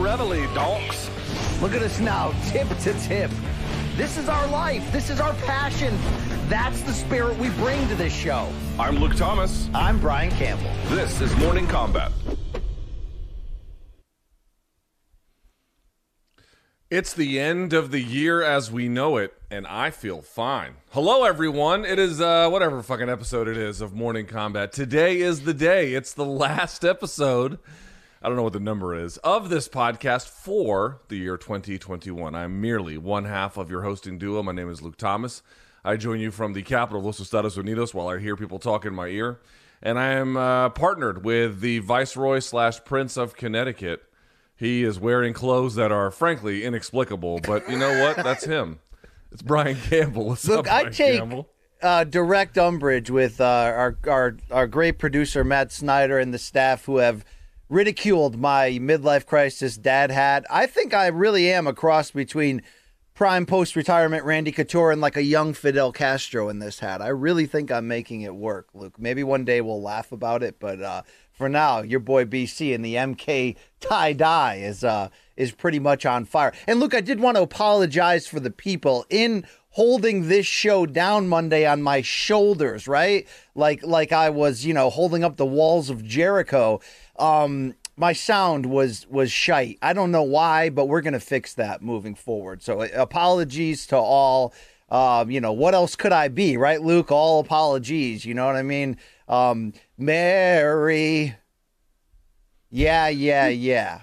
Reveille, donks. Look at us now, tip to tip. This is our life. This is our passion. That's the spirit we bring to this show. I'm Luke Thomas. I'm Brian Campbell. This is Morning Combat. It's the end of the year as we know it, and I feel fine. Hello, everyone. It is whatever fucking episode it is of Morning Combat. Today is the day. It's the last episode. I don't know what the number is, of this podcast for the year 2021. I'm merely one half of your hosting duo. My name is Luke Thomas. I join you from the capital of Los Estados Unidos while I hear people talk in my ear. And I am partnered with the Viceroy/Prince of Connecticut. He is wearing clothes that are, frankly, inexplicable. But you know what? That's him. It's Brian Campbell. What's up, Brian Campbell? Direct umbrage with our great producer, Matt Snyder, and the staff who have ridiculed my midlife crisis dad hat. I think I really am a cross between prime post-retirement Randy Couture and like a young Fidel Castro in this hat. I really think I'm making it work, Luke. Maybe one day we'll laugh about it, but for now, your boy BC in the MK tie-dye is pretty much on fire. And Luke, I did want to apologize for the people in holding this show down Monday on my shoulders, right? Like I was, holding up the walls of Jericho. My sound was shite. I don't know why, but we're going to fix that moving forward. So apologies to all. What else could I be, right, Luke? All apologies. You know what I mean? Mary. Yeah.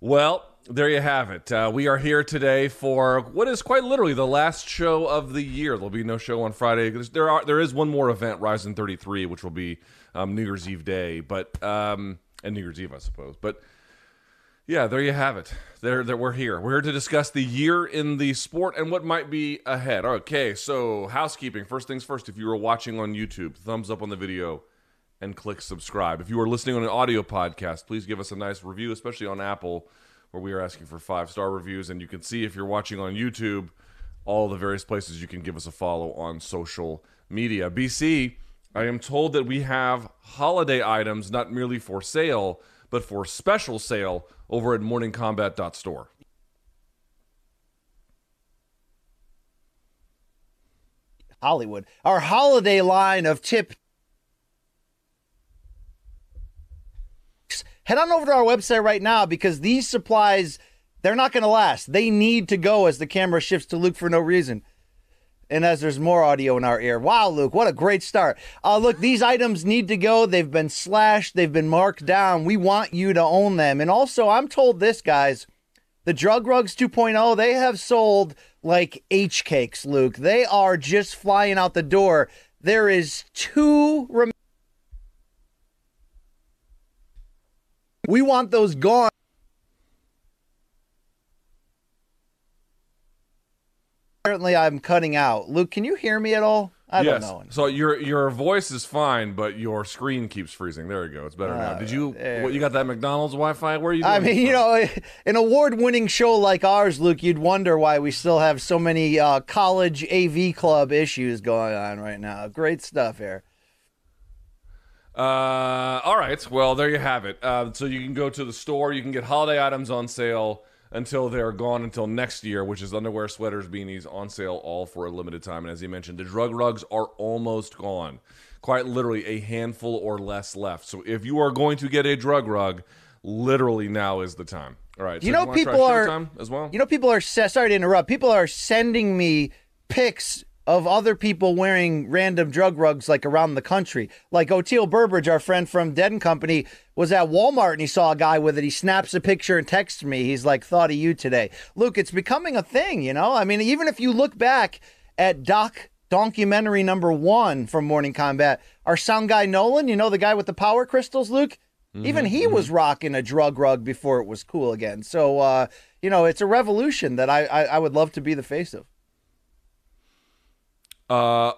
Well, there you have it. We are here today for what is quite literally the last show of the year. There'll be no show on Friday. There is one more event, Ryzen 33, which will be New Year's Eve day, but and New Year's Eve, I suppose. But yeah, there you have it. There we're here. We're here to discuss the year in the sport and what might be ahead. Okay, so housekeeping. First things first. If you were watching on YouTube, thumbs up on the video and click subscribe. If you are listening on an audio podcast, please give us a nice review, especially on Apple, where we are asking for 5-star reviews. And you can see, if you're watching on YouTube, all the various places you can give us a follow on social media. BC, I am told that we have holiday items not merely for sale, but for special sale over at morningcombat.store. Hollywood. Our holiday line of tip. Head on over to our website right now, because these supplies, they're not going to last. They need to go as the camera shifts to Luke for no reason. And as there's more audio in our ear. Wow, Luke, what a great start. Look, these items need to go. They've been slashed. They've been marked down. We want you to own them. And also, I'm told this, guys, the Drug Rugs 2.0, they have sold like H cakes, Luke. They are just flying out the door. There is two remaining. We want those gone. Apparently, I'm cutting out. Luke, can you hear me at all? I don't know. So your voice is fine, but your screen keeps freezing. There you go. It's better now. Did you? You got that McDonald's Wi-Fi? Where are you doing? I mean, an award-winning show like ours, Luke, you'd wonder why we still have so many college AV club issues going on right now. Great stuff here. All right. Well, there you have it. So you can go to the store. You can get holiday items on sale. until they're gone until next year, which is underwear, sweaters, beanies on sale, all for a limited time. And as he mentioned, the drug rugs are almost gone. Quite literally a handful or less left. So if you are going to get a drug rug, literally now is the time. All right. You know, people are as well. You know, people are, sorry to interrupt. People are sending me pics of other people wearing random drug rugs, like around the country. Like Oteil Burbridge, our friend from Dead & Company, was at Walmart and he saw a guy with it. He snaps a picture and texts me. He's like, thought of you today. Luke, it's becoming a thing, you know? I mean, even if you look back at documentary #1 from Morning Combat, our sound guy Nolan, you know, the guy with the power crystals, Luke? Mm-hmm. Even he was rocking a drug rug before it was cool again. So, you know, it's a revolution that I would love to be the face of.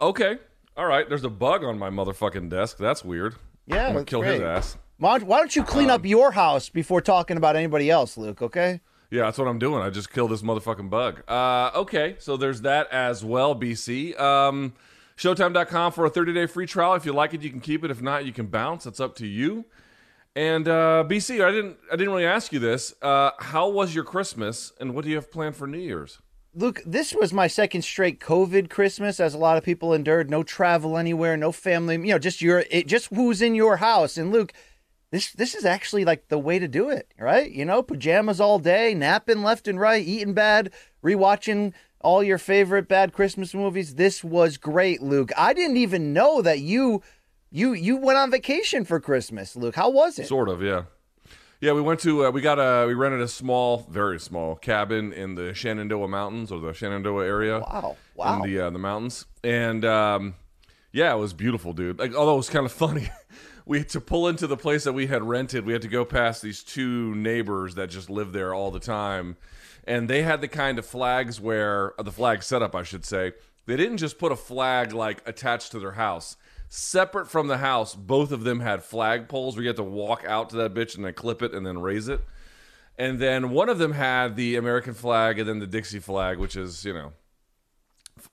Okay. All right. There's a bug on my motherfucking desk. That's weird. Yeah. I'm gonna kill his ass. Why don't you clean up your house before talking about anybody else, Luke? Okay. Yeah, that's what I'm doing. I just killed this motherfucking bug. Okay. So there's that as well, BC. Showtime.com for a 30-day free trial. If you like it, you can keep it. If not, you can bounce. That's up to you. And BC, I didn't really ask you this. How was your Christmas, and what do you have planned for New Year's? Luke, this was my second straight COVID Christmas, as a lot of people endured. No travel anywhere, no family, you know, just who's in your house. And Luke, this is actually like the way to do it, right? You know, pajamas all day, napping left and right, eating bad, rewatching all your favorite bad Christmas movies. This was great, Luke. I didn't even know that you went on vacation for Christmas, Luke. How was it? Sort of, yeah. Yeah, we went to, we rented a small, very small cabin in the Shenandoah Mountains, or the Shenandoah area. Wow. In the mountains. And, yeah, it was beautiful, dude. Like, although it was kind of funny. We had to pull into the place that we had rented. We had to go past these two neighbors that just lived there all the time. And they had the kind of flags where, the flag setup, I should say. They didn't just put a flag, like, attached to their house. Separate from the house, both of them had flag poles where you had to walk out to that bitch and then clip it and then raise it. And then one of them had the American flag and then the Dixie flag, which is, you know,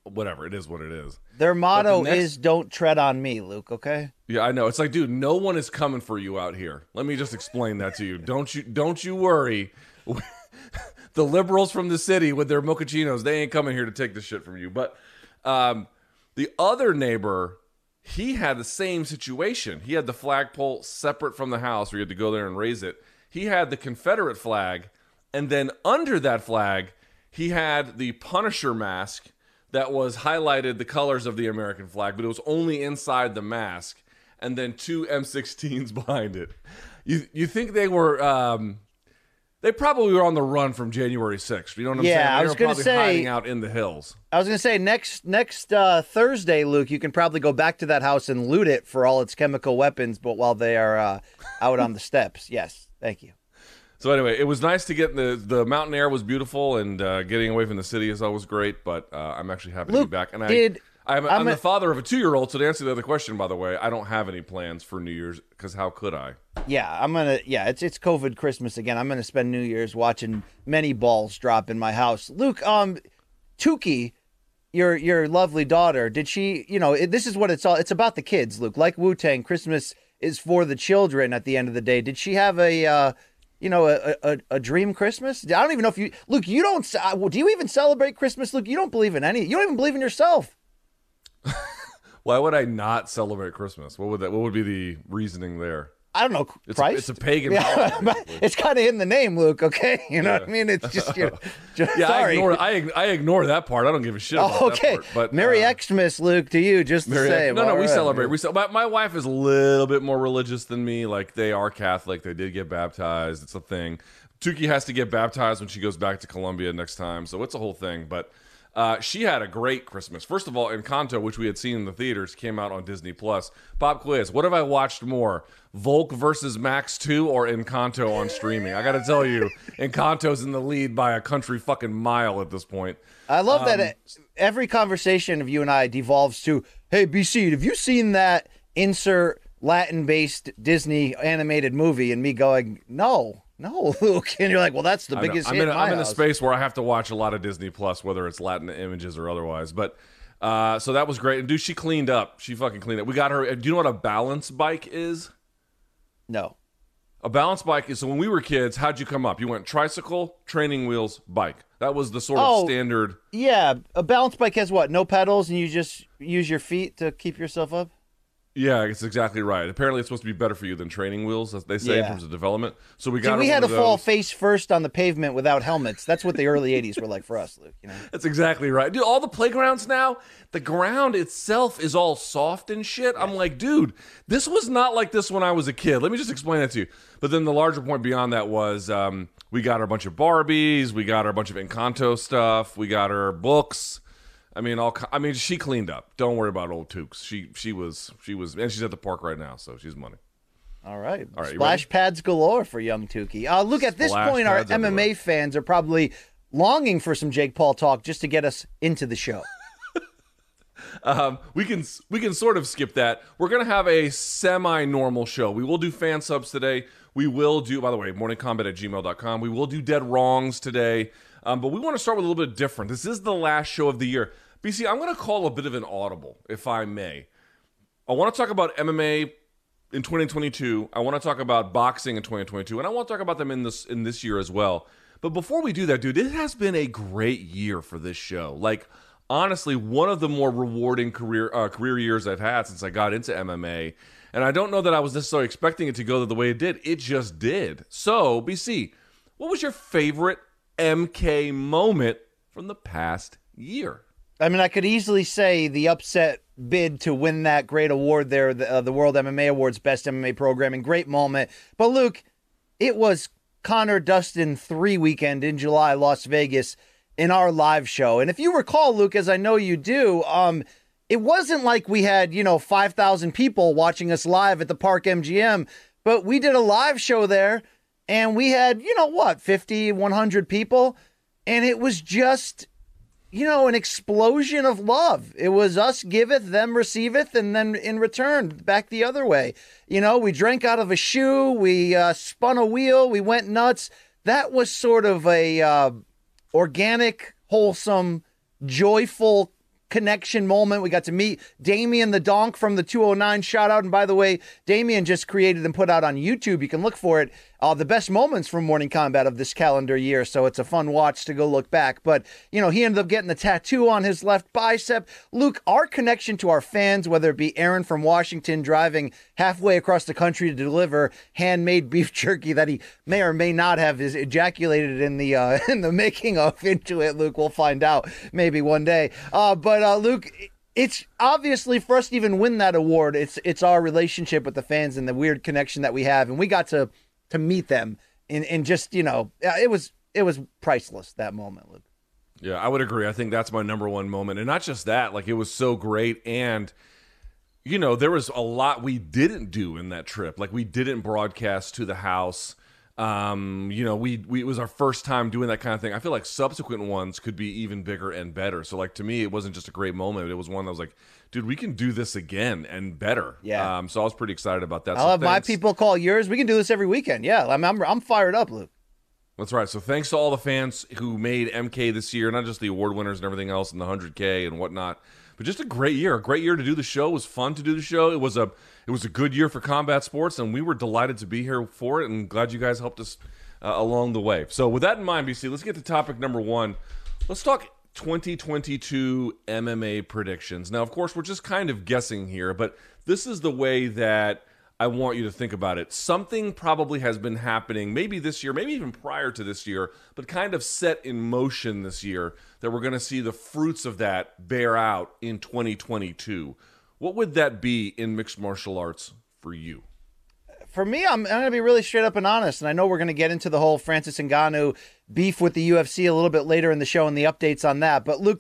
whatever. It is what it is. Their motto is "Don't tread on me," Luke, okay? Yeah, I know. It's like, dude, no one is coming for you out here. Let me just explain that to you. Don't you worry. The liberals from the city with their mochaccinos, they ain't coming here to take this shit from you. But the other neighbor... He had the same situation. He had the flagpole separate from the house where you had to go there and raise it. He had the Confederate flag, and then under that flag, he had the Punisher mask that was highlighted the colors of the American flag, but it was only inside the mask, and then two M16s behind it. You think they were... They probably were on the run from January 6th. You know what I'm saying? I was going to say hiding out in the hills. I was going to say next Thursday, Luke, you can probably go back to that house and loot it for all its chemical weapons, but while they are out on the steps. Yes, thank you. So anyway, it was nice to get the mountain air was beautiful, and getting away from the city is always great. But I'm actually happy Luke, to be back. And I'm the father of a 2-year-old, so to answer the other question, by the way, I don't have any plans for New Year's, because how could I? Yeah, it's COVID Christmas again. I'm going to spend New Year's watching many balls drop in my house. Luke, Tuki, your lovely daughter, did she, you know, this is what it's about the kids, Luke. Like Wu-Tang, Christmas is for the children at the end of the day. Did she have a dream Christmas? I don't even know if you, Luke, you don't, do you even celebrate Christmas, Luke? You don't believe in any, you don't even believe in yourself. Why would I not celebrate Christmas? What would be the reasoning there? I don't know. It's a pagan holiday. It's kind of in the name, Luke, okay? You know what I mean? It's just, you know, sorry. I ignore that part. I don't give a shit about that part. But, Merry Xmas, Luke, to you, just to say. No, we celebrate. My wife is a little bit more religious than me. Like, they are Catholic. They did get baptized. It's a thing. Tuki has to get baptized when she goes back to Colombia next time, so it's a whole thing, but... she had a great Christmas. First of all, Encanto, which we had seen in the theaters, came out on Disney+. Pop quiz, what have I watched more, Volk versus Max 2 or Encanto on streaming? I gotta tell you, Encanto's in the lead by a country fucking mile at this point. I love that every conversation of you and I devolves to, hey, BC, have you seen that insert Latin-based Disney animated movie? And me going, no, Luke. And you're like, well, that's the biggest hit in my house. I'm in a space where I have to watch a lot of Disney+, whether it's Latin images or otherwise. But so that was great. And, dude, she cleaned up. She fucking cleaned up. We got her. Do you know what a balance bike is? No. A balance bike is, so when we were kids, how'd you come up? You went tricycle, training wheels, bike. That was the sort of standard. Yeah. A balance bike has what? No pedals, and you just use your feet to keep yourself up? Yeah, that's exactly right. Apparently, it's supposed to be better for you than training wheels, as they say, in terms of development. So we had to fall face first on the pavement without helmets. That's what the early 80s were like for us, Luke. You know? That's exactly right. Dude, all the playgrounds now, the ground itself is all soft and shit. Yeah. I'm like, dude, this was not like this when I was a kid. Let me just explain that to you. But then the larger point beyond that was we got our bunch of Barbies. We got our bunch of Encanto stuff. We got her books. I mean, she cleaned up. Don't worry about old Tukes. She was, and she's at the park right now, so she's money. All right. Splash pads galore for young Tukey. Look, at this point, our MMA fans are probably longing for some Jake Paul talk just to get us into the show. We can sort of skip that. We're gonna have a semi-normal show. We will do fan subs today. We will do, by the way, morningcombat@gmail.com. We will do dead wrongs today. But we want to start with a little bit different. This is the last show of the year. BC, I'm going to call a bit of an audible, if I may. I want to talk about MMA in 2022. I want to talk about boxing in 2022. And I want to talk about them in this year as well. But before we do that, dude, it has been a great year for this show. Like, honestly, one of the more rewarding career years I've had since I got into MMA. And I don't know that I was necessarily expecting it to go the way it did. It just did. So, BC, what was your favorite MK moment from the past year? I mean, I could easily say the upset bid to win that great award there, the World MMA Awards Best MMA Programming. Great moment. But, Luke, it was Conor Dustin 3 weekend in July, Las Vegas, in our live show. And if you recall, Luke, as I know you do, it wasn't like we had, 5,000 people watching us live at the Park MGM, but we did a live show there. And we had, 50, 100 people. And it was just, an explosion of love. It was us giveth, them receiveth, and then in return, back the other way. We drank out of a shoe. We spun a wheel. We went nuts. That was sort of a organic, wholesome, joyful connection moment. We got to meet Damien the Donk from the 209 shout out. And by the way, Damien just created and put out on YouTube. You can look for it. The best moments from Morning Combat of this calendar year. So it's a fun watch to go look back. But, he ended up getting the tattoo on his left bicep. Luke, our connection to our fans, whether it be Aaron from Washington driving halfway across the country to deliver handmade beef jerky that he may or may not have is ejaculated in the making of into it, Luke. We'll find out maybe one day. But Luke, it's obviously for us to even win that award, it's our relationship with the fans and the weird connection that we have. And we got to meet them and just, it was priceless, that moment, Luke. Yeah, I would agree. I think that's my number one moment. And not just that, it was so great. And, there was a lot we didn't do in that trip. We didn't broadcast to the house. It was our first time doing that kind of thing. I feel like subsequent ones could be even bigger and better. So, to me, it wasn't just a great moment. It was one that was like, dude, we can do this again and better. Yeah. So I was pretty excited about that. I'll have my people call yours. We can do this every weekend. Yeah. I'm fired up, Luke. That's right. So thanks to all the fans who made MK this year, not just the award winners and everything else, and the 100K and whatnot, but just a great year to do the show. It was fun to do the show. It was a good year for combat sports, and we were delighted to be here for it, and glad you guys helped us along the way. So with that in mind, BC, let's get to topic number one. Let's talk 2022 MMA predictions. Now, of course, we're just kind of guessing here, but this is the way that I want you to think about it. Something probably has been happening maybe this year, maybe even prior to this year, but kind of set in motion this year that we're going to see the fruits of that bear out in 2022. What would that be in mixed martial arts for you? For me, I'm going to be really straight up and honest, and I know we're going to get into the whole Francis Ngannou beef with the UFC a little bit later in the show and the updates on that. But, Luke,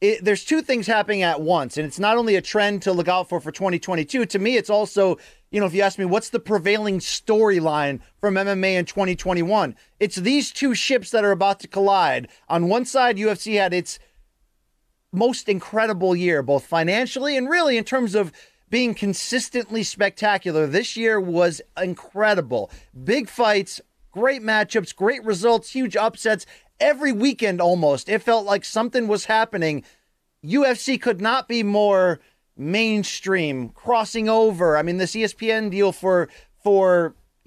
there's two things happening at once, and it's not only a trend to look out for 2022. To me, it's also, if you ask me, what's the prevailing storyline from MMA in 2021? It's these two ships that are about to collide. On one side, UFC had its most incredible year, both financially and really in terms of being consistently spectacular. This year was incredible. Big fights, great matchups, great results, huge upsets. Every weekend almost, it felt like something was happening. UFC could not be more mainstream, crossing over. I mean, this ESPN deal for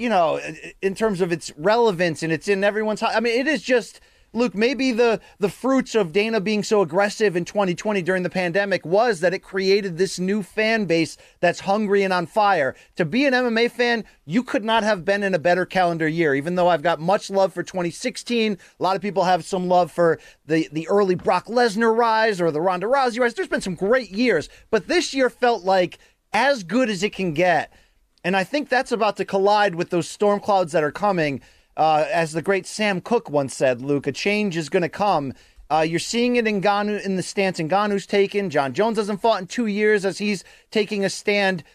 you know, in terms of its relevance, and it's in everyone's I mean, it is just, Luke, maybe the fruits of Dana being so aggressive in 2020 during the pandemic was that it created this new fan base that's hungry and on fire. To be an MMA fan, you could not have been in a better calendar year, even though I've got much love for 2016. A lot of people have some love for the early Brock Lesnar rise or the Ronda Rousey rise. There's been some great years, but this year felt like as good as it can get. And I think that's about to collide with those storm clouds that are coming. As the great Sam Cooke once said, Luke, a change is going to come. You're seeing it in Ngannou, in the stance Ngannou's taken. John Jones hasn't fought in 2 years as he's taking a stand.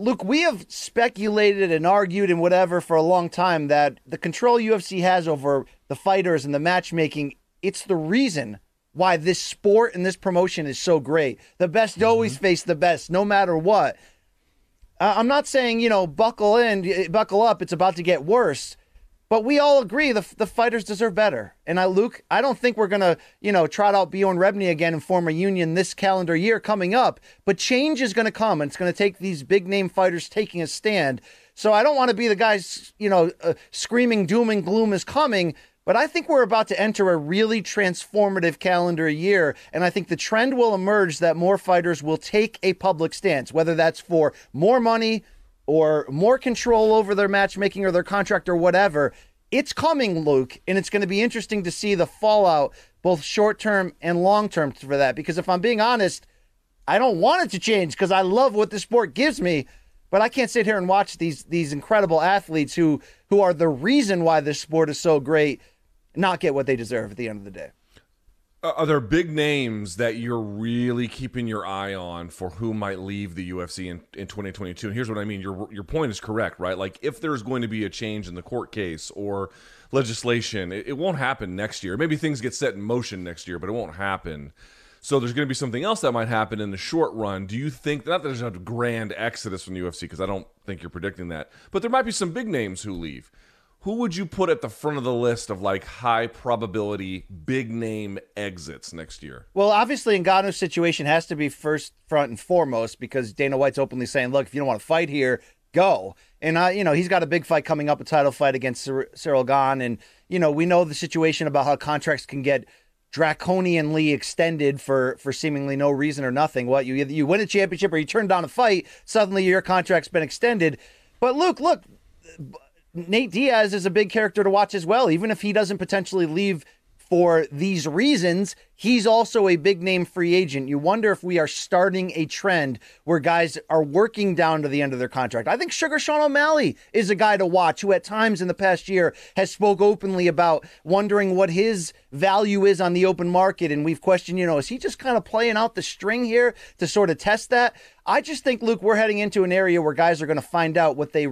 Luke, we have speculated and argued and whatever for a long time that the control UFC has over the fighters and the matchmaking, it's the reason why this sport and this promotion is so great. The best always face the best, no matter what. I'm not saying, you know, buckle in, buckle up, it's about to get worse. But we all agree the fighters deserve better. And Luke, I don't think we're going to, you know, trot out Bjorn Rebney again and form a union this calendar year coming up. But change is going to come, and it's going to take these big-name fighters taking a stand. So I don't want to be the guys, you know, screaming doom and gloom is coming. But I think we're about to enter a really transformative calendar year, and I think the trend will emerge that more fighters will take a public stance, whether that's for more money, or more control over their matchmaking or their contract or whatever. It's coming, Luke, and it's going to be interesting to see the fallout, both short-term and long-term for that. Because if I'm being honest, I don't want it to change because I love what the sport gives me, but I can't sit here and watch these incredible athletes who are the reason why this sport is so great not get what they deserve at the end of the day. Are there big names that you're really keeping your eye on for who might leave the UFC in 2022? And here's what I mean. Your point is correct, right? Like, if there's going to be a change in the court case or legislation, it won't happen next year. Maybe things get set in motion next year, but it won't happen. So there's going to be something else that might happen in the short run. Do you think, not that there's a grand exodus from the UFC, because I don't think you're predicting that, but there might be some big names who leave. Who would you put at the front of the list of, like, high probability, big name exits next year? Well, obviously Ngannou's situation has to be first, front, and foremost, because Dana White's openly saying, look, if you don't want to fight here, go. And, you know, he's got a big fight coming up, a title fight against Cyril Gane. And, you know, we know the situation about how contracts can get draconianly extended for seemingly no reason or nothing. What, you win a championship or you turn down a fight, suddenly your contract's been extended. But, Luke, look, Nate Diaz is a big character to watch as well. Even if he doesn't potentially leave for these reasons, he's also a big name free agent. You wonder if we are starting a trend where guys are working down to the end of their contract. I think Sugar Sean O'Malley is a guy to watch who at times in the past year has spoke openly about wondering what his value is on the open market. And we've questioned, you know, is he just kind of playing out the string here to sort of test that? I just think, Luke, we're heading into an area where guys are going to find out what their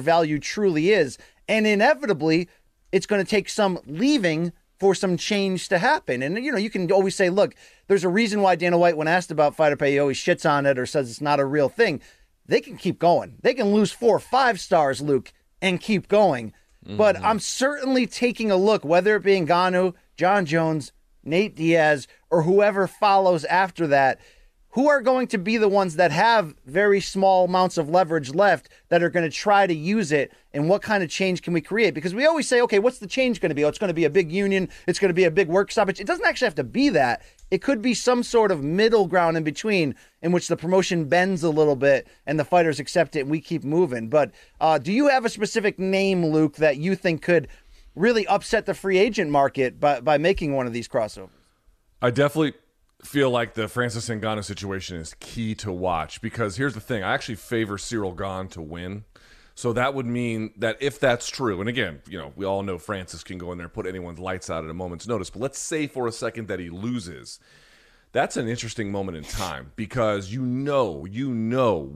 value truly is. And inevitably, it's going to take some leaving for some change to happen. And, you know, you can always say, look, there's a reason why Dana White, when asked about fighter pay, he always shits on it or says it's not a real thing. They can keep going. They can lose 4 or 5 stars, Luke, and keep going. Mm-hmm. But I'm certainly taking a look, whether it be Ngannou, John Jones, Nate Diaz, or whoever follows after that, who are going to be the ones that have very small amounts of leverage left that are going to try to use it, and what kind of change can we create? Because we always say, okay, what's the change going to be? Oh, it's going to be a big union. It's going to be a big work stoppage. It doesn't actually have to be that. It could be some sort of middle ground in between in which the promotion bends a little bit and the fighters accept it and we keep moving. But do you have a specific name, Luke, that you think could really upset the free agent market by making one of these crossovers? I definitely feel like the Francis Ngannou situation is key to watch, because here's the thing. I actually favor Cyril Gane to win. So that would mean that if that's true, and again, you know, we all know Francis can go in there and put anyone's lights out at a moment's notice, but let's say for a second that he loses. That's an interesting moment in time, because you know,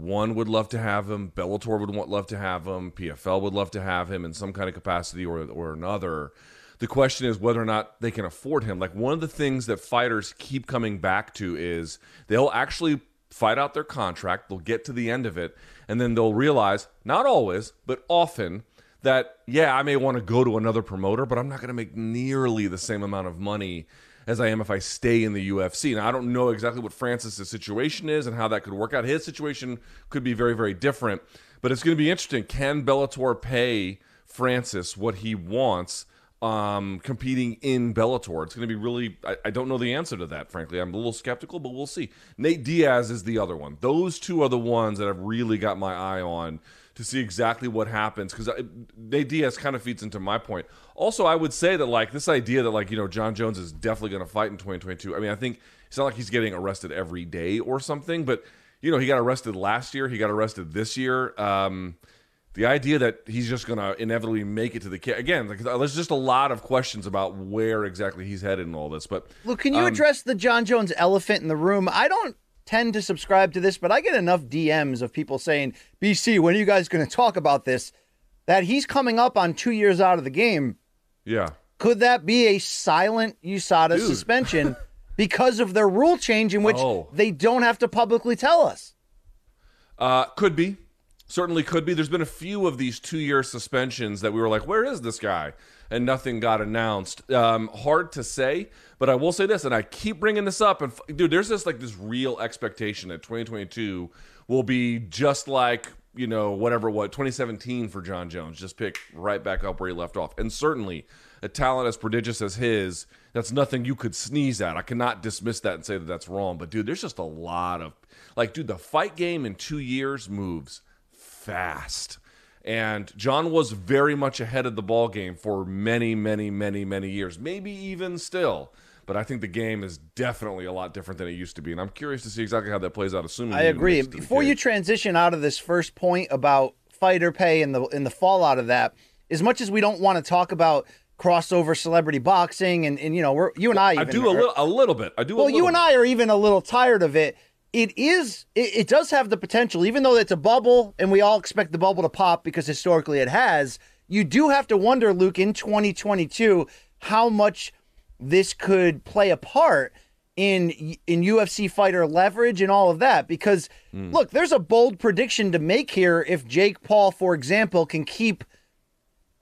one would love to have him, Bellator would love to have him, PFL would love to have him in some kind of capacity or another. The question is whether or not they can afford him. Like, one of the things that fighters keep coming back to is they'll actually fight out their contract, they'll get to the end of it, and then they'll realize, not always, but often, that, yeah, I may want to go to another promoter, but I'm not going to make nearly the same amount of money as I am if I stay in the UFC. Now, I don't know exactly what Francis's situation is and how that could work out. His situation could be very, very different, but it's going to be interesting. Can Bellator pay Francis what he wants competing in Bellator? It's going to be really, I don't know the answer to that, frankly. I'm a little skeptical, but we'll see. Nate Diaz is the other one. Those two are the ones that I've really got my eye on to see exactly what happens, because Nate Diaz kind of feeds into my point. Also, I would say that, like, this idea that, like, you know, John Jones is definitely going to fight in 2022. I mean, I think it's not like he's getting arrested every day or something, but, you know, he got arrested last year. He got arrested this year. The idea that he's just going to inevitably make it to the cage. Again, like, there's just a lot of questions about where exactly he's headed and all this. But Luke, can you address the John Jones elephant in the room? I don't tend to subscribe to this, but I get enough DMs of people saying, BC, when are you guys going to talk about this? That he's coming up on 2 years out of the game. Yeah. Could that be a silent USADA suspension because of their rule change in which they don't have to publicly tell us? Could be. Certainly could be. There's been a few of these 2-year suspensions that we were like, where is this guy? And nothing got announced. Hard to say, but I will say this, and I keep bringing this up. And dude, there's this, like, this real expectation that 2022 will be just like, you know, whatever, what, 2017 for John Jones. Just pick right back up where he left off. And certainly a talent as prodigious as his, that's nothing you could sneeze at. I cannot dismiss that and say that that's wrong. But dude, there's just a lot of, like, dude, the fight game in 2 years moves fast, and John was very much ahead of the ball game for many years, maybe even still, but I think the game is definitely a lot different than it used to be, and I'm curious to see exactly how that plays out. Assuming I agree, before you transition out of this first point about fighter pay and the fallout of that, as much as we don't want to talk about crossover celebrity boxing, and you know, we're, you and I, even, I do a little bit. I do. Well, you and I are even a little tired of it. It does have the potential, even though it's a bubble and we all expect the bubble to pop because historically it has. You do have to wonder, Luke, in 2022, how much this could play a part in UFC fighter leverage and all of that. Because, look, there's a bold prediction to make here if Jake Paul, for example, can keep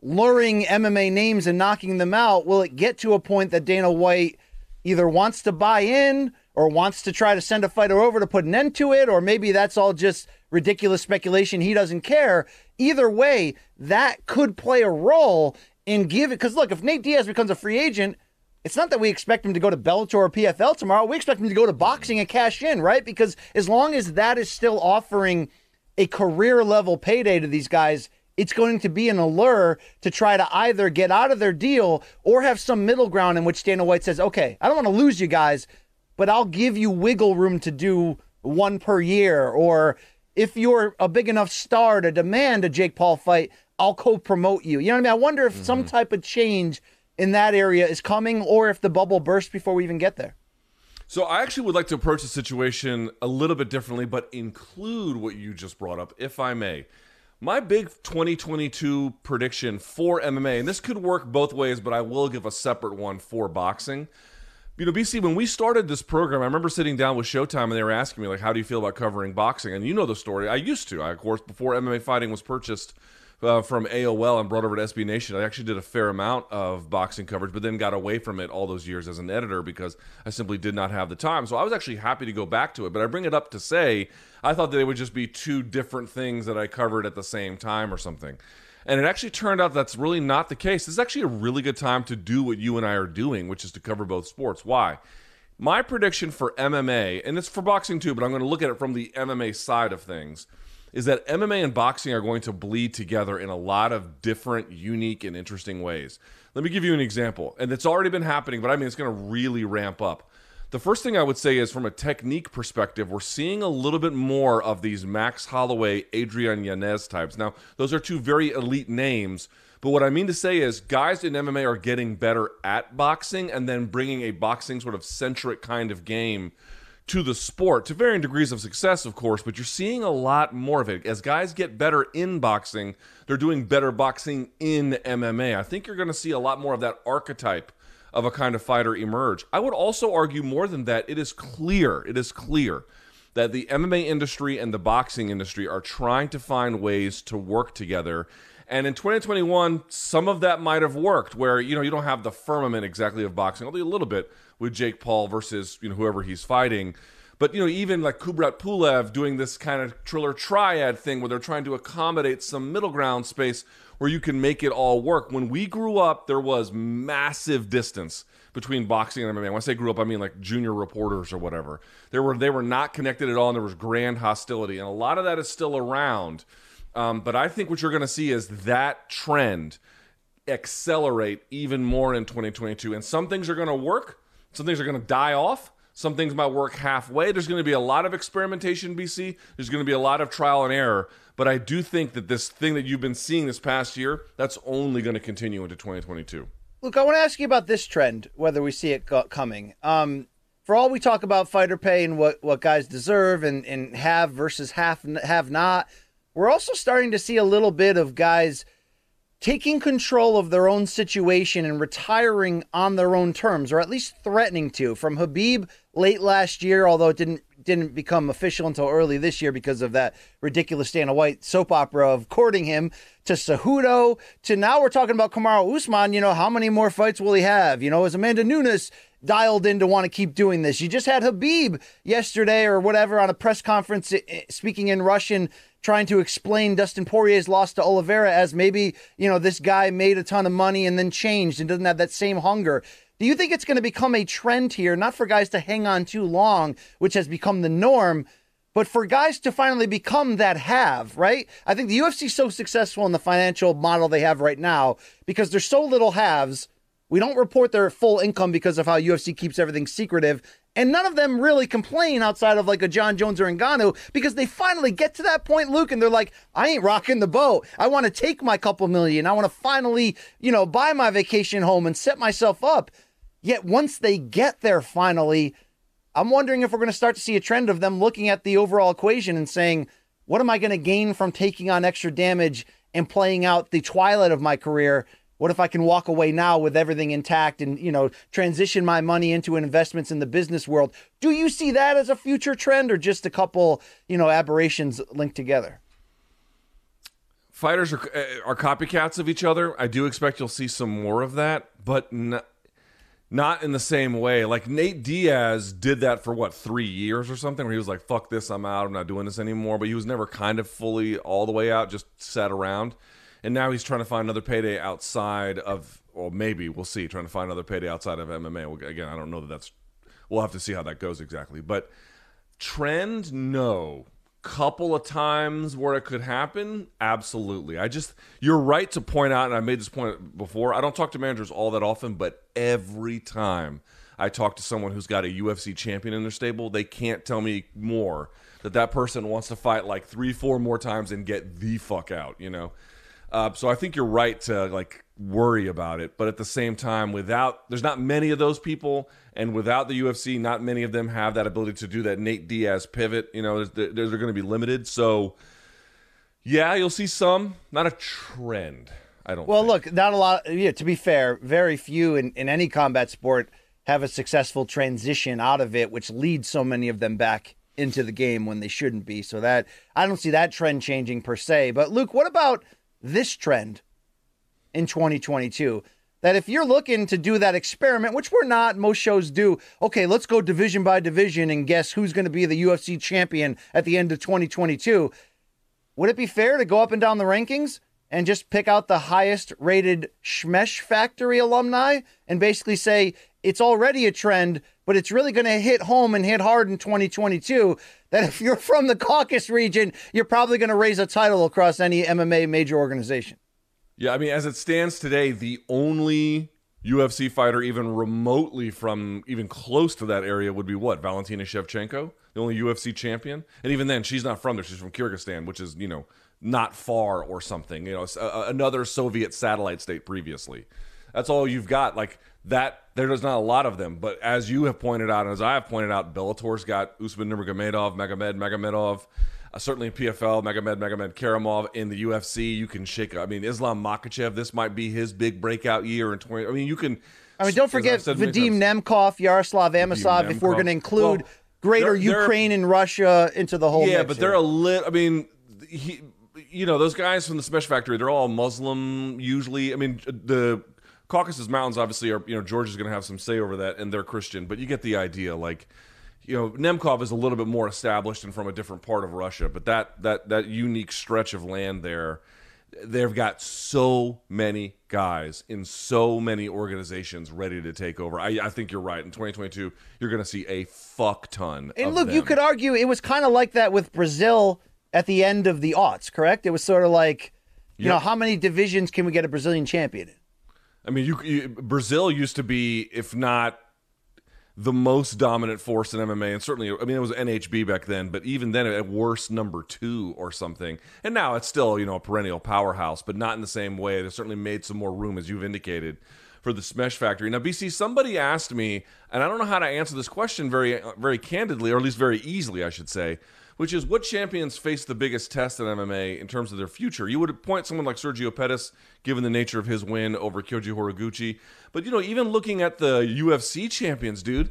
luring MMA names and knocking them out. Will it get to a point that Dana White either wants to buy in or wants to try to send a fighter over to put an end to it, or maybe that's all just ridiculous speculation, he doesn't care? Either way, that could play a role in giving, because look, if Nate Diaz becomes a free agent, it's not that we expect him to go to Bellator or PFL tomorrow, we expect him to go to boxing and cash in, right? Because as long as that is still offering a career-level payday to these guys, it's going to be an allure to try to either get out of their deal or have some middle ground in which Dana White says, okay, I don't want to lose you guys, but I'll give you wiggle room to do one per year. Or if you're a big enough star to demand a Jake Paul fight, I'll co-promote you. You know what I mean? I wonder if some type of change in that area is coming, or if the bubble bursts before we even get there. So I actually would like to approach the situation a little bit differently, but include what you just brought up, if I may. My big 2022 prediction for MMA, and this could work both ways, but I will give a separate one for boxing. You know, BC, when we started this program, I remember sitting down with Showtime and they were asking me, like, how do you feel about covering boxing? And you know the story. I used to. I, of course, before MMA Fighting was purchased from AOL and brought over to SB Nation, I actually did a fair amount of boxing coverage, but then got away from it all those years as an editor because I simply did not have the time. So I was actually happy to go back to it. But I bring it up to say I thought that it would just be two different things that I covered at the same time or something. And it actually turned out that's really not the case. This is actually a really good time to do what you and I are doing, which is to cover both sports. Why? My prediction for MMA, and it's for boxing too, but I'm going to look at it from the MMA side of things, is that MMA and boxing are going to bleed together in a lot of different, unique, and interesting ways. Let me give you an example. And it's already been happening, but I mean, it's going to really ramp up. The first thing I would say is, from a technique perspective, we're seeing a little bit more of these Max Holloway, Adrian Yanez types. Now, those are two very elite names, but what I mean to say is guys in MMA are getting better at boxing and then bringing a boxing sort of centric kind of game to the sport, to varying degrees of success, of course, but you're seeing a lot more of it. As guys get better in boxing, they're doing better boxing in MMA. I think you're going to see a lot more of that archetype of a kind of fighter emerge. I would also argue more than that, it is clear that the MMA industry and the boxing industry are trying to find ways to work together. And in 2021, some of that might have worked, where, you know, you don't have the firmament exactly of boxing, although a little bit with Jake Paul versus, you know, whoever he's fighting. But, you know, even like Kubrat Pulev doing this kind of Triller Triad thing where they're trying to accommodate some middle ground space where you can make it all work. When we grew up, there was massive distance between boxing and MMA. When I say grew up, I mean like junior reporters or whatever. They were not connected at all, and there was grand hostility. And a lot of that is still around. But I think what you're going to see is that trend accelerate even more in 2022. And some things are going to work. Some things are going to die off. Some things might work halfway. There's going to be a lot of experimentation, BC. There's going to be a lot of trial and error. But I do think that this thing that you've been seeing this past year, that's only going to continue into 2022. Luke, I want to ask you about this trend, whether we see it coming. For all we talk about fighter pay and what guys deserve and have versus have not, we're also starting to see a little bit of guys taking control of their own situation and retiring on their own terms, or at least threatening to. From Khabib late last year, although it didn't become official until early this year because of that ridiculous Dana White soap opera of courting him, to Cejudo, to now we're talking about Kamaru Usman. You know, how many more fights will he have? You know, is Amanda Nunes dialed in to want to keep doing this? You just had Khabib yesterday or whatever on a press conference speaking in Russian, trying to explain Dustin Poirier's loss to Oliveira as maybe, you know, this guy made a ton of money and then changed and doesn't have that same hunger. Do you think it's going to become a trend here, not for guys to hang on too long, which has become the norm, but for guys to finally become that have, right? I think the UFC is so successful in the financial model they have right now because there's so little haves. We don't report their full income because of how UFC keeps everything secretive. And none of them really complain outside of like a John Jones or Ngannou because they finally get to that point, Luke, and they're like, I ain't rocking the boat. I want to take my couple million. I want to finally, you know, buy my vacation home and set myself up. Yet once they get there finally, I'm wondering if we're going to start to see a trend of them looking at the overall equation and saying, what am I going to gain from taking on extra damage and playing out the twilight of my career? What if I can walk away now with everything intact and, you know, transition my money into investments in the business world? Do you see that as a future trend or just a couple, you know, aberrations linked together? Fighters are copycats of each other. I do expect you'll see some more of that, but not in the same way. Like Nate Diaz did that for, 3 years or something, where he was like, fuck this, I'm out, I'm not doing this anymore. But he was never kind of fully all the way out, just sat around. And now he's trying to find another payday outside of, or maybe we'll see, trying to find another payday outside of MMA. Again, I don't know that that's, we'll have to see how that goes exactly. But trend, no. Couple of times where it could happen, absolutely. You're right to point out, and I made this point before, I don't talk to managers all that often, but every time I talk to someone who's got a UFC champion in their stable, they can't tell me more that person wants to fight like 3-4 more times and get the fuck out, you know? So I think you're right to like worry about it, but at the same time, there's not many of those people, and without the UFC, not many of them have that ability to do that Nate Diaz pivot. You know, they're going to be limited. So yeah, you'll see some, not a trend. Look, not a lot. Yeah, to be fair, very few in any combat sport have a successful transition out of it, which leads so many of them back into the game when they shouldn't be. So that I don't see that trend changing per se. But Luke, what about this trend in 2022, that if you're looking to do that experiment, which we're not, most shows do, okay, let's go division by division and guess who's going to be the UFC champion at the end of 2022. Would it be fair to go up and down the rankings and just pick out the highest rated Schmesh Factory alumni and basically say it's already a trend, but it's really going to hit home and hit hard in 2022, that if you're from the Caucasus region, you're probably going to raise a title across any MMA major organization? Yeah, I mean, as it stands today, the only UFC fighter even remotely from even close to that area would be what? Valentina Shevchenko, the only UFC champion. And even then, she's not from there. She's from Kyrgyzstan, which is, you know, not far or something, you know, another Soviet satellite state previously. That's all you've got. Like that, there's not a lot of them. But as you have pointed out, and as I have pointed out, Bellator's got Usman Nurmagomedov, Magomedov. Certainly in PFL, Magomed Karamov. In the UFC, you can shake. I mean, Islam Makhachev. This might be his big breakout year in 20. I mean, you can. I mean, don't forget Vadim Nemkov, Yaroslav Amosov. If we're going to include Greater Ukraine and Russia into the whole, yeah, mix, but they're a little. I mean, you know, those guys from the Smash Factory, they're all Muslim usually. I mean, the Caucasus Mountains obviously are, you know, Georgia's going to have some say over that, and they're Christian, but you get the idea. Like, you know, Nemkov is a little bit more established and from a different part of Russia, but that unique stretch of land there, they've got so many guys in so many organizations ready to take over. I think you're right. In 2022, you're going to see a fuck ton. And look, you could argue it was kind of like that with Brazil at the end of the aughts, correct? It was sort of like, you know, how many divisions can we get a Brazilian champion in? I mean, Brazil used to be, if not the most dominant force in MMA, and certainly, I mean, it was NHB back then, but even then, at worst, #2 or something. And now it's still, you know, a perennial powerhouse, but not in the same way. They've certainly made some more room, as you've indicated, for the Smash Factory. Now, BC, somebody asked me, and I don't know how to answer this question very, very candidly, or at least very easily, I should say, which is, what champions face the biggest test in MMA in terms of their future? You would point someone like Sergio Pettis, given the nature of his win over Kyoji Horiguchi. But, you know, even looking at the UFC champions, dude,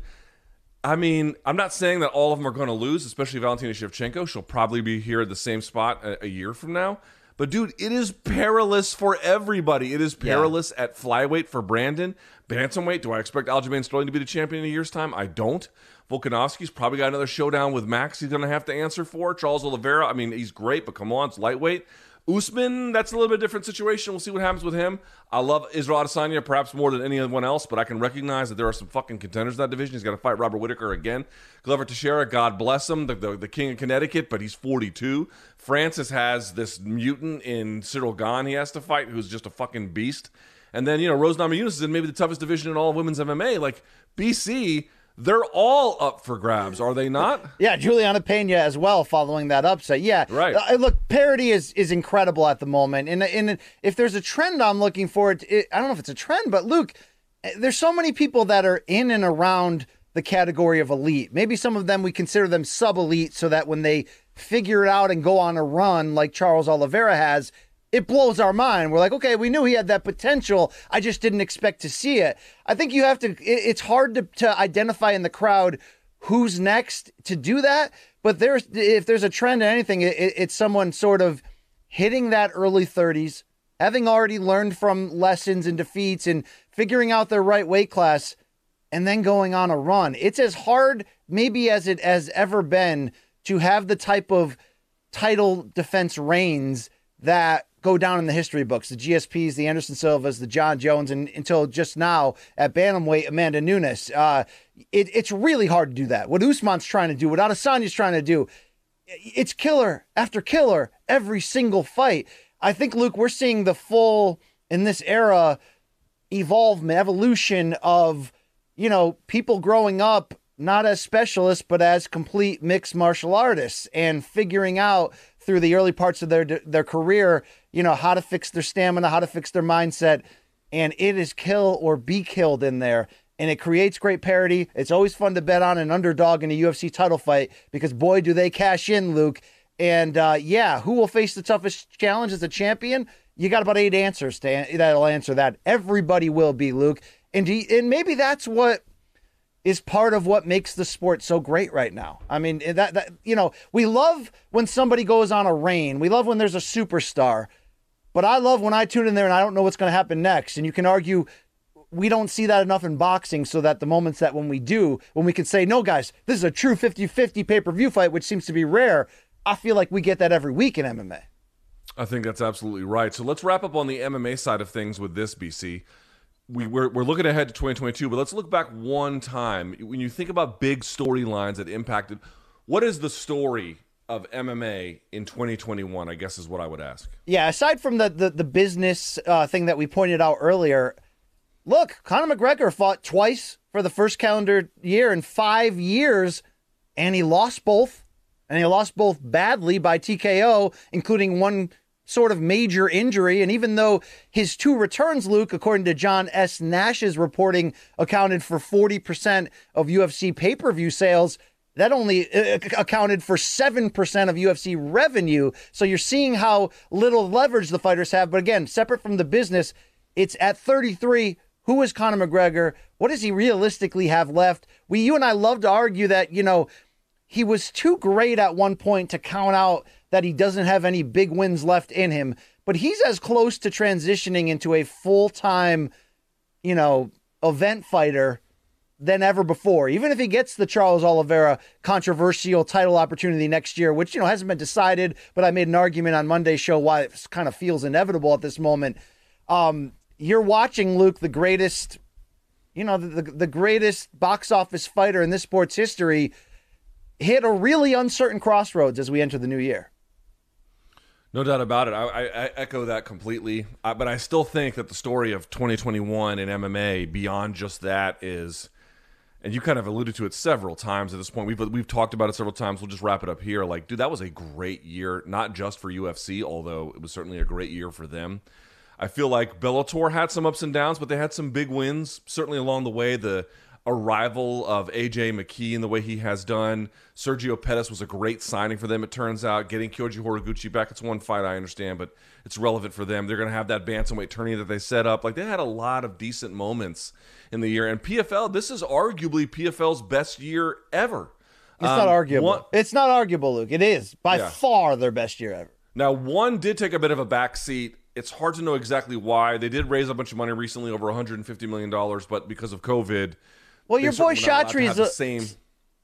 I mean, I'm not saying that all of them are going to lose, especially Valentina Shevchenko. She'll probably be here at the same spot a year from now. But, dude, it is perilous for everybody. It is perilous at flyweight for Brandon. Bantamweight, do I expect Aljamain Sterling to be the champion in a year's time? I don't. Volkanovski's probably got another showdown with Max he's going to have to answer for. Charles Oliveira, I mean, he's great, but come on, it's lightweight. Usman, that's a little bit different situation. We'll see what happens with him. I love Israel Adesanya perhaps more than anyone else, but I can recognize that there are some fucking contenders in that division. He's got to fight Robert Whittaker again. Glover Teixeira, God bless him, the king of Connecticut, but he's 42. Francis has this mutant in Cyril Gane he has to fight, who's just a fucking beast. And then, you know, Rose Namajunas is in maybe the toughest division in all of women's MMA. Like, BC, they're all up for grabs, are they not? Yeah, Juliana Pena as well, following that upset. Yeah, right. Look, parity is incredible at the moment, and if there's a trend I'm looking for, I don't know if it's a trend, but Luke, there's so many people that are in and around the category of elite. Maybe some of them we consider them sub-elite, so that when they figure it out and go on a run like Charles Oliveira has, it blows our mind. We're like, okay, we knew he had that potential. I just didn't expect to see it. I think you have to, it's hard to identify in the crowd who's next to do that. But if there's a trend in anything, it's someone sort of hitting that early 30s, having already learned from lessons and defeats and figuring out their right weight class and then going on a run. It's as hard maybe as it has ever been to have the type of title defense reigns that go down in the history books, the GSPs, the Anderson Silvas, the John Jones, and until just now at bantamweight, Amanda Nunes. It's really hard to do that. What Usman's trying to do, what Adesanya's trying to do, it's killer after killer every single fight. I think, Luke, we're seeing the full, in this era, evolution of, you know, people growing up not as specialists, but as complete mixed martial artists and figuring out through the early parts of their career, you know, how to fix their stamina, how to fix their mindset. And it is kill or be killed in there. And it creates great parity. It's always fun to bet on an underdog in a UFC title fight because, boy, do they cash in, Luke. And, who will face the toughest challenge as a champion? You got about 8 answers that'll answer that. Everybody will be, Luke. And maybe that's what is part of what makes the sport so great right now. I mean, that you know, we love when somebody goes on a reign. We love when there's a superstar. But I love when I tune in there and I don't know what's going to happen next. And you can argue we don't see that enough in boxing, so that the moments that when we do, when we can say, no, guys, this is a true 50-50 pay-per-view fight, which seems to be rare, I feel like we get that every week in MMA. I think that's absolutely right. So let's wrap up on the MMA side of things with this, BC. We're looking ahead to 2022, but let's look back one time. When you think about big storylines that impacted, what is the story of MMA in 2021, I guess is what I would ask. Yeah, aside from the business thing that we pointed out earlier, look, Conor McGregor fought twice for the first calendar year in 5 years, and he lost both. And he lost both badly by TKO, including one sort of major injury. And even though his 2 returns, Luke, according to John S. Nash's reporting, accounted for 40% of UFC pay-per-view sales, that only accounted for 7% of UFC revenue. So you're seeing how little leverage the fighters have. But again, separate from the business, it's at 33, who is Conor McGregor? What does he realistically have left? You and I love to argue that, you know, he was too great at one point to count out that he doesn't have any big wins left in him, but he's as close to transitioning into a full-time you know, event fighter than ever before. Even if he gets the Charles Oliveira controversial title opportunity next year, which, you know, hasn't been decided, but I made an argument on Monday's show why it kind of feels inevitable at this moment. You're watching, Luke, the greatest, you know, the greatest box office fighter in this sport's history hit a really uncertain crossroads as we enter the new year. No doubt about it. I echo that completely. But I still think that the story of 2021 in MMA beyond just that is, and you kind of alluded to it several times at this point. We've talked about it several times. We'll just wrap it up here. Like, dude, that was a great year, not just for UFC, although it was certainly a great year for them. I feel like Bellator had some ups and downs, but they had some big wins, certainly along the way. The arrival of AJ McKee and the way he has done. Sergio Pettis was a great signing for them, it turns out. Getting Kyoji Horiguchi back, it's one fight, I understand, but it's relevant for them. They're going to have that bantamweight tourney that they set up. Like, they had a lot of decent moments in the year. And PFL, this is arguably PFL's best year ever. It's not arguable. It's not arguable, Luke. It is by far their best year ever. Now, one did take a bit of a backseat. It's hard to know exactly why. They did raise a bunch of money recently, over $150 million, but because of COVID... Well, your boy Shatri is the same.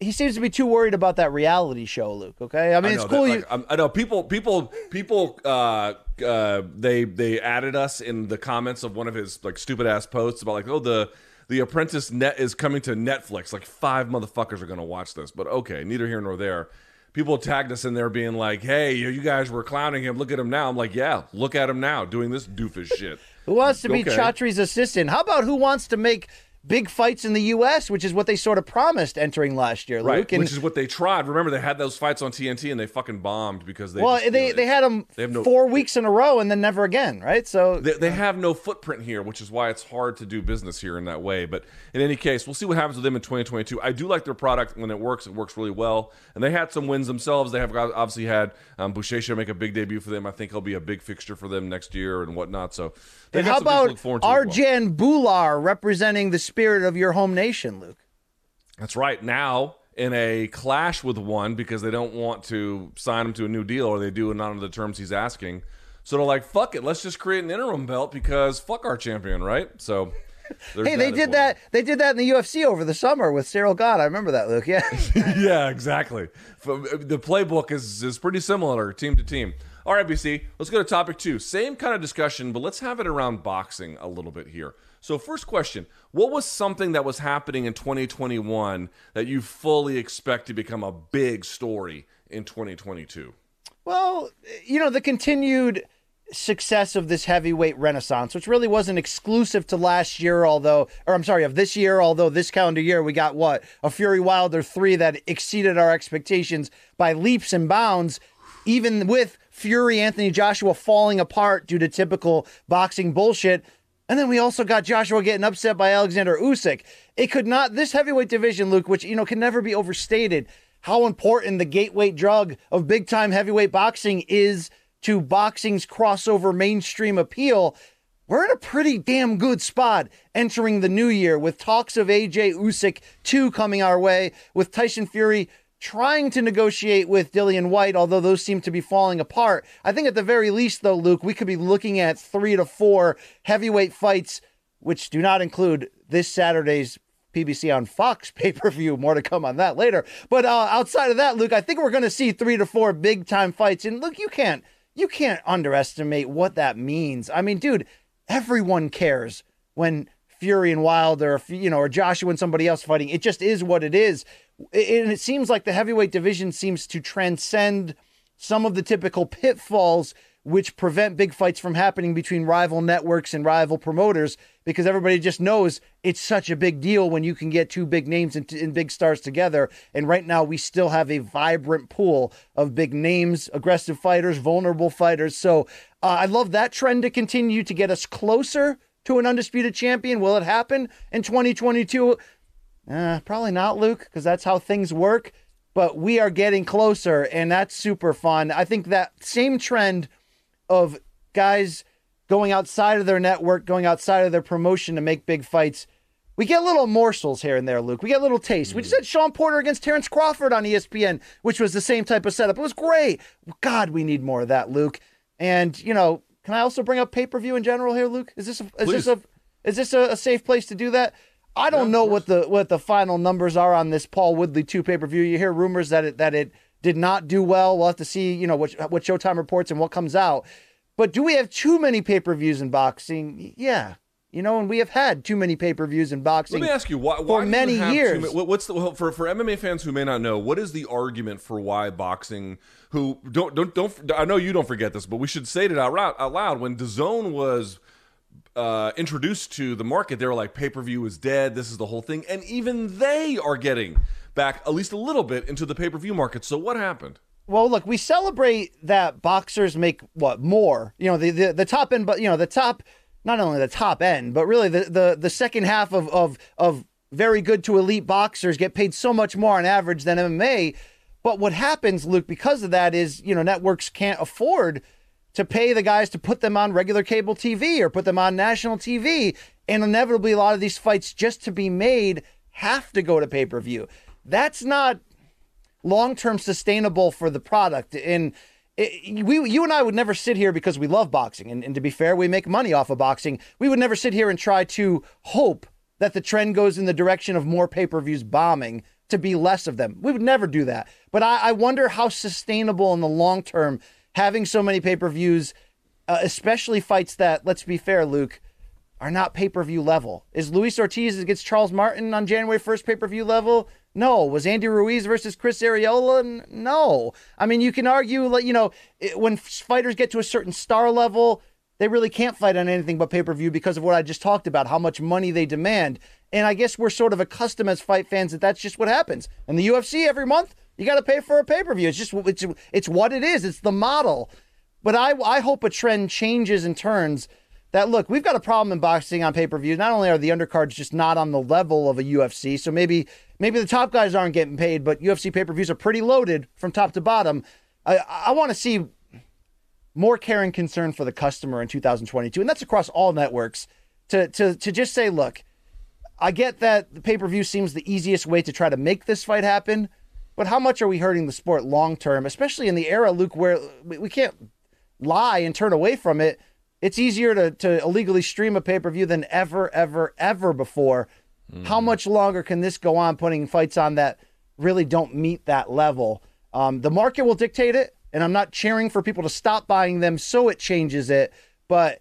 He seems to be too worried about that reality show, Luke. Okay, I mean, it's cool. I know people. They added us in the comments of one of his like stupid ass posts about like, oh, the Apprentice net is coming to Netflix. Like five motherfuckers are gonna watch this, but okay, neither here nor there. People tagged us in there being like, hey, you guys were clowning him. Look at him now. I'm like, yeah, look at him now doing this doofus shit. Who wants to be Chatri's assistant? How about who wants to make big fights in the U.S., which is what they sort of promised entering last year, Luke. Right, which is what they tried. Remember, they had those fights on TNT, and they fucking bombed because they... Well, they had them 4 weeks in a row and then never again, right? So they have no footprint here, which is why it's hard to do business here in that way. But in any case, we'll see what happens with them in 2022. I do like their product. When it works really well. And they had some wins themselves. They have obviously had Buchecha make a big debut for them. I think he'll be a big fixture for them next year and whatnot. So they got some things to look forward to. How about Arjan Bular representing the spirit of your home nation, Luke? That's right. Now in a clash with one because they don't want to sign him to a new deal, or they do and not under the terms he's asking. So they're like, fuck it, let's just create an interim belt because fuck our champion, right? So hey, they did that in the UFC over the summer with Cyril Gane. I remember that, Luke. Yeah. Yeah, exactly. The playbook is pretty similar team to team. All right, BC, let's go to topic 2. Same kind of discussion, but let's have it around boxing a little bit here. So first question, what was something that was happening in 2021 that you fully expect to become a big story in 2022? Well, you know, the continued success of this heavyweight renaissance, which really wasn't exclusive to last year, of this year, although this calendar year we got a Fury Wilder 3 that exceeded our expectations by leaps and bounds, even with Fury Anthony Joshua falling apart due to typical boxing bullshit. And then we also got Joshua getting upset by Alexander Usyk. This heavyweight division, Luke, which, you know, can never be overstated, how important the gateway drug of big-time heavyweight boxing is to boxing's crossover mainstream appeal. We're in a pretty damn good spot entering the new year with talks of AJ Usyk 2 coming our way, with Tyson Fury trying to negotiate with Dillian White, although those seem to be falling apart. I think at the very least, though, Luke, we could be looking at 3 to 4 heavyweight fights, which do not include this Saturday's PBC on Fox pay-per-view. More to come on that later. But outside of that, Luke, I think we're going to see 3 to 4 big-time fights. And, Luke, you can't underestimate what that means. I mean, dude, everyone cares when Fury and Wilder, you know, or Joshua and somebody else fighting. It just is what it is. And it seems like the heavyweight division seems to transcend some of the typical pitfalls which prevent big fights from happening between rival networks and rival promoters, because everybody just knows it's such a big deal when you can get two big names and big stars together. And right now we still have a vibrant pool of big names, aggressive fighters, vulnerable fighters. So I love that trend to continue to get us closer to an undisputed champion. Will it happen in 2022? Probably not, Luke, because that's how things work. But we are getting closer, and that's super fun. I think that same trend of guys going outside of their network, going outside of their promotion to make big fights, we get little morsels here and there, Luke. We get little taste. Mm-hmm. We just had Sean Porter against Terrence Crawford on ESPN, which was the same type of setup. It was great. God, we need more of that, Luke. And, you know, can I also bring up pay-per-view in general here, Luke? Is this a... Is this a safe place to do that? I don't know what the final numbers are on this Paul Woodley 2 pay-per-view. You hear rumors that it did not do well. We'll have to see, what Showtime reports and what comes out. But do we have too many pay-per-views in boxing? Yeah. And we have had too many pay-per-views in boxing. Let me ask you, why for many years? For MMA fans who may not know, what is the argument for why boxing? Who don't? I know you don't forget this, but we should say it out loud. When DAZN was introduced to the market, they were like, pay-per-view is dead. This is the whole thing, and even they are getting back at least a little bit into the pay-per-view market. So what happened? Well, look, we celebrate that boxers make more. The top end, but the top. Not only the top end, but really the second half of very good to elite boxers get paid so much more on average than MMA. But what happens, Luke, because of that is, networks can't afford to pay the guys to put them on regular cable TV or put them on national TV. And inevitably, a lot of these fights just to be made have to go to pay-per-view. That's not long-term sustainable for the product. And you and I would never sit here, because we love boxing, and to be fair, we make money off of boxing. We would never sit here and try to hope that the trend goes in the direction of more pay-per-views bombing to be less of them. We would never do that. But I wonder how sustainable in the long term having so many pay-per-views, especially fights that, let's be fair, Luke, are not pay-per-view level. Is Luis Ortiz against Charles Martin on January 1st pay-per-view level? No. Was Andy Ruiz versus Chris Areola? No. I mean, you can argue, when fighters get to a certain star level, they really can't fight on anything but pay-per-view because of what I just talked about, how much money they demand. And I guess we're sort of accustomed as fight fans that's just what happens. In the UFC every month, you got to pay for a pay-per-view. It's just it's what it is. It's the model. But I hope a trend changes and turns that, look, we've got a problem in boxing on pay-per-view. Not only are the undercards just not on the level of a UFC, so maybe the top guys aren't getting paid, but UFC pay-per-views are pretty loaded from top to bottom. I want to see more care and concern for the customer in 2022, and that's across all networks, to just say, look, I get that the pay-per-view seems the easiest way to try to make this fight happen, but how much are we hurting the sport long-term, especially in the era, Luke, where we can't lie and turn away from it. It's easier to illegally stream a pay-per-view than ever, ever, ever before. Mm. How much longer can this go on, putting fights on that really don't meet that level? The market will dictate it, and I'm not cheering for people to stop buying them so it changes it. But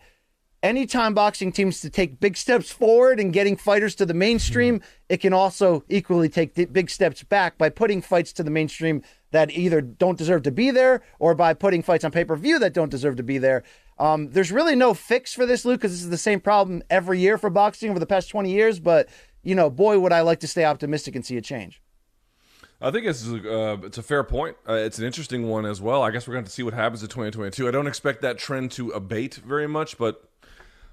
anytime boxing teams to take big steps forward and getting fighters to the mainstream, it can also equally take big steps back by putting fights to the mainstream that either don't deserve to be there or by putting fights on pay-per-view that don't deserve to be there. There's really no fix for this, Luke, because this is the same problem every year for boxing over the past 20 years. But, boy, would I like to stay optimistic and see a change. I think it's a fair point. It's an interesting one as well. I guess we're going to see what happens in 2022. I don't expect that trend to abate very much, but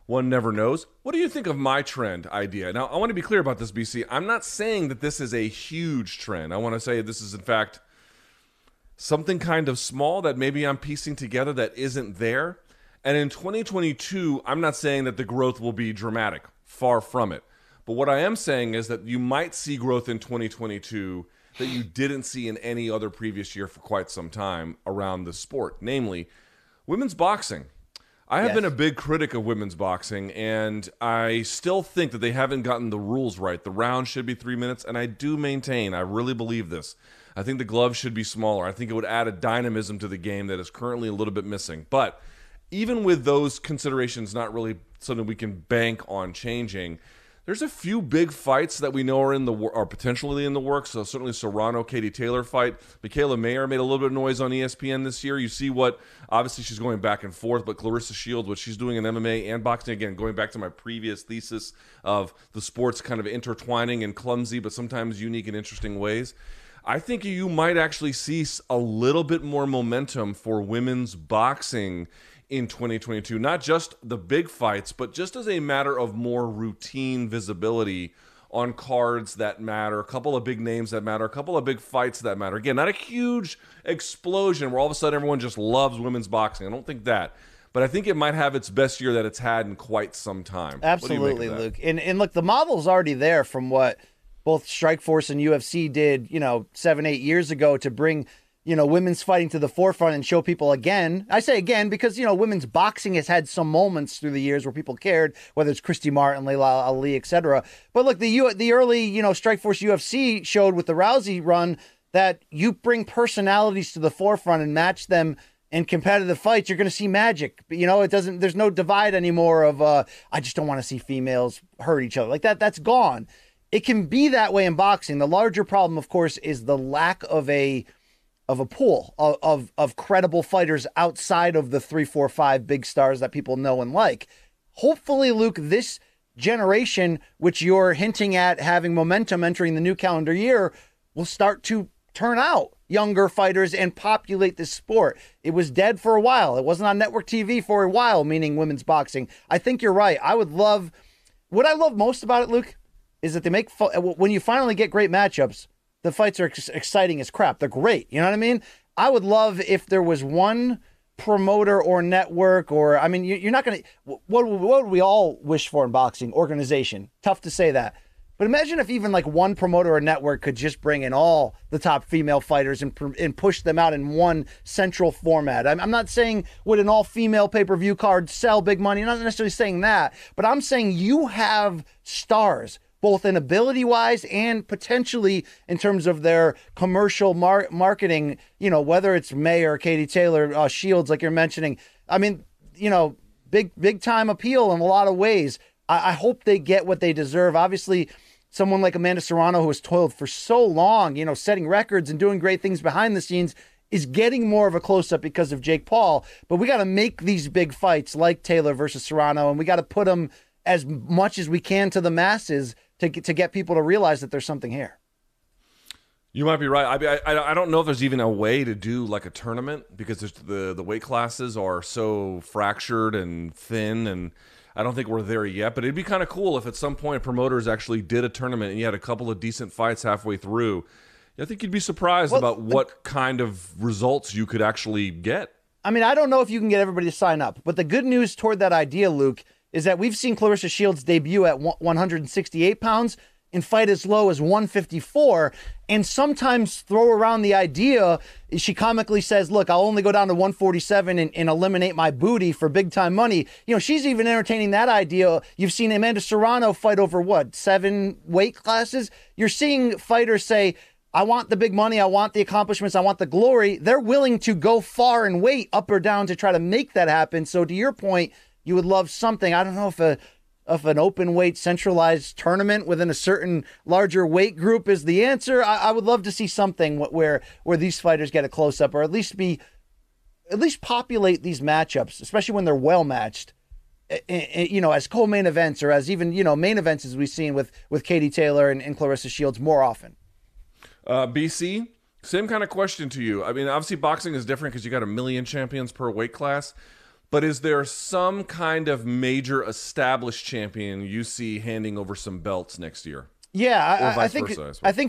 one never knows. What do you think of my trend idea? Now, I want to be clear about this, BC. I'm not saying that this is a huge trend. I want to say this is, in fact, something kind of small that maybe I'm piecing together that isn't there. And in 2022, I'm not saying that the growth will be dramatic. Far from it. But what I am saying is that you might see growth in 2022 that you didn't see in any other previous year for quite some time around the sport, namely women's boxing. I have been a big critic of women's boxing, and I still think that they haven't gotten the rules right. The round should be 3 minutes, and I do maintain, I really believe this. I think the glove should be smaller. I think it would add a dynamism to the game that is currently a little bit missing. But even with those considerations not really something we can bank on changing, there's a few big fights that we know are potentially in the works. So certainly Serrano, Katie Taylor fight. Michaela Mayer made a little bit of noise on ESPN this year. You see what, obviously she's going back and forth, but Clarissa Shields, what she's doing in MMA and boxing, again, going back to my previous thesis of the sports kind of intertwining in clumsy, but sometimes unique and interesting ways. I think you might actually see a little bit more momentum for women's boxing in 2022, not just the big fights, but just as a matter of more routine visibility on cards that matter, a couple of big names that matter, a couple of big fights that matter. Again, not a huge explosion where all of a sudden everyone just loves women's boxing. I don't think that, but I think it might have its best year that it's had in quite some time. Absolutely, Luke. And look, the model's already there from what both Strikeforce and UFC did, 7-8 years ago to bring you know, women's fighting to the forefront and show people again. I say again because, you know, women's boxing has had some moments through the years where people cared, whether it's Christy Martin, Layla Ali, etc. But look, the early, you know, Strikeforce UFC showed with the Rousey run that you bring personalities to the forefront and match them in competitive fights, you're going to see magic. You know, it doesn't, there's no divide anymore of, I just don't want to see females hurt each other. Like that's gone. It can be that way in boxing. The larger problem, of course, is the lack of a pool of credible fighters outside of the 3, 4, 5 big stars that people know and like. Hopefully, Luke, this generation, which you're hinting at having momentum entering the new calendar year, will start to turn out younger fighters and populate this sport. It was dead for a while. It wasn't on network TV for a while, meaning women's boxing. I think you're right. I would love, what I love most about it, Luke, is that they make, when you finally get great matchups, the fights are exciting as crap. They're great. You know what I mean? I would love if there was one promoter or network or, I mean, you're not going to, what would we all wish for in boxing? Organization. Tough to say that. But imagine if even like one promoter or network could just bring in all the top female fighters and push them out in one central format. I'm not saying would an all-female pay-per-view card sell big money. I'm not necessarily saying that. But I'm saying you have stars, both in ability-wise and potentially in terms of their commercial marketing, you know, whether it's May or Katie Taylor, Shields, like you're mentioning. I mean, you know, big-time appeal in a lot of ways. I hope they get what they deserve. Obviously, someone like Amanda Serrano, who has toiled for so long, you know, setting records and doing great things behind the scenes, is getting more of a close-up because of Jake Paul. But we got to make these big fights like Taylor versus Serrano, and we got to put them as much as we can to the masses to get people to realize that there's something here. You might be right. I don't know if there's even a way to do like a tournament because the weight classes are so fractured and thin, and I don't think we're there yet, but it'd be kind of cool if at some point promoters actually did a tournament and you had a couple of decent fights halfway through. I think you'd be surprised about what kind of results you could actually get. I mean, I don't know if you can get everybody to sign up, but the good news toward that idea, Luke, is that we've seen Clarissa Shields debut at 168 pounds and fight as low as 154, and sometimes throw around the idea. She comically says, look, I'll only go down to 147 and eliminate my booty for big time money. You know, she's even entertaining that idea. You've seen Amanda Serrano fight over what, 7 weight classes? You're seeing fighters say, I want the big money, I want the accomplishments, I want the glory. They're willing to go far and weight up or down to try to make that happen. So to your point, you would love something. I don't know if an open weight centralized tournament within a certain larger weight group is the answer. I would love to see something where these fighters get a close up, or at least populate these matchups, especially when they're well matched, you know, as co-main events or as even, you know, main events as we've seen with Katie Taylor and Clarissa Shields more often. BC, same kind of question to you. I mean, obviously boxing is different because you got a million champions per weight class. But is there some kind of major established champion you see handing over some belts next year? Yeah, I think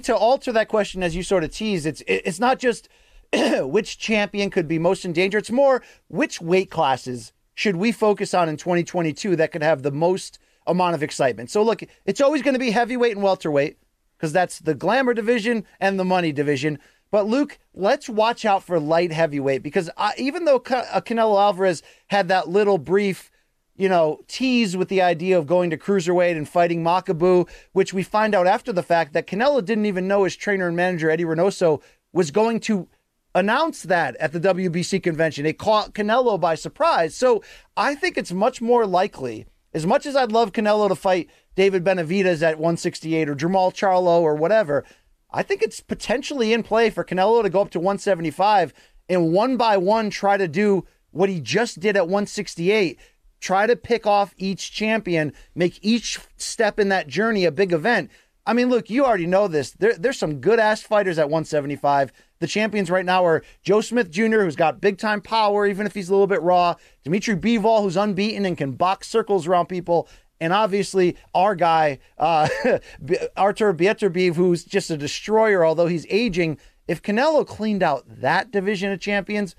to alter that question, as you sort of tease, it's not just which champion could be most in danger. It's more which weight classes should we focus on in 2022 that could have the most amount of excitement. So look, it's always going to be heavyweight and welterweight because that's the glamour division and the money division. But, Luke, let's watch out for light heavyweight because even though Canelo Alvarez had that little brief, you know, tease with the idea of going to cruiserweight and fighting Makabu, which we find out after the fact that Canelo didn't even know his trainer and manager, Eddie Reynoso, was going to announce that at the WBC convention. It caught Canelo by surprise. So I think it's much more likely, as much as I'd love Canelo to fight David Benavidez at 168 or Jermall Charlo or whatever, I think it's potentially in play for Canelo to go up to 175 and one by one try to do what he just did at 168, try to pick off each champion, make each step in that journey a big event. I mean, look, you already know this. There's some good-ass fighters at 175. The champions right now are Joe Smith Jr., who's got big-time power, even if he's a little bit raw, Dimitri Bivol, who's unbeaten and can box circles around people, and obviously, our guy, Artur Beterbiev, who's just a destroyer, although he's aging. If Canelo cleaned out that division of champions,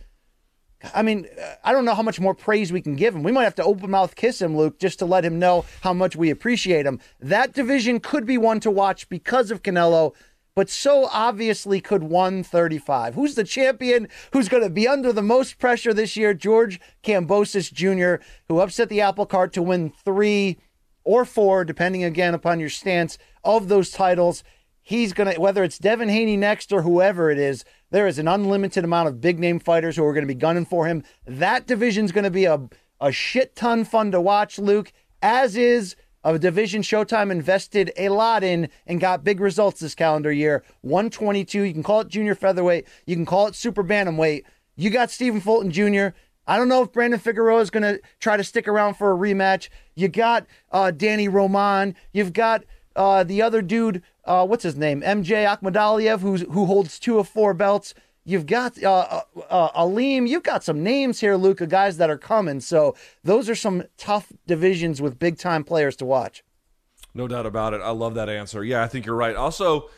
I mean, I don't know how much more praise we can give him. We might have to open mouth kiss him, Luke, just to let him know how much we appreciate him. That division could be one to watch because of Canelo. but so obviously could 135. Who's the champion? Who's going to be under the most pressure this year? George Kambosos Jr., who upset the apple cart to win 3 or 4, depending again upon your stance, of those titles. He's going to, whether it's Devin Haney next or whoever it is, there is an unlimited amount of big-name fighters who are going to be gunning for him. That division's going to be a shit-ton fun to watch, Luke, as is a division Showtime invested a lot in and got big results this calendar year. 122, you can call it junior featherweight. You can call it super bantamweight. You got Stephen Fulton Jr. I don't know if Brandon Figueroa is going to try to stick around for a rematch. You got Danny Roman. You've got the other dude, what's his name? MJ Akhmadaliev, who holds 2 of 4 belts. You've got Aleem. You've got some names here, Luke, of guys that are coming. So those are some tough divisions with big-time players to watch. No doubt about it. I love that answer. Yeah, I think you're right. Also,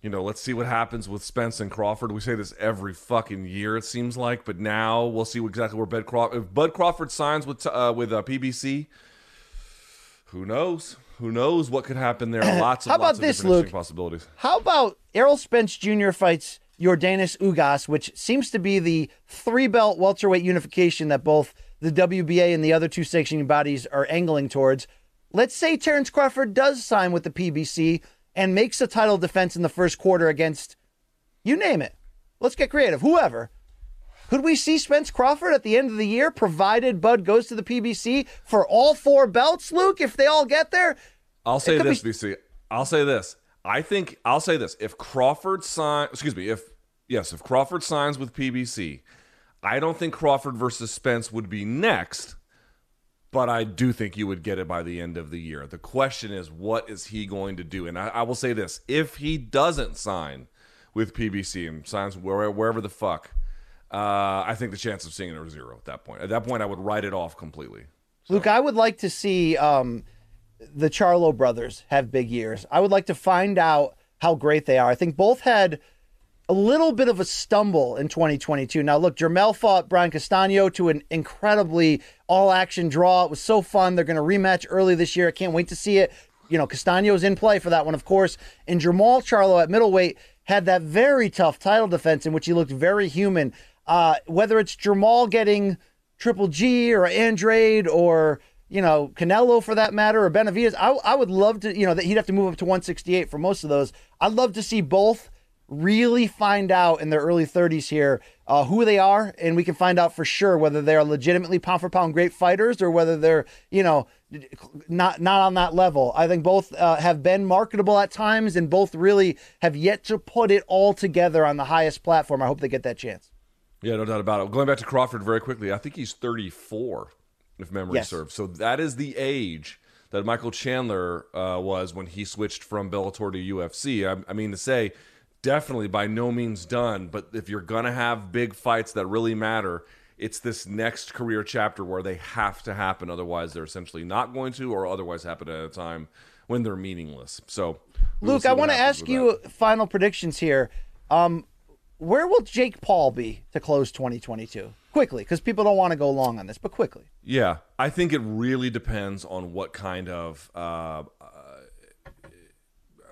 you know, let's see what happens with Spence and Crawford. We say this every fucking year, it seems like. But now we'll see exactly where if Bud Crawford signs with PBC, who knows? Who knows what could happen there? Lots of different interesting possibilities. How about Errol Spence Jr. fights Yordanis Ugas, which seems to be the 3-belt welterweight unification that both the WBA and the other 2 sanctioning bodies are angling towards. Let's say Terrence Crawford does sign with the PBC and makes a title defense in the first quarter against, you name it. Let's get creative. Whoever. Could we see Spence Crawford at the end of the year, provided Bud goes to the PBC for all 4 belts, Luke, if they all get there? I'll say this, BC. I'll say this. I'll say this. If Crawford signs with PBC, I don't think Crawford versus Spence would be next, but I do think you would get it by the end of the year. The question is, what is he going to do? And I will say this. If he doesn't sign with PBC and signs wherever the fuck, I think the chance of seeing it are 0 at that point. At that point, I would write it off completely. So. Luke, I would like to see the Charlo brothers have big years. I would like to find out how great they are. I think both had a little bit of a stumble in 2022. Now, look, Jermell fought Brian Castaño to an incredibly all-action draw. It was so fun. They're going to rematch early this year. I can't wait to see it. You know, Castaño's in play for that one, of course. And Jermall Charlo at middleweight had that very tough title defense in which he looked very human. Whether it's Jermall getting Triple G or Andrade or, you know, Canelo for that matter, or Benavidez, I would love to, you know, that he'd have to move up to 168 for most of those. I'd love to see both really find out in their early 30s here who they are, and we can find out for sure whether they are legitimately pound for pound great fighters or whether they're, you know, not on that level. I think both have been marketable at times, and both really have yet to put it all together on the highest platform. I hope they get that chance. Yeah, no doubt about it. Going back to Crawford very quickly, I think he's 34, if memory serves. So that is the age that Michael Chandler was when he switched from Bellator to UFC. I mean to say, definitely by no means done, but if you're going to have big fights that really matter, it's this next career chapter where they have to happen. Otherwise, they're essentially not going to, or otherwise happen at a time when they're meaningless. So, Luke, I want to ask you final predictions here. Where will Jake Paul be to close 2022? Quickly, because people don't want to go long on this, but quickly. Yeah, I think it really depends on what kind of, I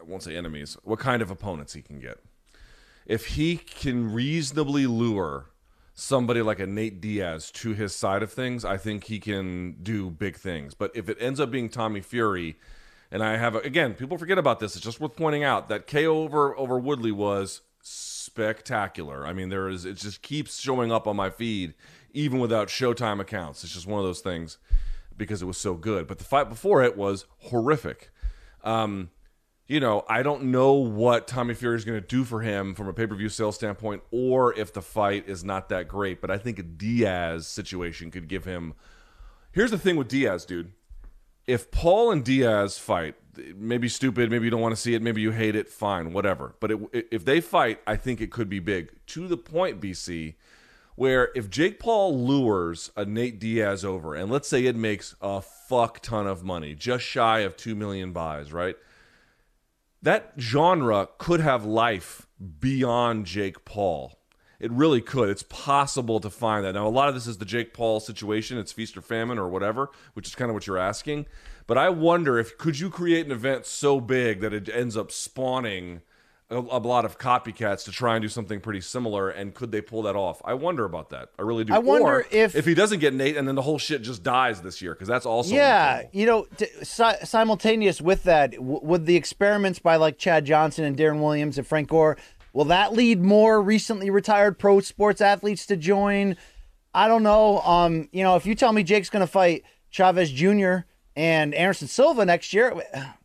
won't say enemies, what kind of opponents he can get. If he can reasonably lure somebody like a Nate Diaz to his side of things, I think he can do big things. But if it ends up being Tommy Fury, and again, people forget about this, it's just worth pointing out that KO over Woodley was spectacular. I mean, it just keeps showing up on my feed, even without Showtime accounts. It's just one of those things because it was so good. But the fight before it was horrific. You know, I don't know what Tommy Fury is going to do for him from a pay-per-view sales standpoint, or if the fight is not that great. But I think a Diaz situation could give him. Here's the thing with Diaz, dude. If Paul and Diaz fight, maybe stupid, maybe you don't want to see it, maybe you hate it, fine, whatever. But if they fight, I think it could be big. To the point, BC, where if Jake Paul lures a Nate Diaz over, and let's say it makes a fuck ton of money, just shy of 2 million buys, right? That genre could have life beyond Jake Paul. It really could. It's possible to find that. Now, a lot of this is the Jake Paul situation. It's feast or famine or whatever, which is kind of what you're asking. But I wonder, could you create an event so big that it ends up spawning a lot of copycats to try and do something pretty similar, and could they pull that off? I wonder about that. I really do. I wonder if he doesn't get Nate, and then the whole shit just dies this year, because that's also incredible. You know, simultaneous with that, would the experiments by like Chad Johnson and Darren Williams and Frank Gore, will that lead more recently retired pro sports athletes to join? I don't know. You know, if you tell me Jake's going to fight Chavez Jr. and Anderson Silva next year,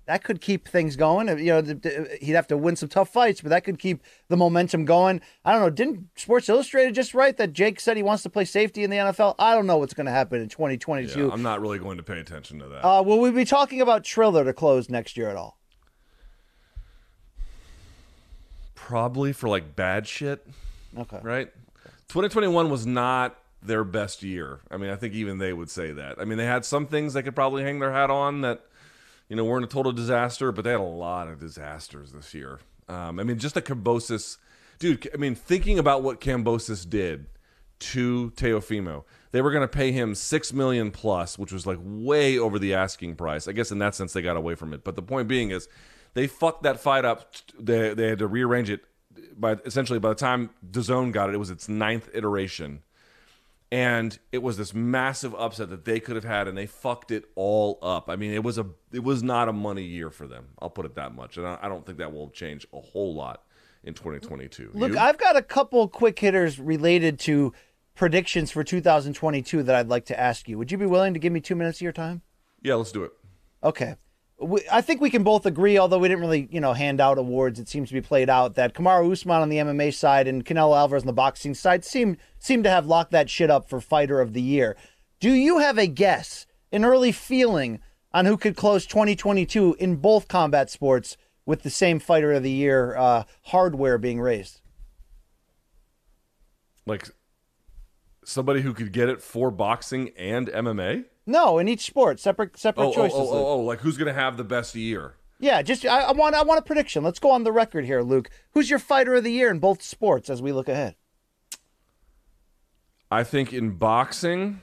that could keep things going. You know, he'd have to win some tough fights, but that could keep the momentum going. I don't know. Didn't Sports Illustrated just write that Jake said he wants to play safety in the NFL? I don't know what's going to happen in 2022. Yeah, I'm not really going to pay attention to that. Will we be talking about Triller to close next year at all? Probably for like bad shit. Okay. Right? 2021 was not their best year. I mean, I think even they would say that. I mean, they had some things they could probably hang their hat on that, you know, weren't a total disaster, but they had a lot of disasters this year. I mean, just the Kambosos, dude. I mean, thinking about what Kambosos did to Teofimo, they were going to pay him $6 million plus, which was like way over the asking price. I guess in that sense, they got away from it. But the point being is, they fucked that fight up. They had to rearrange it. Essentially, by the time DAZN got it, it was its 9th iteration. And it was this massive upset that they could have had, and they fucked it all up. I mean, it was not a money year for them. I'll put it that much, and I don't think that will change a whole lot in 2022. Look, I've got a couple quick hitters related to predictions for 2022 that I'd like to ask you. Would you be willing to give me 2 minutes of your time? Yeah, let's do it. Okay. I think we can both agree, although we didn't really, you know, hand out awards. It seems to be played out that Kamaru Usman on the MMA side and Canelo Alvarez on the boxing side seem to have locked that shit up for Fighter of the Year. Do you have a guess, an early feeling on who could close 2022 in both combat sports with the same Fighter of the Year hardware being raised? Like somebody who could get it for boxing and MMA? No, in each sport, separate choices. Like who's going to have the best year? Yeah, just I want a prediction. Let's go on the record here, Luke. Who's your Fighter of the Year in both sports as we look ahead? I think in boxing,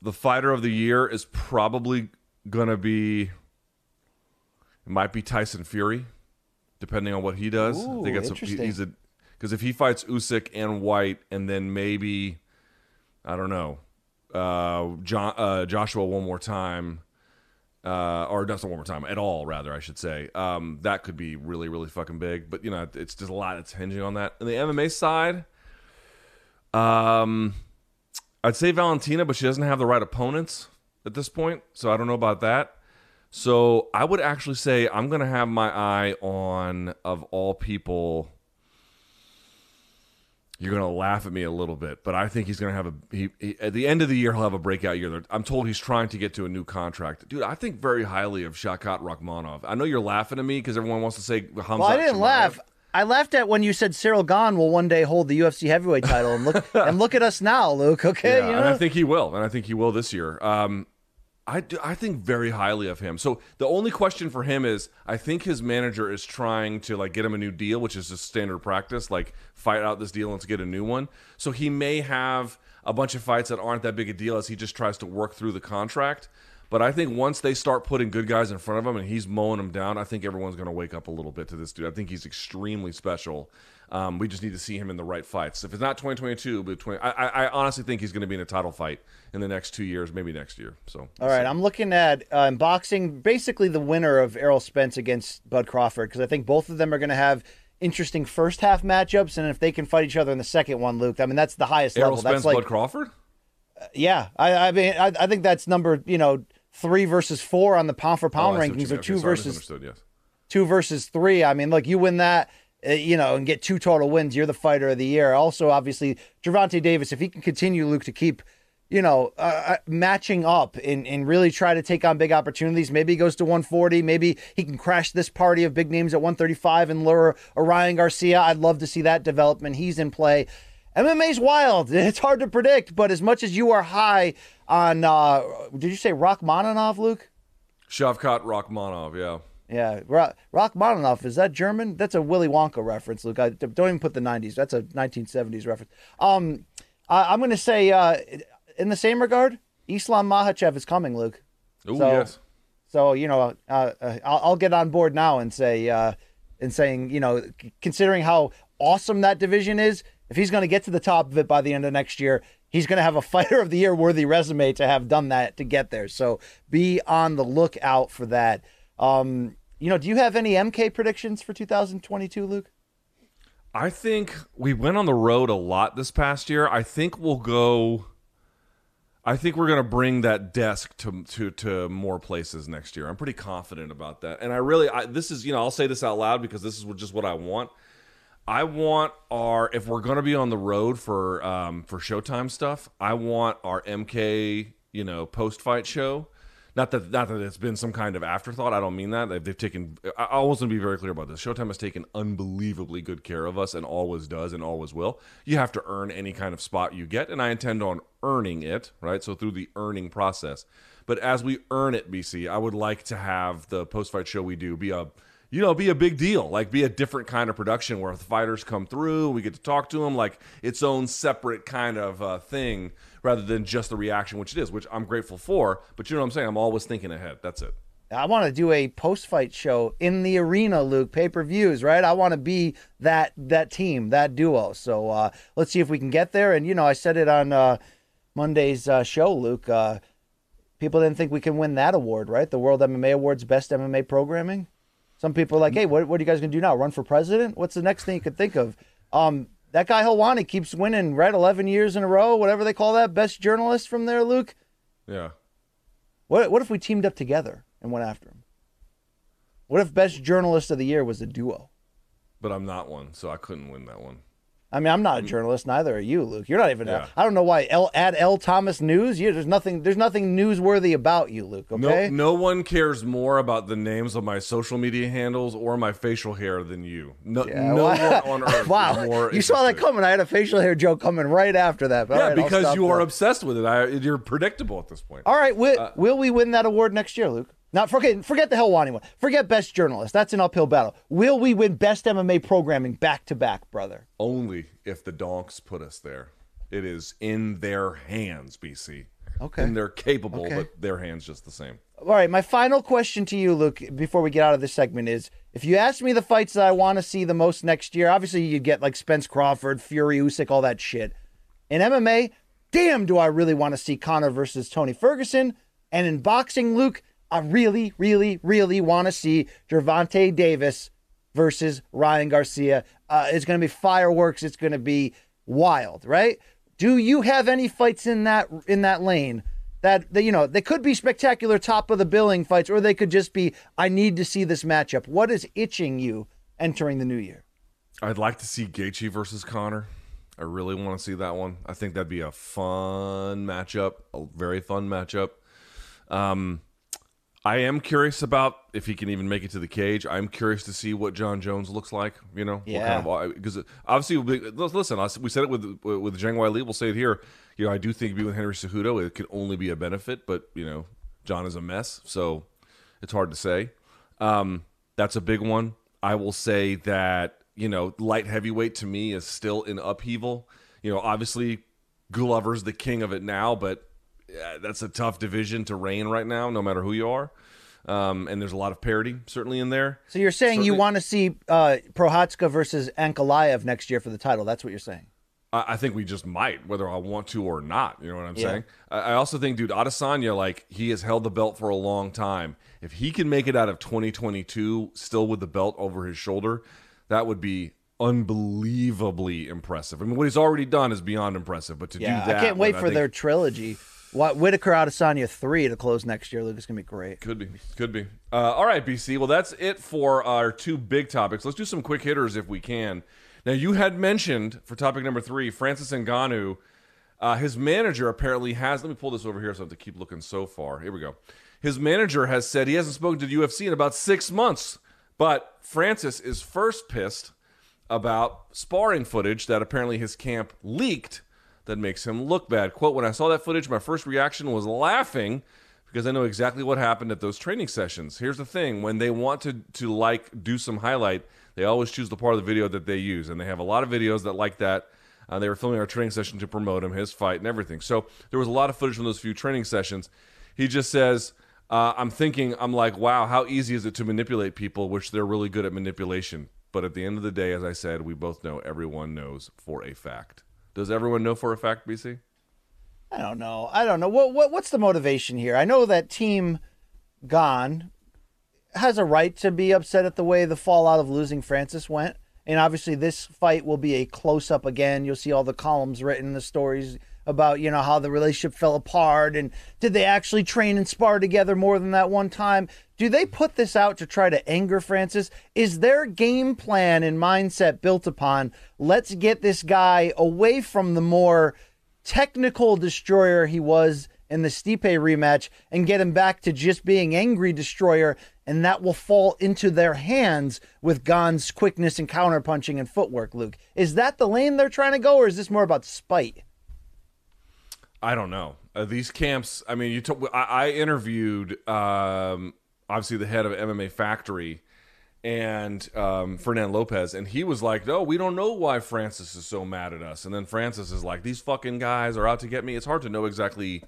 the Fighter of the Year is probably going to be, it might be Tyson Fury, depending on what he does. Ooh, I think that's interesting. Because if he fights Usyk and White, and then maybe, I don't know, Joshua one more time, or not one more time at all, rather I should say, that could be really, really fucking big. But you know, it's just a lot that's hinging on that. And the MMA side, I'd say Valentina, but she doesn't have the right opponents at this point, so I don't know about that. So I would actually say I'm gonna have my eye on, of all people, you're going to laugh at me a little bit, but I think he's going to have at the end of the year, he'll have a breakout year. I'm told he's trying to get to a new contract. Dude, I think very highly of Shakhat Rakhmonov. I know you're laughing at me because everyone wants to say Hamzat Chimaev. Well, I didn't laugh. I laughed at when you said Cyril Gane will one day hold the UFC heavyweight title. And look and look at us now, Luke, okay? Yeah, you know? And I think he will, and I think he will this year. I think very highly of him. So the only question for him is, I think his manager is trying to like get him a new deal, which is just standard practice, like fight out this deal and let's get a new one. So he may have a bunch of fights that aren't that big a deal as he just tries to work through the contract. But I think once they start putting good guys in front of him and he's mowing them down, I think everyone's going to wake up a little bit to this dude. I think he's extremely special. We just need to see him in the right fights. If it's not 2022, but I honestly think he's going to be in a title fight in the next 2 years, maybe next year. So, all right, I'm looking at in boxing, basically the winner of Errol Spence against Bud Crawford, because I think both of them are going to have interesting first half matchups, and if they can fight each other in the second one, Luke, I mean that's the highest Errol level. Spence, that's like Bud Crawford. Yeah, I mean I think that's number 3 versus 4 on the pound for pound rankings, or two versus three. I mean, look, you win that, you know, and get 2 total wins, you're the Fighter of the Year. Also, obviously, Gervonta Davis, if he can continue, Luke, to keep, you know, matching up and really try to take on big opportunities. Maybe he goes to 140. Maybe he can crash this party of big names at 135 and lure Ryan Garcia. I'd love to see that development. He's in play. MMA's wild. It's hard to predict, but as much as you are high on, did you say Rakhmonov, Luke? Shavkat Rakhmonov, yeah. Yeah, Rachmaninoff, is that German? That's a Willy Wonka reference, Luke. I don't even put the 90s. That's a 1970s reference. I'm going to say, in the same regard, Islam Makhachev is coming, Luke. Oh, yes. So, you know, I'll get on board now and say and saying, you know, considering how awesome that division is, if he's going to get to the top of it by the end of next year, he's going to have a Fighter of the Year worthy resume to have done that to get there. So be on the lookout for that. You know, do you have any MK predictions for 2022, Luke? I think we went on the road a lot this past year. I think we'll go... I think we're going to bring that desk to more places next year. I'm pretty confident about that. And I really, this is, you know, I'll say this out loud because this is just what I want. I want our, if we're going to be on the road for Showtime stuff, I want our MK, you know, post-fight show. Not that it's been some kind of afterthought. I don't mean that. They've taken, I always want to be very clear about this. Showtime has taken unbelievably good care of us and always does and always will. You have to earn any kind of spot you get, and I intend on earning it, right? So through the earning process. But as we earn it, BC, I would like to have the post-fight show we do be a big deal, like be a different kind of production where the fighters come through, we get to talk to them, like its own separate kind of thing rather than just the reaction, which it is, which I'm grateful for. But you know what I'm saying? I'm always thinking ahead. That's it. I want to do a post-fight show in the arena, Luke, pay-per-views, right? I want to be that team, that duo. So let's see if we can get there. And, you know, I said it on Monday's show, Luke. People didn't think we can win that award, right? The World MMA Awards Best MMA Programming. Some people are like, hey, what are you guys going to do now? Run for president? What's the next thing you could think of? That guy, Helwani, keeps winning, right? 11 years in a row, whatever they call that. Best journalist from there, Luke? Yeah. What if we teamed up together and went after him? What if Best Journalist of the Year was a duo? But I'm not one, so I couldn't win that one. I mean, I'm not a journalist. Neither are you, Luke. You're not even I don't know why. Add L. Thomas News. There's nothing newsworthy about you, Luke, okay? No one cares more about the names of my social media handles or my facial hair than you. No one on earth. Wow. You saw that coming. I had a facial hair joke coming right after that. But yeah, right, because you are obsessed with it. You're predictable at this point. All right. Will we win that award next year, Luke? Forget the Helwani one. Forget Best Journalist. That's an uphill battle. Will we win Best MMA Programming back-to-back, brother? Only if the donks put us there. It is in their hands, BC. Okay. And they're capable, but their hands just the same. All right, my final question to you, Luke, before we get out of this segment is, if you ask me the fights that I want to see the most next year, obviously you'd get like Spence Crawford, Fury, Usyk, all that shit. In MMA, damn, do I really want to see Conor versus Tony Ferguson. And in boxing, Luke, I really, really, really want to see Gervonta Davis versus Ryan Garcia. It's going to be fireworks. It's going to be wild, right? Do you have any fights in that lane that you know, they could be spectacular top of the billing fights, or they could just be, I need to see this matchup. What is itching you entering the new year? I'd like to see Gaethje versus Connor. I really want to see that one. I think that'd be a fun matchup, a very fun matchup. I am curious about if he can even make it to the cage. I'm curious to see what John Jones looks like, you know? Yeah. Because obviously, listen, we said it with Zhang Weili. We'll say it here. You know, I do think being with Henry Cejudo, it could only be a benefit, but, you know, John is a mess, so it's hard to say. That's a big one. I will say that, you know, light heavyweight to me is still in upheaval. You know, obviously, Glover's the king of it now, but that's a tough division to reign right now, no matter who you are. And there's a lot of parity, certainly, in there. So you're saying certainly, you want to see Prochazka versus Ankalaev next year for the title. That's what you're saying. I think we just might, whether I want to or not. You know what I'm saying? I also think, dude, Adesanya, like, he has held the belt for a long time. If he can make it out of 2022 still with the belt over his shoulder, that would be unbelievably impressive. I mean, what he's already done is beyond impressive. But to do that... I can't wait for their trilogy. Whitaker Adesanya 3 to close next year, Luke, is going to be great. Could be. All right, BC. Well, that's it for our two big topics. Let's do some quick hitters if we can. Now, you had mentioned for topic number 3, Francis Ngannou. His manager apparently has... Let me pull this over here so I have to keep looking so far. Here we go. His manager has said he hasn't spoken to the UFC in about 6 months, but Francis is first pissed about sparring footage that apparently his camp leaked that makes him look bad. Quote, when I saw that footage, my first reaction was laughing because I know exactly what happened at those training sessions. Here's the thing. When they want to like do some highlight, they always choose the part of the video that they use. And they have a lot of videos that like that. They were filming our training session to promote him, his fight and everything. So there was a lot of footage from those few training sessions. He just says, I'm like, wow, how easy is it to manipulate people, which they're really good at manipulation. But at the end of the day, as I said, we both know everyone knows for a fact. Does everyone know for a fact, BC? I don't know. What's the motivation here? I know that Team Gane has a right to be upset at the way the fallout of losing Francis went. And obviously this fight will be a close-up again. You'll see all the columns written, the stories about, you know, how the relationship fell apart and did they actually train and spar together more than that one time? Do they put this out to try to anger Francis? Is their game plan and mindset built upon, let's get this guy away from the more technical destroyer he was in the Stipe rematch and get him back to just being angry destroyer, and that will fall into their hands with Gane's quickness and counterpunching and footwork, Luke? Is that the lane they're trying to go, or is this more about spite? I don't know. These camps, I mean, I interviewed, obviously, the head of MMA Factory and Fernand Lopez, and he was like, no, we don't know why Francis is so mad at us. And then Francis is like, these fucking guys are out to get me. It's hard to know exactly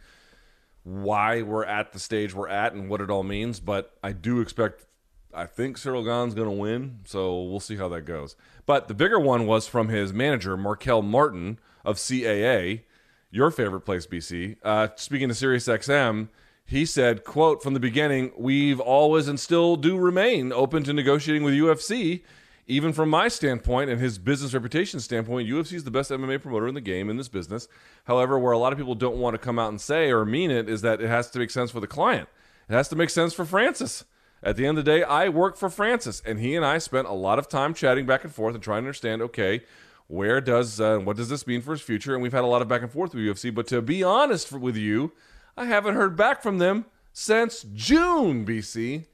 why we're at the stage we're at and what it all means, but I do expect, I think Cyril Gane's going to win, so we'll see how that goes. But the bigger one was from his manager, Markel Martin of CAA, your favorite place, BC. Speaking to SiriusXM, he said, quote, from the beginning, we've always and still do remain open to negotiating with UFC. Even from my standpoint and his business reputation standpoint, UFC is the best MMA promoter in the game in this business. However, where a lot of people don't want to come out and say or mean it is that it has to make sense for the client. It has to make sense for Francis. At the end of the day, I work for Francis, and he and I spent a lot of time chatting back and forth and trying to understand, okay, where does what does this mean for his future? And we've had a lot of back and forth with UFC. But to be honest with you, I haven't heard back from them since June, BC.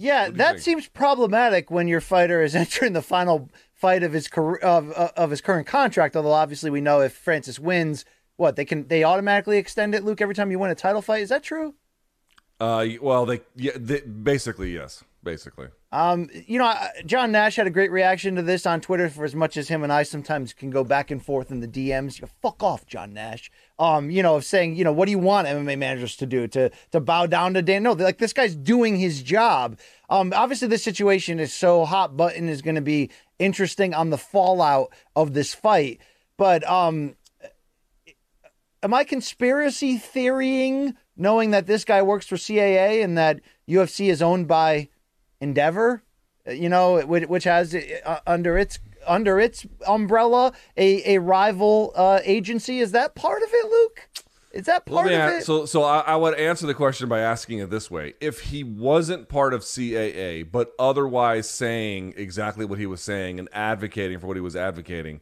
Yeah, that seems problematic when your fighter is entering the final fight of his career, of his current contract. Although obviously we know if Francis wins, what they automatically extend it. Luke, every time you win a title fight, is that true? Well, basically yes. Basically. You know, John Nash had a great reaction to this on Twitter, for as much as him and I sometimes can go back and forth in the DMs. You fuck off, John Nash. You know, saying, you know, what do you want MMA managers to do? To bow down to Dana? No, like, this guy's doing his job. Obviously this situation is so hot button, is going to be interesting on the fallout of this fight. But am I conspiracy theorying, knowing that this guy works for CAA and that UFC is owned by Endeavor, you know, which has under its umbrella a rival agency? Is that part of it, Luke? Is that part of it? So I would answer the question by asking it this way: if he wasn't part of CAA, but otherwise saying exactly what he was saying and advocating for what he was advocating,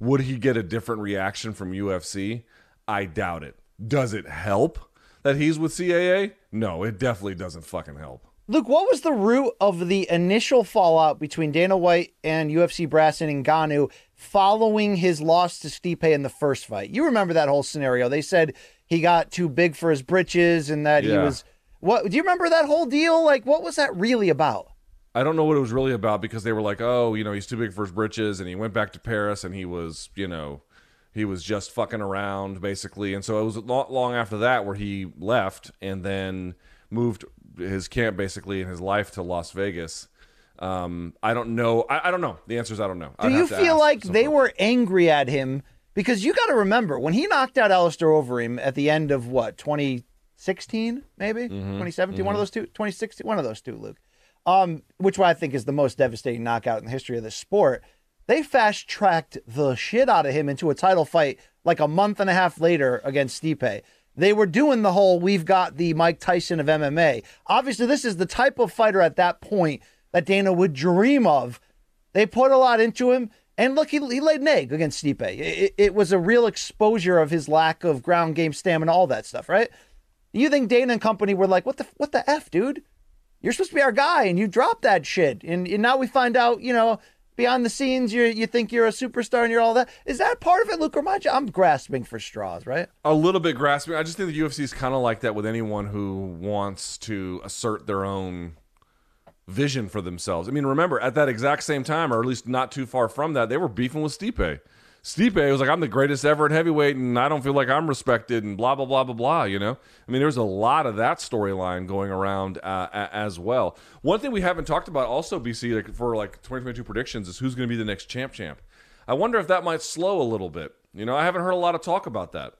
would he get a different reaction from UFC? I doubt it. Does it help that he's with CAA? No, it definitely doesn't fucking help. Luke, what was the root of the initial fallout between Dana White and UFC brass and Ngannou following his loss to Stipe in the first fight? You remember that whole scenario. They said he got too big for his britches and that he was... What? Do you remember that whole deal? Like, what was that really about? I don't know what it was really about, because they were like, oh, you know, he's too big for his britches, and he went back to Paris and he was, you know, he was just fucking around, basically. And so it was not long after that where he left and then moved his camp, basically, in his life to Las Vegas. I don't know. I don't know. The answer is I don't know. Do you feel like they were angry at him? Because you got to remember, when he knocked out Alistair Overeem at the end of, what, 2016, maybe? 2017? One of those two? 2016? One of those two, Luke. Which I think is the most devastating knockout in the history of the sport. They fast-tracked the shit out of him into a title fight like a month and a half later against Stipe. They were doing the whole, we've got the Mike Tyson of MMA. Obviously, this is the type of fighter at that point that Dana would dream of. They put a lot into him. And look, he laid an egg against Stipe. It was a real exposure of his lack of ground game stamina, all that stuff, right? You think Dana and company were like, what the F, dude? You're supposed to be our guy, and you dropped that shit. And now we find out, you know, behind the scenes, you think you're a superstar and you're all that. Is that part of it, Luke? Remind you, I'm grasping for straws, right? A little bit grasping. I just think the UFC is kind of like that with anyone who wants to assert their own vision for themselves. I mean, remember, at that exact same time, or at least not too far from that, they were beefing with Stipe. Stipe was like, I'm the greatest ever at heavyweight, and I don't feel like I'm respected, and blah, blah, blah, blah, blah, you know? I mean, there's a lot of that storyline going around as well. One thing we haven't talked about also, BC, like for like 2022 predictions is who's going to be the next champ. I wonder if that might slow a little bit. You know, I haven't heard a lot of talk about that.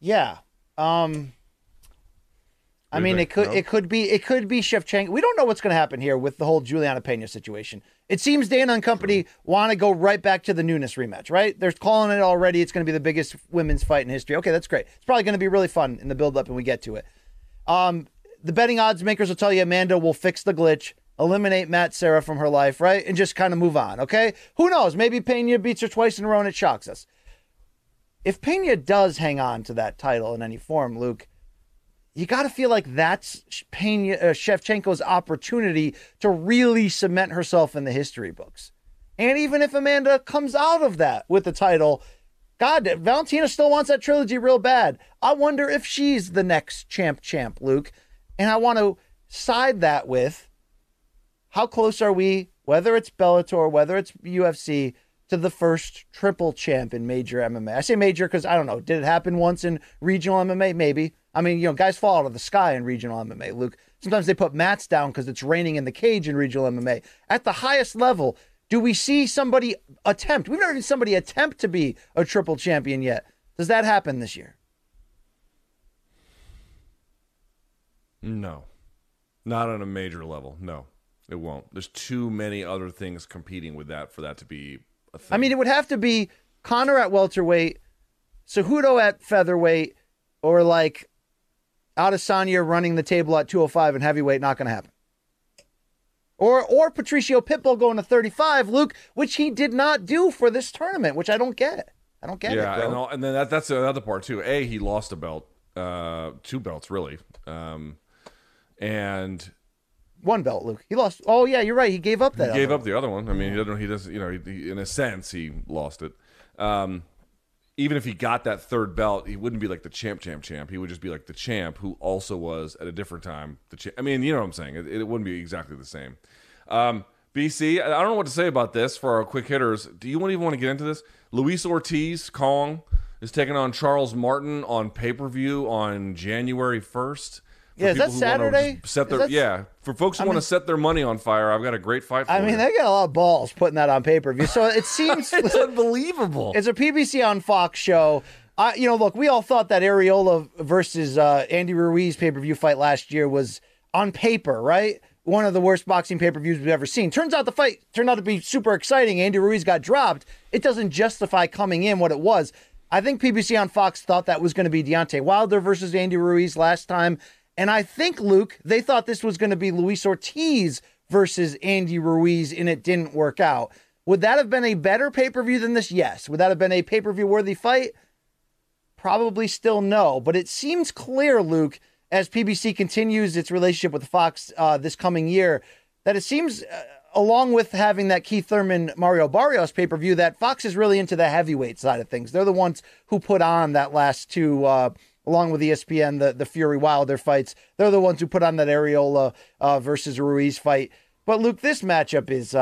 Yeah. I mean, it could be Shevchenko. We don't know what's going to happen here with the whole Juliana Pena situation. It seems Dana and company want to go right back to the Nunes rematch, right? They're calling it already. It's going to be the biggest women's fight in history. Okay, that's great. It's probably going to be really fun in the build-up when we get to it. The betting odds makers will tell you Amanda will fix the glitch, eliminate Matt Serra from her life, right? And just kind of move on, okay? Who knows? Maybe Pena beats her twice in a row and it shocks us. If Pena does hang on to that title in any form, Luke, you got to feel like that's Shevchenko's opportunity to really cement herself in the history books. And even if Amanda comes out of that with the title, God, Valentina still wants that trilogy real bad. I wonder if she's the next champ, Luke. And I want to side that with how close are we, whether it's Bellator, whether it's UFC, to the first triple champ in major MMA. I say major because, I don't know, did it happen once in regional MMA? Maybe. I mean, you know, guys fall out of the sky in regional MMA, Luke. Sometimes they put mats down because it's raining in the cage in regional MMA. At the highest level, do we see somebody attempt? We've never seen somebody attempt to be a triple champion yet. Does that happen this year? No. Not on a major level. No, it won't. There's too many other things competing with that for that to be a thing. I mean, it would have to be Conor at welterweight, Cejudo at featherweight, or like Adesanya running the table at 205 and heavyweight, not going to happen. Or Patricio Pitbull going to 35, Luke, which he did not do for this tournament, which I don't get. I don't get it. Yeah, and then that's another part too. A, he lost a belt, two belts really, and one belt, Luke. He lost. Oh yeah, you're right. He gave up that. He gave up the other one. I mean, he doesn't. You know, he, in a sense, he lost it. Even if he got that third belt, he wouldn't be like the champ. He would just be like the champ who also was at a different time the champ. I mean, you know what I'm saying? It wouldn't be exactly the same. BC, I don't know what to say about this for our quick hitters. Do you even want to get into this? Luis Ortiz, Kong, is taking on Charles Martin on pay-per-view on January 1st. Yeah, is that Saturday? For folks who want to set their money on fire, I've got a great fight for you. I mean, they got a lot of balls putting that on pay-per-view. So it seems... It's unbelievable. It's a PBC on Fox show. You know, look, we all thought that Areola versus Andy Ruiz pay-per-view fight last year was, on paper, right, one of the worst boxing pay-per-views we've ever seen. Turns out the fight turned out to be super exciting. Andy Ruiz got dropped. It doesn't justify coming in what it was. I think PBC on Fox thought that was going to be Deontay Wilder versus Andy Ruiz last time. And I think, Luke, they thought this was going to be Luis Ortiz versus Andy Ruiz, and it didn't work out. Would that have been a better pay-per-view than this? Yes. Would that have been a pay-per-view worthy fight? Probably still no. But it seems clear, Luke, as PBC continues its relationship with Fox this coming year, that it seems, along with having that Keith Thurman, Mario Barrios pay-per-view, that Fox is really into the heavyweight side of things. They're the ones who put on that last two along with ESPN, the Fury Wilder fights. They're the ones who put on that Areola versus Ruiz fight. But, Luke, this matchup is,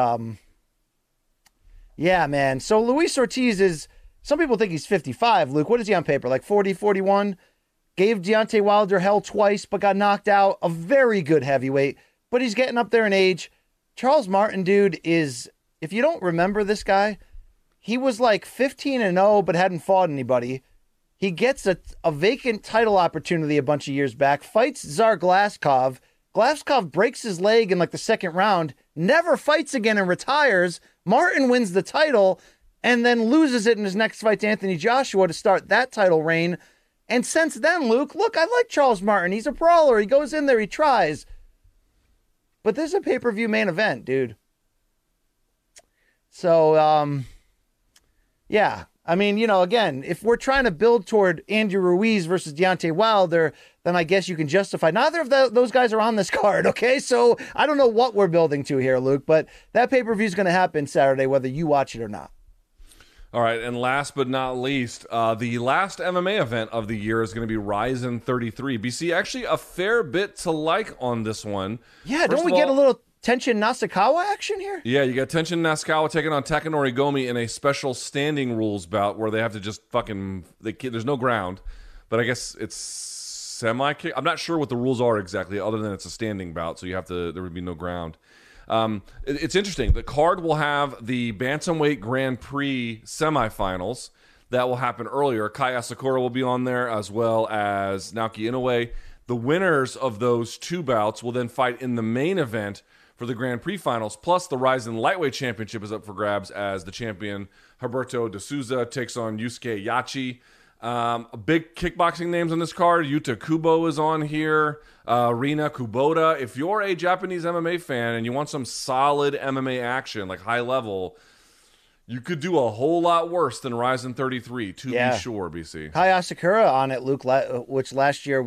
yeah, man. So Luis Ortiz is, some people think he's 55. Luke, what is he on paper? Like 40, 41? Gave Deontay Wilder hell twice, but got knocked out. A very good heavyweight, but he's getting up there in age. Charles Martin, dude, is, if you don't remember this guy, he was like 15-0, but hadn't fought anybody. He gets a vacant title opportunity a bunch of years back, fights Tsar Glasskov. Glasskov breaks his leg in like the second round, never fights again and retires. Martin wins the title and then loses it in his next fight to Anthony Joshua to start that title reign. And since then, Luke, look, I like Charles Martin. He's a brawler. He goes in there, he tries. But this is a pay-per-view main event, dude. So, yeah. I mean, you know, again, if we're trying to build toward Andy Ruiz versus Deontay Wilder, then I guess you can justify. Neither of those guys are on this card, okay? So I don't know what we're building to here, Luke, but that pay-per-view is going to happen Saturday, whether you watch it or not. All right, and last but not least, the last MMA event of the year is going to be Ryzen 33. BC, actually a fair bit to like on this one. Yeah, don't we get a little Tenshin Nasukawa action here? Yeah, you got Tenshin Nasukawa taking on Takanori Gomi in a special standing rules bout where they have to just fucking... there's no ground, but I guess it's semi-kick. I'm not sure what the rules are exactly, other than it's a standing bout, so you have to... there would be no ground. It's interesting. The card will have the Bantamweight Grand Prix semifinals. That will happen earlier. Kai Asakura will be on there, as well as Naoki Inoue. The winners of those two bouts will then fight in the main event for the Grand Prix finals. Plus, the Rizin Lightweight Championship is up for grabs as the champion Humberto de Souza takes on Yusuke Yachi. Big kickboxing names on this card. Yuta Kubo is on here. Rina Kubota. If you're a Japanese MMA fan and you want some solid MMA action, like high level, you could do a whole lot worse than Rizin 33, to be sure, BC. Kai Asakura on it, Luke, which last year,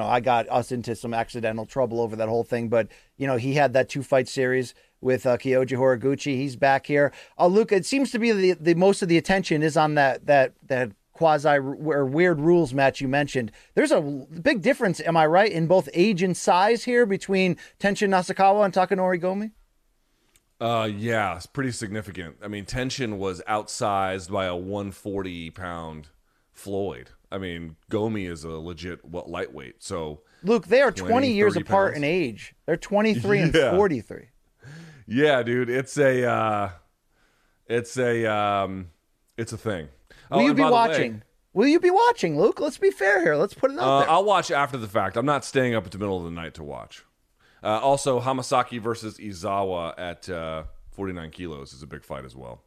I got us into some accidental trouble over that whole thing. But, he had that two-fight series with Kyoji Horiguchi. He's back here. Luke, it seems to be the most of the attention is on that quasi or weird rules match you mentioned. There's a big difference, am I right, in both age and size here between Tenshin Nasukawa and Takanori Gomi? Yeah, it's pretty significant. I mean, Tenshin was outsized by a 140-pound Floyd. I mean, Gomi is a legit lightweight. So Luke, they are 20 years apart in age. They're 23 and 43. Yeah, dude, it's a thing. Will you be watching? Will you be watching, Luke? Let's be fair here. Let's put it out there. I'll watch after the fact. I'm not staying up at the middle of the night to watch. Also, Hamasaki versus Izawa at 49 kilos is a big fight as well.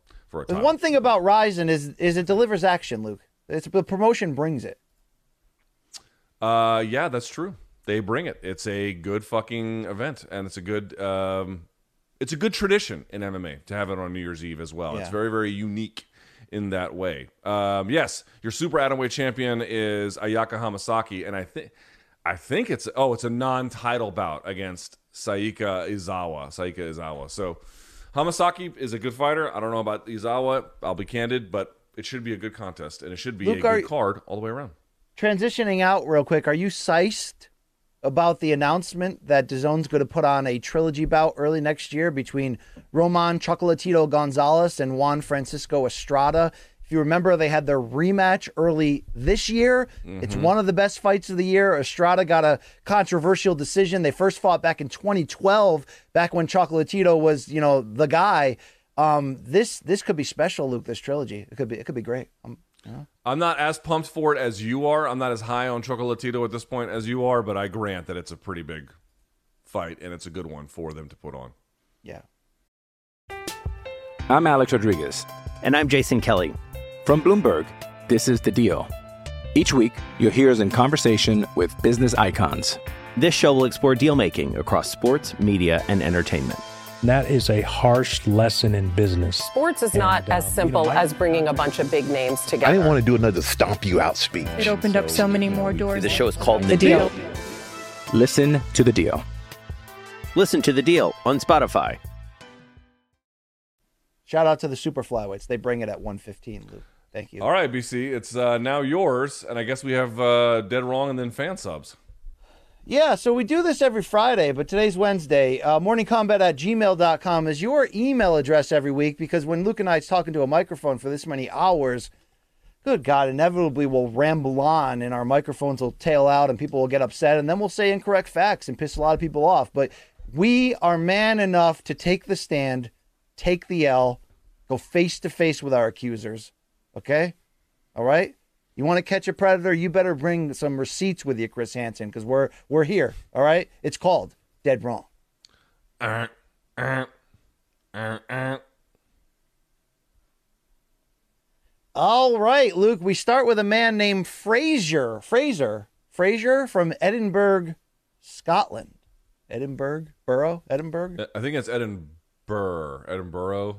The one thing about Rizin is it delivers action, Luke. The promotion brings it. Yeah, that's true. They bring it. It's a good fucking event, and it's a good tradition in MMA to have it on New Year's Eve as well. Yeah. It's very, very unique in that way. Yes, your super atomweight champion is Ayaka Hamasaki, and I think it's a non-title bout against Saika Izawa. So Hamasaki is a good fighter. I don't know about Izawa. I'll be candid, but it should be a good contest, and it should be a good card all the way around. Transitioning out real quick, are you psyched about the announcement that DAZN's going to put on a trilogy bout early next year between Roman Chocolatito Gonzalez and Juan Francisco Estrada? If you remember, they had their rematch early this year. Mm-hmm. It's one of the best fights of the year. Estrada got a controversial decision. They first fought back in 2012, back when Chocolatito was, the guy. This could be special, Luke. This trilogy, it could be great. I'm not as pumped for it as you are. I'm not as high on Chocolatito at this point as you are, but I grant that it's a pretty big fight and it's a good one for them to put on. Yeah. I'm Alex Rodriguez. And I'm Jason Kelly. From Bloomberg, this is The Deal. Each week, you'll hear us in conversation with business icons. This show will explore deal-making across sports, media, and entertainment. That is a harsh lesson in business. Sports is not as simple as bringing a bunch of big names together. I didn't want to do another stomp you out speech. It opened up so many more doors. The show is called The Deal. Listen to The Deal. Listen to The Deal on Spotify. Shout out to the super flyweights. They bring it at 115, Luke. Thank you. All right, BC. It's now yours, and I guess we have Dead Wrong and then fan subs. Yeah, so we do this every Friday, but today's Wednesday. MorningCombat@gmail.com is your email address every week, because when Luke and I is talking to a microphone for this many hours, good God, inevitably we'll ramble on, and our microphones will tail out, and people will get upset, and then we'll say incorrect facts and piss a lot of people off. But we are man enough to take the stand, take the L, go face-to-face with our accusers, okay? All right? You want to catch a predator, you better bring some receipts with you, Chris Hansen, because we're here, all right? It's called Dead Wrong. All right, Luke, we start with a man named Fraser from Edinburgh, Scotland. Edinburgh? I think it's Edinburgh.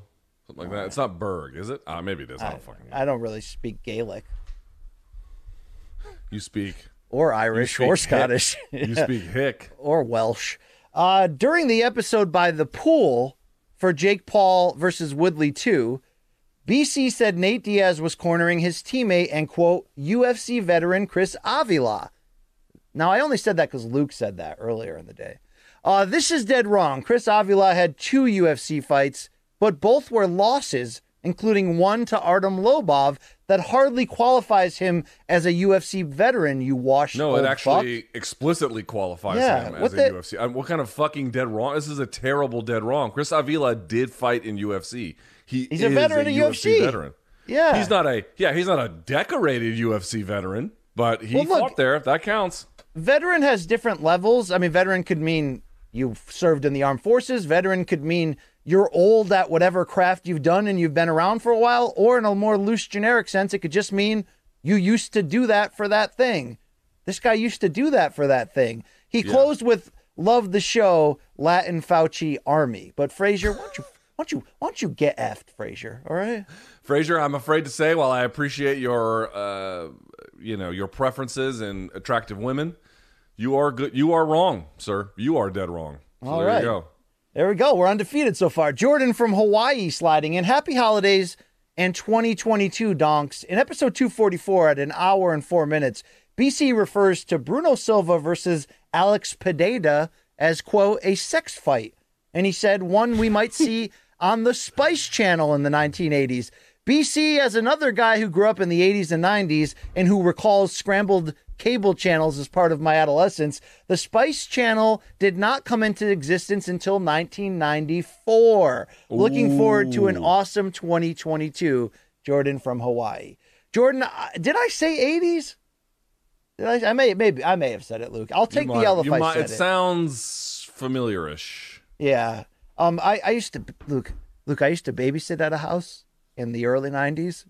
Something like that. Right. It's not Berg, is it? Maybe it is. I don't fucking know. I don't really speak Gaelic. You speak. Or Irish, speak or Scottish. Yeah. You speak Hick. Or Welsh. During the episode by the pool for Jake Paul versus Woodley 2, BC said Nate Diaz was cornering his teammate and, quote, UFC veteran Chris Avila. Now, I only said that because Luke said that earlier in the day. This is dead wrong. Chris Avila had 2 UFC fights, but both were losses, including one to Artem Lobov that hardly qualifies him as a UFC veteran, you washed No, it actually fuck. Explicitly qualifies him as a UFC. What kind of fucking dead wrong? This is a terrible dead wrong. Chris Avila did fight in UFC. He's a veteran in UFC. Yeah. He's not a decorated UFC veteran, but he fought there. That counts. Veteran has different levels. I mean, veteran could mean you've served in the armed forces. Veteran could mean you're old at whatever craft you've done and you've been around for a while, or in a more loose generic sense, it could just mean you used to do that for that thing. This guy used to do that for that thing. He closed with love the show, Latin Fauci Army. But Frazier, why don't you get effed, Frazier? All right. Frazier, I'm afraid to say, while I appreciate your your preferences and attractive women, you are wrong, sir. You are dead wrong. So all right. There you go. There we go. We're undefeated so far. Jordan from Hawaii sliding in. Happy holidays and 2022, donks. In episode 244 at 1 hour and 4 minutes, BC refers to Bruno Silva versus Alex Pineda as, quote, a sex fight. And he said one we might see on the Spice Channel in the 1980s. BC, as another guy who grew up in the 80s and 90s and who recalls scrambled cable channels as part of my adolescence, the Spice Channel did not come into existence until 1994. Ooh. Looking forward to an awesome 2022, Jordan from Hawaii. Jordan, did I say 80s? I may have said it, Luke. I'll take the L if I said it. It sounds familiar-ish. Yeah. I used to, Luke, I used to babysit at a house in the early 90s.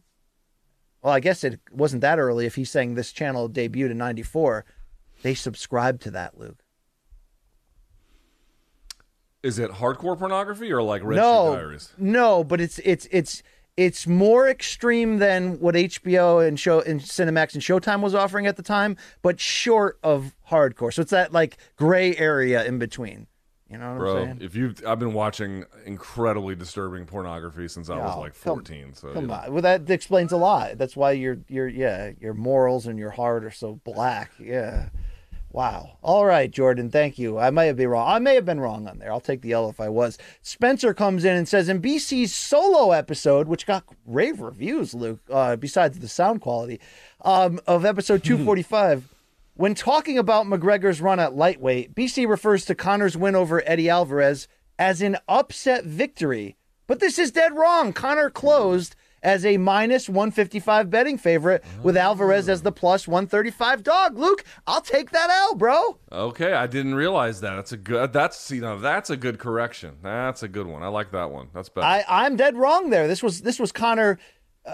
Well, I guess it wasn't that early if he's saying this channel debuted in 94. They subscribed to that, Luke. Is it hardcore pornography or like Red Shoe Diaries? No, but it's more extreme than what HBO and Cinemax and Showtime was offering at the time, but short of hardcore. So it's that like gray area in between. You know what I'm saying? I've been watching incredibly disturbing pornography since I was like 14. Come on. Well, that explains a lot. That's why your morals and your heart are so black. Yeah. Wow. All right, Jordan. Thank you. I may have been wrong on there. I'll take the L if I was. Spencer comes in and says, in BC's solo episode, which got rave reviews, Luke, besides the sound quality, of episode 245, when talking about McGregor's run at lightweight, BC refers to Conor's win over Eddie Alvarez as an upset victory. But this is dead wrong. Conor closed as a -155 betting favorite with Alvarez as the +135 dog. Luke, I'll take that L, bro. Okay, I didn't realize that. That's a good correction. That's a good one. I like that one. That's better. I'm dead wrong there. This was Conor.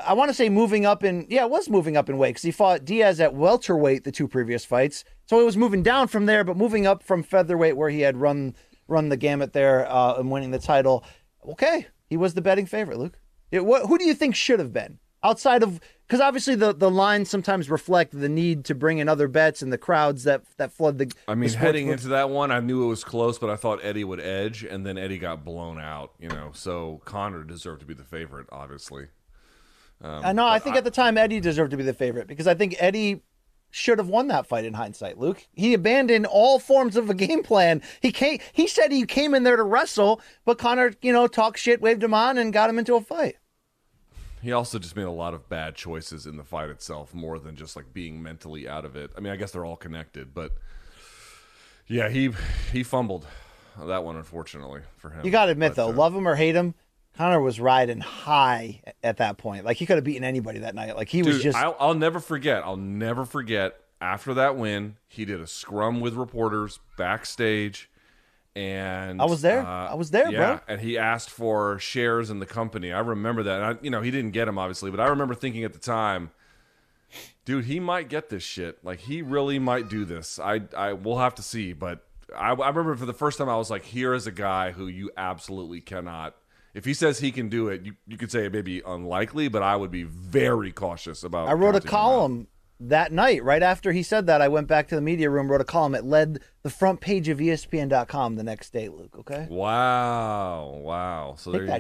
I want to say moving up in weight because he fought Diaz at welterweight the 2 previous fights. So it was moving down from there, but moving up from featherweight where he had run the gamut there and winning the title. Okay, he was the betting favorite, Luke. Who do you think should have been? Outside of, because obviously the lines sometimes reflect the need to bring in other bets and the crowds that flood the. I mean, heading into that one, I knew it was close, but I thought Eddie would edge, and then Eddie got blown out, so Conor deserved to be the favorite, obviously. I think at the time Eddie deserved to be the favorite because I think Eddie should have won that fight in hindsight, Luke. He abandoned all forms of a game plan. He said he came in there to wrestle, but Conor, talked shit, waved him on, and got him into a fight. He also just made a lot of bad choices in the fight itself, more than just like being mentally out of it. I mean, I guess they're all connected, but yeah, he fumbled that one, unfortunately, for him. You got to admit, though, love him or hate him, Conor was riding high at that point. Like, he could have beaten anybody that night. Like, was just... I'll never forget. After that win, he did a scrum with reporters backstage. And... I was there, yeah, bro. And he asked for shares in the company. I remember that. And he didn't get them, obviously. But I remember thinking at the time, dude, he might get this shit. Like, he really might do this. We'll have to see. But I remember for the first time, I was like, here is a guy who you absolutely cannot... If he says he can do it, you could say it may be unlikely, but I would be very cautious about it. I wrote a column that night. Right after he said that, I went back to the media room, wrote a column. It led the front page of ESPN.com the next day, Luke, okay? Wow. So there you go.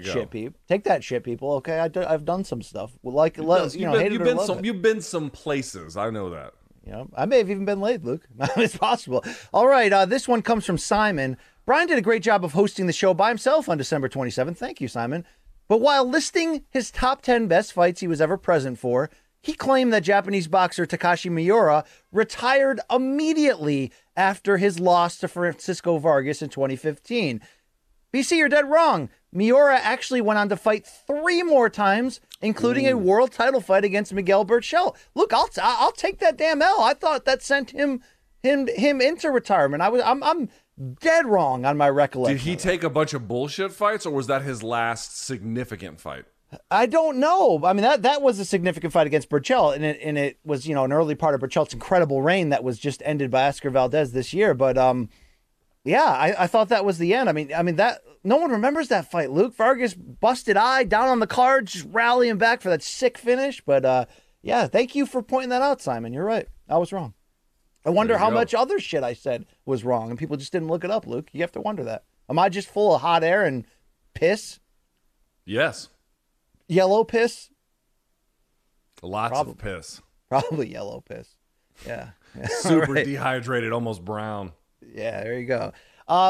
Take that shit, people, okay? I've done some stuff. Like, you've been some places. I know that. I may have even been late, Luke. It's possible. All right, this one comes from Simon. Brian did a great job of hosting the show by himself on December 27th. Thank you, Simon. But while listing his top 10 best fights he was ever present for, he claimed that Japanese boxer Takashi Miura retired immediately after his loss to Francisco Vargas in 2015. BC, you're dead wrong. Miura actually went on to fight 3 more times, including a world title fight against Miguel Burchell. Look, I'll take that damn L. I thought that sent him into retirement. I'm dead wrong on my recollection. Did he take a bunch of bullshit fights, or was that his last significant fight? I don't know. I mean, that was a significant fight against Burchell, and it was, you know, an early part of Burchell's incredible reign that was just ended by Oscar Valdez this year. But yeah, I thought that was the end. I mean that no one remembers that fight. Luke Vargas busted eye down on the card, just rallying back for that sick finish. But yeah, thank you for pointing that out, Simon. You're right. I was wrong. I wonder how much other shit I said was wrong, and people just didn't look it up, Luke. You have to wonder that. Am I just full of hot air and piss? Yes. Yellow piss? Lots of piss. Probably yellow piss. Yeah. Super right. Dehydrated, almost brown. Yeah, there you go.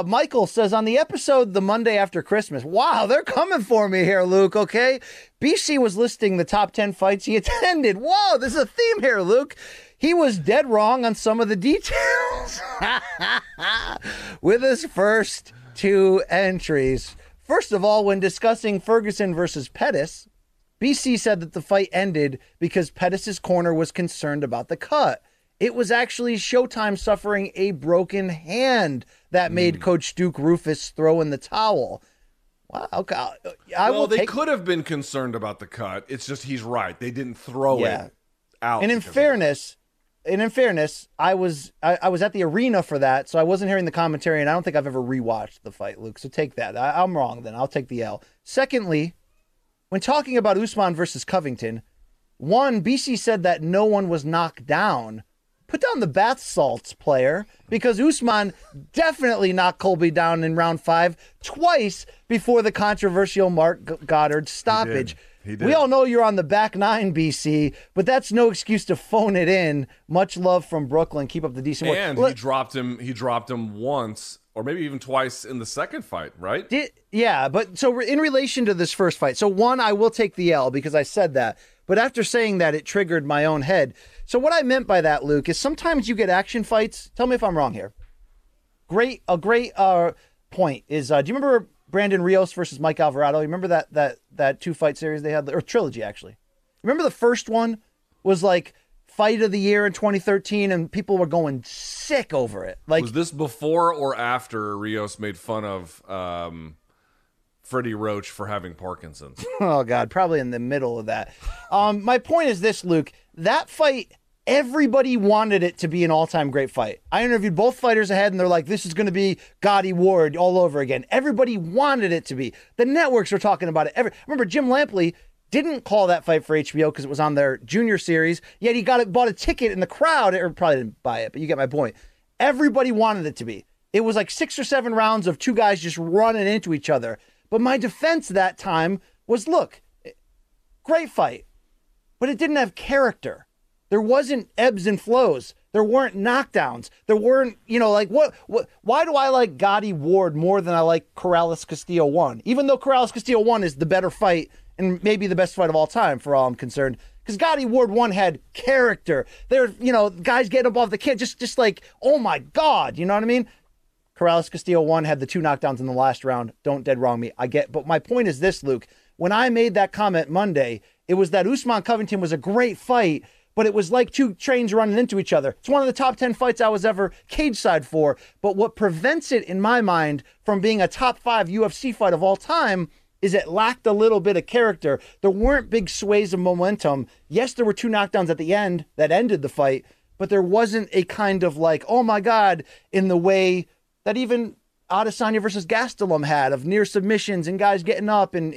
Michael says, on the episode the Monday after Christmas, wow, they're coming for me here, Luke, okay? BC was listing the top 10 fights he attended. Whoa, this is a theme here, Luke. He was dead wrong on some of the details with his first 2 entries. First of all, when discussing Ferguson versus Pettis, BC said that the fight ended because Pettis' corner was concerned about the cut. It was actually Showtime suffering a broken hand that made Coach Duke Rufus throw in the towel. Wow. Okay. They could have been concerned about the cut. It's just he's right. They didn't throw it out. And in fairness, I was at the arena for that, so I wasn't hearing the commentary, and I don't think I've ever rewatched the fight, Luke. So take that. I'm wrong then. I'll take the L. Secondly, when talking about Usman versus Covington, BC said that no one was knocked down. Put down the bath salts, player, because Usman definitely knocked Colby down in round 5 twice before the controversial Mark Goddard stoppage. He did. We all know you're on the back 9, BC, but that's no excuse to phone it in. Much love from Brooklyn. Keep up the decent work. And he dropped him once, or maybe even twice in the second fight, right? So in relation to this first fight, so 1, I will take the L because I said that. But after saying that, it triggered my own head. So what I meant by that, Luke, is sometimes you get action fights. Tell me if I'm wrong here. A great point is, do you remember Brandon Rios versus Mike Alvarado? You remember that 2-fight series they had, or trilogy, actually? Remember the first one was like fight of the year in 2013, and people were going sick over it. Like, was this before or after Rios made fun of Freddie Roach for having Parkinson's? Oh, God, probably in the middle of that. My point is this, Luke. That fight, everybody wanted it to be an all-time great fight. I interviewed both fighters ahead, and they're like, this is going to be Gotti Ward all over again. Everybody wanted it to be. The networks were talking about it. Remember, Jim Lampley didn't call that fight for HBO because it was on their junior series, yet he bought a ticket in the crowd, or probably didn't buy it, but you get my point. Everybody wanted it to be. It was like 6 or 7 rounds of 2 guys just running into each other. But my defense that time was, look, great fight, but it didn't have character. There wasn't ebbs and flows. There weren't knockdowns. There weren't, why do I like Gotti Ward more than I like Corrales Castillo 1? Even though Corrales Castillo 1 is the better fight and maybe the best fight of all time for all I'm concerned. Because Gotti Ward 1 had character. There, guys getting above the kid, just like, oh my God, you know what I mean? Corrales Castillo 1 had the 2 knockdowns in the last round. Don't dead wrong me. I get, but my point is this, Luke. When I made that comment Monday, it was that Usman Covington was a great fight, but it was like 2 trains running into each other. It's one of the top 10 fights I was ever cage side for. But what prevents it, in my mind, from being a top 5 UFC fight of all time is it lacked a little bit of character. There weren't big sways of momentum. Yes, there were 2 knockdowns at the end that ended the fight, but there wasn't a kind of like, oh my God, in the way that even Adesanya versus Gastelum had of near submissions and guys getting up and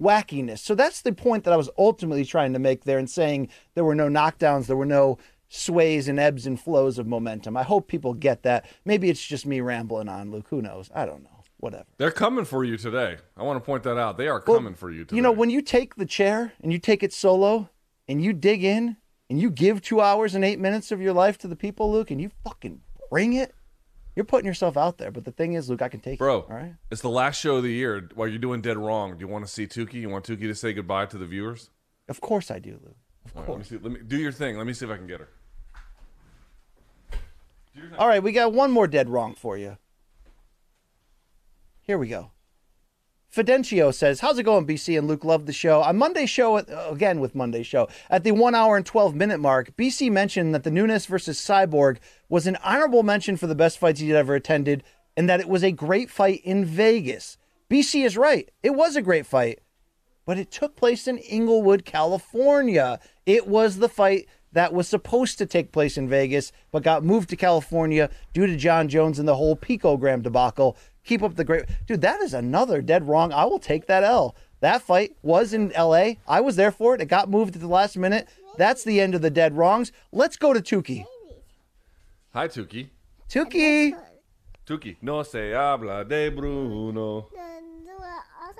wackiness. So that's the point that I was ultimately trying to make there and saying there were no knockdowns, there were no sways and ebbs and flows of momentum. I hope people get that. Maybe it's just me rambling on, Luke. Who knows? I don't know. Whatever. They're coming for you today. I want to point that out. They are coming for you today. You know, when you take the chair and you take it solo and you dig in and you give 2 hours and 8 minutes of your life to the people, Luke, and you fucking bring it, You're putting yourself out there, but the thing is, Luke, I can take it. All right? It's the last show of the year. While you're doing Dead Wrong, do you want to see Tukey? You want Tukey to say goodbye to the viewers? Of course I do, Luke. Of course. Let me do your thing. Let me see if I can get her. All right, we got one more Dead Wrong for you. Here we go. Fidencio says, how's it going, BC and Luke? Love the show. On Monday's show, again with Monday's show, at the 1 hour and 12-minute mark, BC mentioned that the Nunes versus Cyborg was an honorable mention for the best fights he'd ever attended and that it was a great fight in Vegas. BC is right. It was a great fight, but it took place in Inglewood, California. It was the fight that was supposed to take place in Vegas but got moved to California due to John Jones and the whole picogram debacle. Keep up the great... Dude, that is another Dead Wrong. I will take that L. That fight was in L.A. I was there for it. It got moved at the last minute. That's the end of the Dead Wrongs. Let's go to Tukey. Hi, Tukey. Tukey. Tukey. No se habla de Bruno. No se habla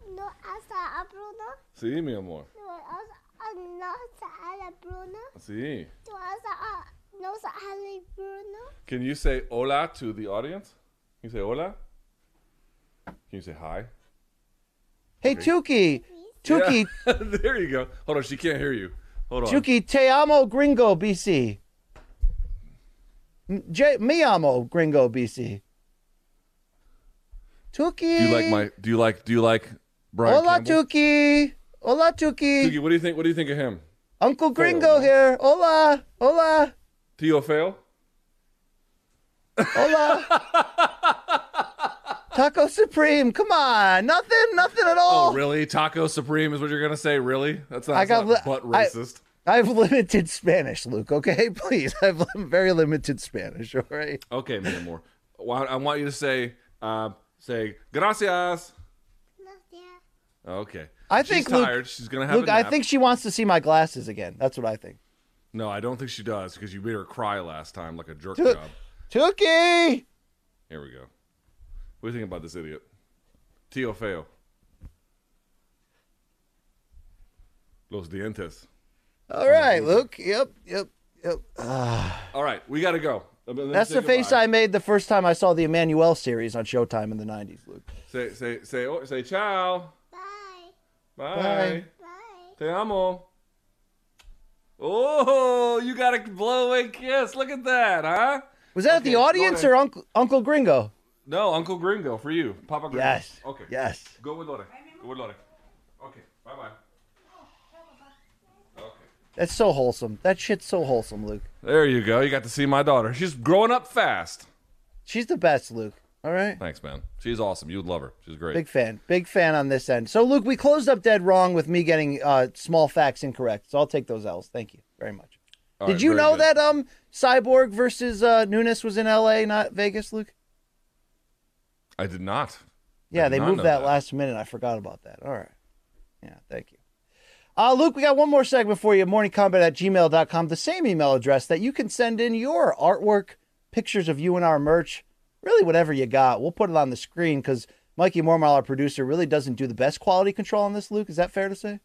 de Bruno. Sí, mi amor. No se habla de Bruno. Sí. No se habla de Bruno. Can you say hola to the audience? Can you say hola? Can you say hi? Hey, Tukey. Tukey. Yeah. There you go. Hold on. She can't hear you. Hold on. Tukey, te amo gringo, BC. Me amo gringo, BC. Tukey. Do you like Brian Hola, Campbell? Tukey. Hola, Tukey. Tukey, what do you think? What do you think of him? Uncle Gringo here. Hola. Hola. Tio Fail. Hola. Taco Supreme. Come on. Nothing at all. Oh, really? Taco Supreme is what you're going to say? Really? That's not, butt racist. I have limited Spanish, Luke. Okay, please. I have very limited Spanish. All right. Okay, mi amor. I want you to say, gracias. Okay. She's tired. Luke, she's going to have a nap. I think she wants to see my glasses again. That's what I think. No, I don't think she does because you made her cry last time like a jerk job. Tukey! Here we go. What do you think about this idiot? Tio Feo. Los dientes. All right, Luke. Yep. All right, we got to go. That's the face I made the first time I saw the Emmanuel series on Showtime in the 90s, Luke. Say ciao. Bye. Te amo. Oh, you got a blowaway kiss. Look at that, huh? Was that the audience or Uncle Gringo? No, Uncle Gringo for you. Papa Gringo. Yes. Okay. Yes. Go with Lore. Okay. Bye-bye. Okay. That's so wholesome. That shit's so wholesome, Luke. There you go. You got to see my daughter. She's growing up fast. She's the best, Luke. All right? Thanks, man. She's awesome. You would love her. She's great. Big fan. Big fan on this end. So, Luke, we closed up Dead Wrong with me getting small facts incorrect. So I'll take those L's. Thank you very much. All Did right, you know good. That Cyborg versus Nunes was in L.A., not Vegas, Luke? I did not. Yeah, they moved that last minute. I forgot about that. All right. Yeah, thank you. Luke, we got one more segment for you, morningcombat@gmail.com, the same email address that you can send in your artwork, pictures of you and our merch, really whatever you got. We'll put it on the screen because Mikey Mormile, our producer, really doesn't do the best quality control on this, Luke. Is that fair to say?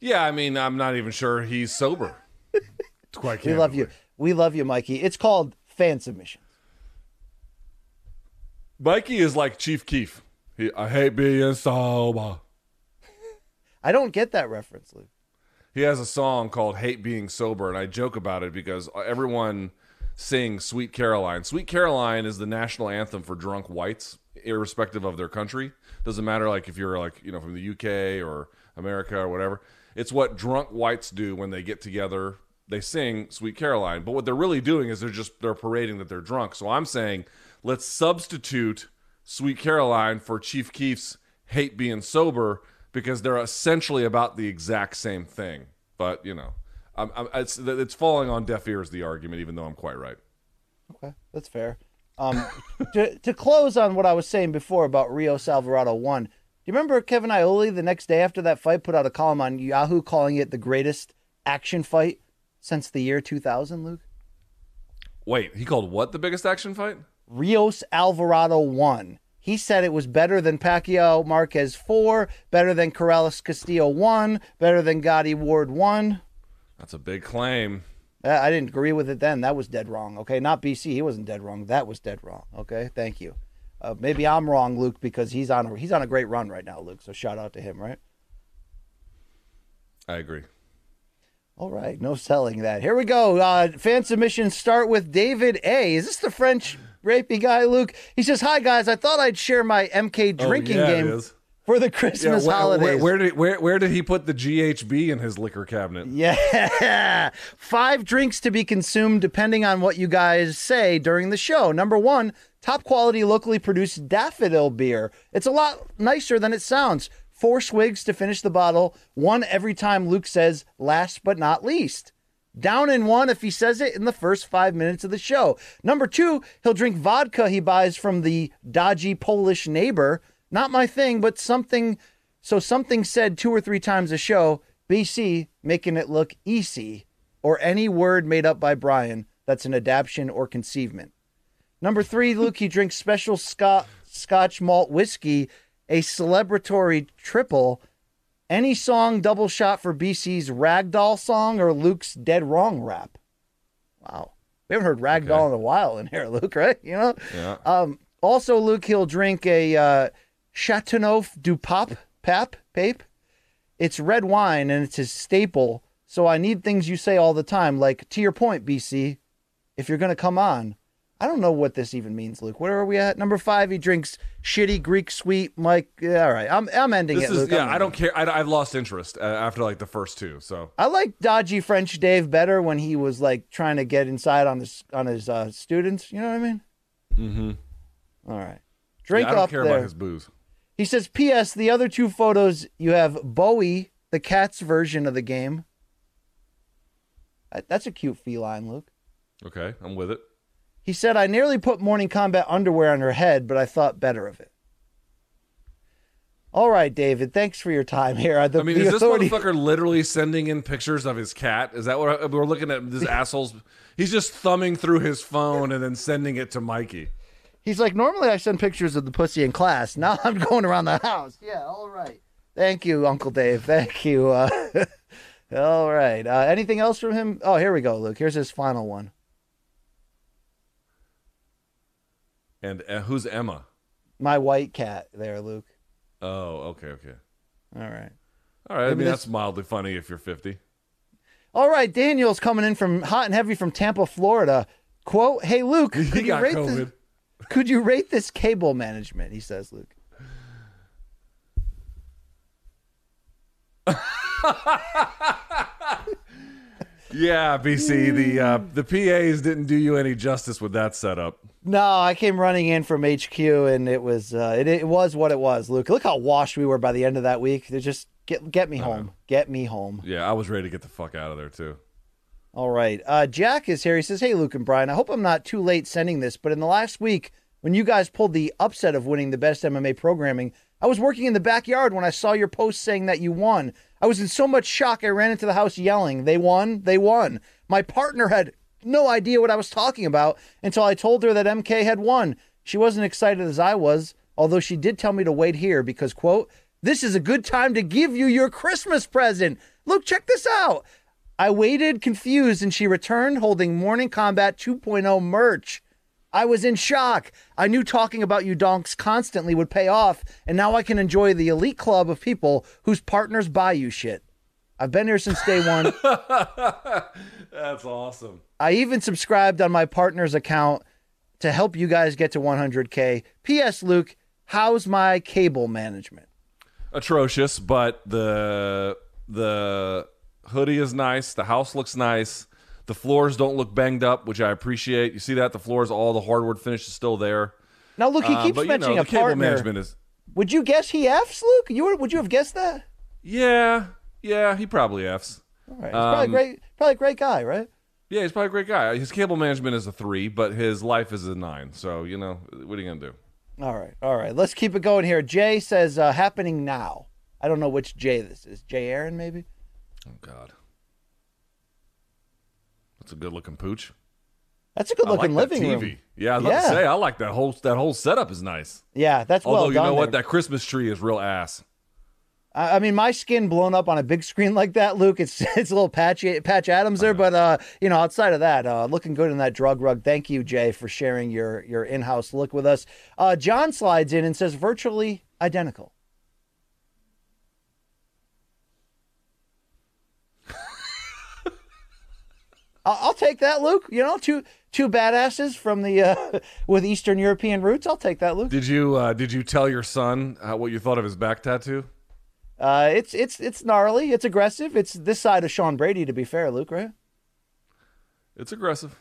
Yeah, I mean, I'm not even sure he's sober. Quite we love you. We love you, Mikey. It's called fan submissions. Mikey is like Chief Keef. I hate being sober. I don't get that reference, Luke. He has a song called Hate Being Sober, and I joke about it because everyone sings Sweet Caroline. Sweet Caroline is the national anthem for drunk whites, irrespective of their country. Doesn't matter like if you're like, you know, from the UK or America or whatever. It's what drunk whites do when they get together. They sing Sweet Caroline, but what they're really doing is they're parading that they're drunk. So I'm saying let's substitute Sweet Caroline for Chief Keef's Hate Being Sober because they're essentially about the exact same thing. But, you know, it's falling on deaf ears, the argument, even though I'm quite right. Okay, that's fair. To close on what I was saying before about Rio Salvarado 1, do you remember Kevin Ioli the next day after that fight put out a column on Yahoo calling it the greatest action fight since the year 2000, Luke? Wait, he called what the biggest action fight? Rios Alvarado 1. He said it was better than Pacquiao Marquez 4, better than Corrales Castillo 1, better than Gotti Ward 1. That's a big claim. I didn't agree with it then. That was dead wrong. Okay, not BC. He wasn't dead wrong. That was dead wrong. Okay, thank you. Maybe I'm wrong, Luke, because he's on a great run right now, Luke. So shout out to him, right? I agree. All right, no selling that. Here we go. Fan submissions start with David A. Is this the French rapey guy, Luke? He says, "Hi guys, I thought I'd share my MK drinking game for the Christmas holidays." Where did he put the GHB in his liquor cabinet? Yeah, 5 drinks to be consumed depending on what you guys say during the show. Number 1, top quality locally produced daffodil beer. It's a lot nicer than it sounds. 4 swigs to finish the bottle. 1 every time Luke says last but not least. Down in 1 if he says it in the first 5 minutes of the show. Number 2, he'll drink vodka he buys from the dodgy Polish neighbor. Not my thing, but something said 2 or 3 times a show. BC making it look easy, or any word made up by Brian that's an adaption or conceivement. Number 3, Luke, he drinks special Scotch malt whiskey, a celebratory triple. Any song double shot for BC's Ragdoll song or Luke's Dead Wrong rap. Wow. We haven't heard Ragdoll in a while in here, Luke, right? You know? Yeah. Also, Luke, he'll drink a... Chateauneuf du Pape. It's red wine and it's his staple. So I need things you say all the time, like, to your point, BC, if you're going to come on. I don't know what this even means, Luke. Where are we at? Number 5, he drinks shitty Greek sweet. Mike, all right, I'm ending this, Luke. Yeah, I don't care. I've lost interest after like the first 2. So I like dodgy French Dave better when he was like trying to get inside on his students. You know what I mean? Mm-hmm. All right, drink up there. I don't care about his booze. He says, P.S. the other 2 photos, you have Bowie, the cat's version of the game. That's a cute feline, Luke. Okay, I'm with it. He said, I nearly put Morning Combat underwear on her head, but I thought better of it. All right, David, thanks for your time here. Is this motherfucker literally sending in pictures of his cat? Is that what we're looking at? This asshole's... He's just thumbing through his phone and then sending it to Mikey. He's like, normally I send pictures of the pussy in class. Now I'm going around the house. Yeah, all right. Thank you, Uncle Dave. Thank you. All right. Anything else from him? Oh, here we go, Luke. Here's his final one. And who's Emma? My white cat there, Luke. Oh, okay. All right. Maybe that's mildly funny if you're 50. All right. Daniel's coming in from hot and heavy from Tampa, Florida. Quote, hey, Luke. He got COVID. Could you rate this cable management? He says, Luke. Yeah, BC, the PAs didn't do you any justice with that setup. No, I came running in from HQ, and it was it was what it was, Luke. Look how washed we were by the end of that week. They just get me home. Get me home. Yeah, I was ready to get the fuck out of there too. All right. Jack is here. He says, hey, Luke and Brian, I hope I'm not too late sending this, but in the last week when you guys pulled the upset of winning the best MMA programming, I was working in the backyard when I saw your post saying that you won. I was in so much shock I ran into the house yelling, they won. My partner had no idea what I was talking about until I told her that MK had won. She wasn't excited as I was, although she did tell me to wait here because, quote, this is a good time to give you your Christmas present. Luke, check this out. I waited, confused, and she returned holding Morning Combat 2.0 merch. I was in shock. I knew talking about you donks constantly would pay off, and now I can enjoy the elite club of people whose partners buy you shit. I've been here since day one. That's awesome. I even subscribed on my partner's account to help you guys get to 100K. P.S. Luke, how's my cable management? Atrocious, but the hoodie is nice. The house looks nice. The floors don't look banged up, which I appreciate. You see that? The floors, all the hardwood finish is still there. Now, Luke, he keeps mentioning a partner. Cable management is... Would you guess he F's, Luke? Would you have guessed that? Yeah, he probably F's. All right. He's probably a great guy, right? Yeah, he's probably a great guy. His cable management is a 3, but his life is a 9. So, you know, what are you going to do? All right. Let's keep it going here. Jay says, happening now. I don't know which Jay this is. Jay Aaron, maybe? Oh, God. That's a good-looking pooch. That's a good-looking living room. Yeah, I was about to say, I like that whole setup is nice. Yeah, that's well done. Although, you know what? That Christmas tree is real ass. I mean, my skin blown up on a big screen like that, Luke, it's a little patchy, Patch Adams there, but, you know, outside of that, looking good in that drug rug. Thank you, Jay, for sharing your in-house look with us. John slides in and says, virtually identical. I'll take that, Luke. You know, two badasses from the with Eastern European roots. I'll take that, Luke. Did you tell your son what you thought of his back tattoo? It's gnarly. It's aggressive. It's this side of Sean Brady, to be fair, Luke, right? It's aggressive.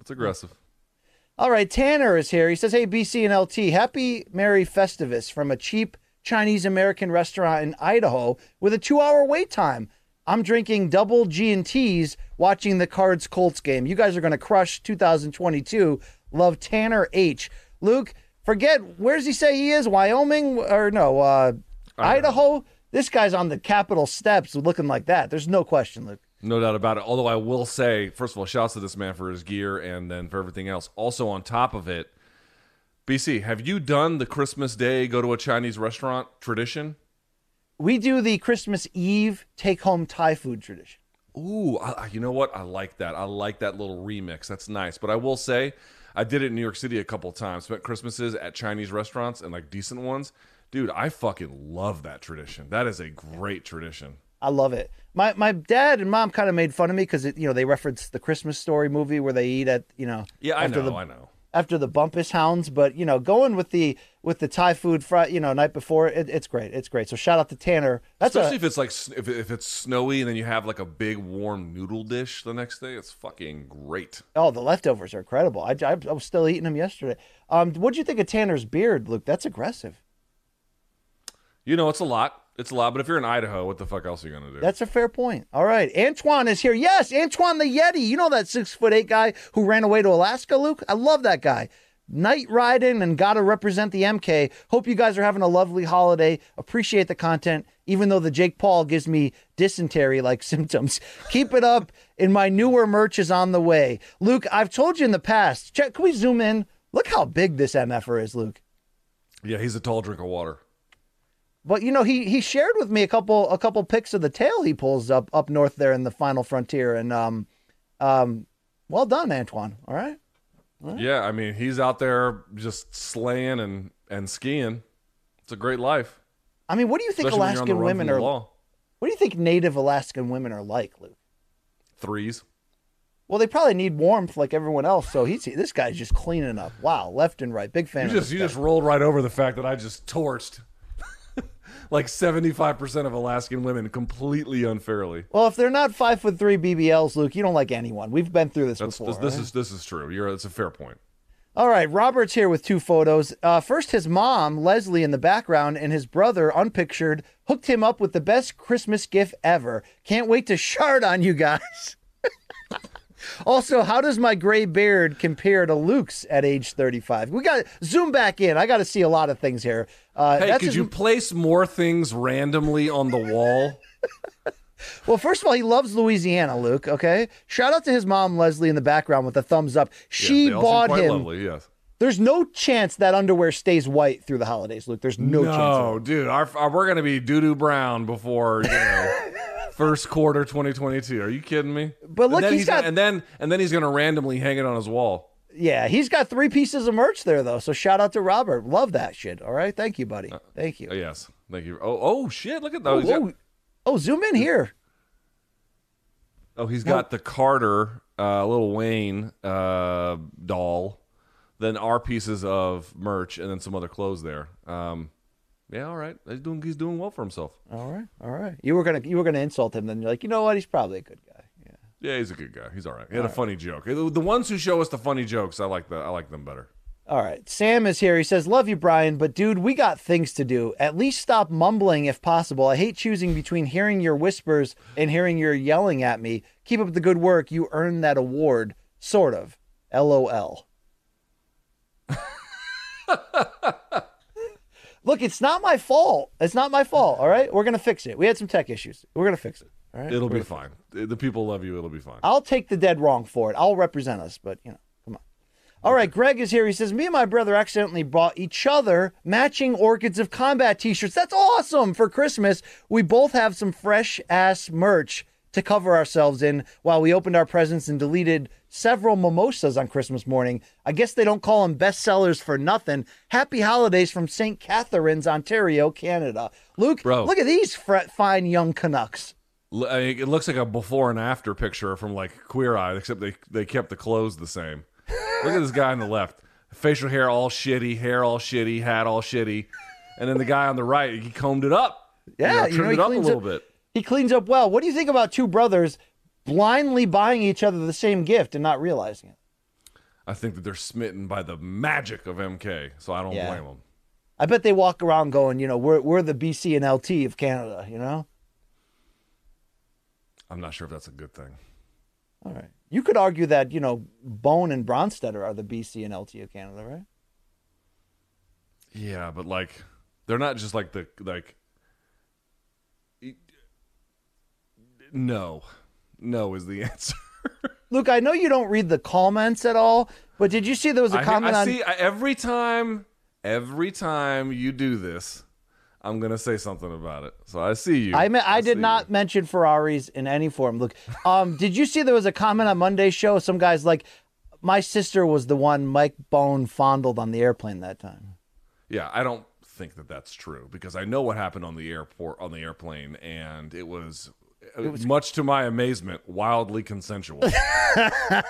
It's aggressive. All right. Tanner is here. He says, hey, BC and LT, happy Merry Festivus from a cheap Chinese-American restaurant in Idaho with a 2-hour wait time. I'm drinking double G&Ts, watching the Cards-Colts game. You guys are going to crush 2022. Love, Tanner H. Luke, forget, where does he say he is? Wyoming? Or no, Idaho? This guy's on the Capitol steps looking like that. There's no question, Luke. No doubt about it. Although I will say, first of all, shouts to this man for his gear and then for everything else. Also on top of it, BC, have you done the Christmas Day go to a Chinese restaurant tradition? We do the Christmas Eve take-home Thai food tradition. Ooh, you know what? I like that. I like that little remix. That's nice. But I will say, I did it in New York City a couple times. Spent Christmases at Chinese restaurants and like decent ones. Dude, I fucking love that tradition. That is a great tradition. I love it. My dad and mom kind of made fun of me because, you know, they referenced the Christmas Story movie where they eat at, you know. Yeah, I know. After the Bumpus Hounds. But, you know, going with the Thai food, you know, night before, it's great. It's great. So shout out to Tanner. That's especially if it's snowy and then you have like a big warm noodle dish the next day. It's fucking great. Oh, the leftovers are incredible. I was still eating them yesterday. What do you think of Tanner's beard, Luke? That's aggressive. You know, it's a lot. It's a lot. But if you're in Idaho, what the fuck else are you going to do? That's a fair point. All right. Antoine is here. Yes, Antoine the Yeti. You know that 6'8" guy who ran away to Alaska, Luke? I love that guy. Night riding and got to represent the MK. Hope you guys are having a lovely holiday. Appreciate the content, even though the Jake Paul gives me dysentery-like symptoms. Keep it up, and my newer merch is on the way. Luke, I've told you in the past. Check, can we zoom in? Look how big this MFer is, Luke. Yeah, he's a tall drink of water. But, you know, he shared with me a couple pics of the tail he pulls up north there in the final frontier. And well done, Antoine. All right. All right. Yeah, I mean, he's out there just slaying and skiing. It's a great life. I mean, what do you think Alaskan women are? What do you think native Alaskan women are like, Luke? Threes. Well, they probably need warmth like everyone else, so this guy's just cleaning up. Wow, left and right. Big fan. You just rolled right over the fact that I just torched like 75% of Alaskan women completely unfairly. Well, if they're not 5'3" BBLs, Luke, you don't like anyone. We've been through this before. This is true. That's a fair point. All right, Robert's here with two photos. First, his mom, Leslie, in the background, and his brother, unpictured, hooked him up with the best Christmas gift ever. Can't wait to shard on you guys. Also, how does my gray beard compare to Luke's at age 35? We got zoom back in. I got to see a lot of things here. Hey, could you place more things randomly on the wall? Well, first of all, he loves Louisiana, Luke. Okay, shout out to his mom, Leslie, in the background with a thumbs up. She bought him. Lovely, yes. There's no chance that underwear stays white through the holidays, Luke. There's no chance. No, dude, we're gonna be doo-doo brown before, you know. First quarter 2022. Are you kidding me? But look, he's gonna randomly hang it on his wall. Yeah, he's got 3 pieces of merch there though. So shout out to Robert. Love that shit. All right, thank you, buddy. Thank you. Yes, thank you. Oh shit! Look at those. Oh, zoom in here. Oh, he's got the Carter, Lil Wayne doll, then our pieces of merch, and then some other clothes there. Yeah, all right. He's doing well for himself. All right. You were gonna insult him, then you're like, you know what? He's probably a good guy. Yeah, he's a good guy. He's all right. He had a funny joke. The ones who show us the funny jokes, I like them better. All right. Sam is here. He says, "Love you, Brian, but dude, we got things to do. At least stop mumbling if possible. I hate choosing between hearing your whispers and hearing your yelling at me. Keep up the good work. You earned that award, sort of. LOL." Look, it's not my fault. It's not my fault, all right? We're going to fix it. We had some tech issues. We're going to fix it, all right? It'll be fine. The people love you. It'll be fine. I'll take the dead wrong for it. I'll represent us, but, you know, come on. All right, Greg is here. He says, me and my brother accidentally bought each other matching Orchids of Combat t-shirts. That's awesome. For Christmas, we both have some fresh-ass merch to cover ourselves in while we opened our presents and deleted several mimosas on Christmas morning. I guess they don't call them bestsellers for nothing. Happy holidays from St. Catharines, Ontario, Canada. Luke, bro, look at these fine young Canucks. It looks like a before and after picture from like Queer Eye, except they kept the clothes the same. Look at this guy on the left. Facial hair all shitty, hair all shitty, hat all shitty. And then the guy on the right, he combed it up. Yeah, trimmed it up a little bit. He cleans up well. What do you think about two brothers blindly buying each other the same gift and not realizing it? I think that they're smitten by the magic of MK, so I don't blame them. I bet they walk around going, you know, we're the BC and LT of Canada, you know? I'm not sure if that's a good thing. All right. You could argue that, you know, Bone and Bronstetter are the BC and LT of Canada, right? Yeah, but, like, they're not just, like, the, like... No. No is the answer. Luke, I know you don't read the comments at all, but did you see there was a comment on... I see every time you do this, I'm going to say something about it. So I see you. I did not mention Ferraris in any form. Look, did you see there was a comment on Monday's show? Some guy's like, my sister was the one Mike Bone fondled on the airplane that time. Yeah, I don't think that that's true because I know what happened on the airport, on the airplane, and it was much to my amazement, wildly consensual. All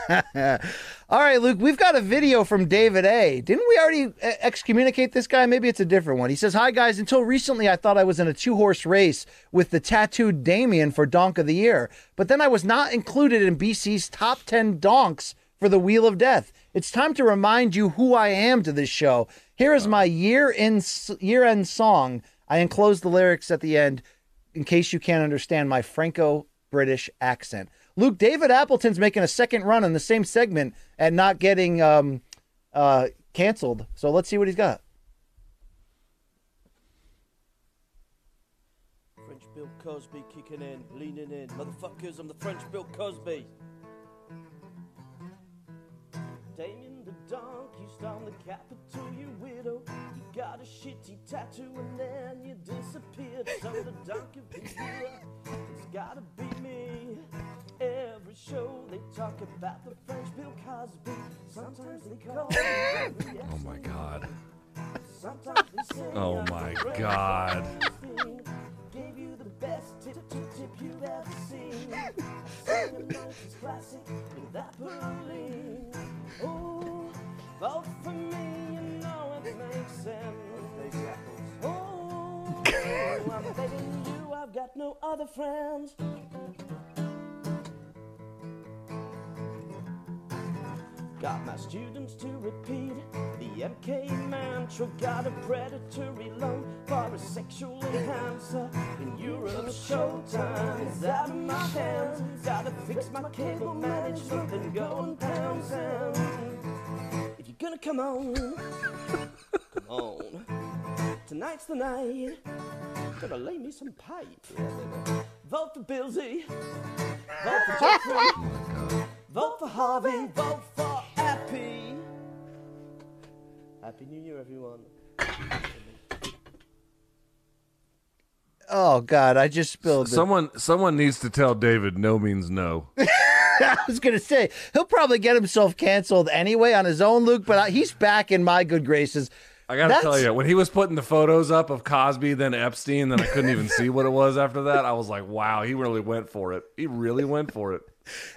right, Luke, we've got a video from David A. Didn't we already excommunicate this guy? Maybe it's a different one. He says, hi, guys. Until recently, I thought I was in a two-horse race with the tattooed Damien for Donk of the Year. But then I was not included in BC's top 10 donks for the Wheel of Death. It's time to remind you who I am to this show. Here is my year-end song. I enclose the lyrics at the end, in case you can't understand my Franco-British accent. Luke, David Appleton's making a second run on the same segment and not getting canceled. So let's see what he's got. French Bill Cosby kicking in, leaning in. Motherfuckers, I'm the French Bill Cosby. Damien the Donk, you stormed the Capitol, you widow. You got a shitty tattoo and then you disappeared. So the Donk of the Year, it's gotta be me. Every show they talk about the French Bill Cosby. Sometimes they call me. Oh my God. Sometimes they say, oh my God. Gave you the best tip you've ever seen. It's classic with that Pauline. Oh, vote for me, you know it makes sense. Oh, I'm begging you, I've got no other friends. Got my students to repeat the MK mantra. Got a predatory loan for a sexual enhancer. In Europe, Showtime is out of my hands. Gotta fix my cable management and go on Pound Sand. If you're gonna come on, come on. Tonight's the night. Gonna lay me some pipe. Vote for Billsy. Vote for Jeffrey. Vote for Harvey. Vote for Happy. Happy New Year, everyone. Oh God, I just spilled. Someone needs to tell David no means no. I was gonna say he'll probably get himself canceled anyway on his own, Luke. But he's back in my good graces. I gotta tell you, when he was putting the photos up of Cosby, then Epstein, then I couldn't even see what it was after that. I was like, wow, he really went for it. He really went for it.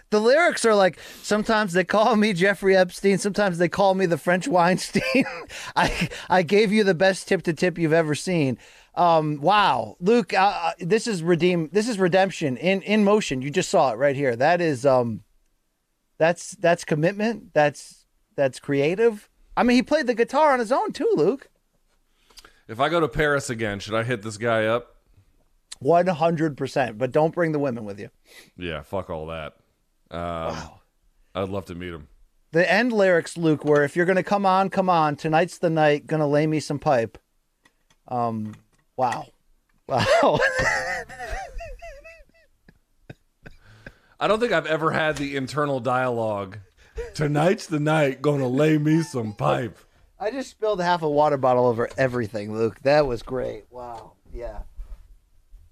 The lyrics are like, sometimes they call me Jeffrey Epstein. Sometimes they call me the French Weinstein. I gave you the best tip you've ever seen. Wow. Luke, this is redemption in motion. You just saw it right here. That is, that's commitment. That's creative. I mean, he played the guitar on his own too, Luke. If I go to Paris again, should I hit this guy up? 100%, but don't bring the women with you. Yeah, fuck all that. Wow. I'd love to meet him. The end lyrics, Luke, were, if you're going to come on, come on. Tonight's the night. Going to lay me some pipe. Wow. I don't think I've ever had the internal dialogue Tonight's the night. Gonna lay me some pipe. I just spilled half a water bottle over everything, Luke. That was great. Wow. Yeah.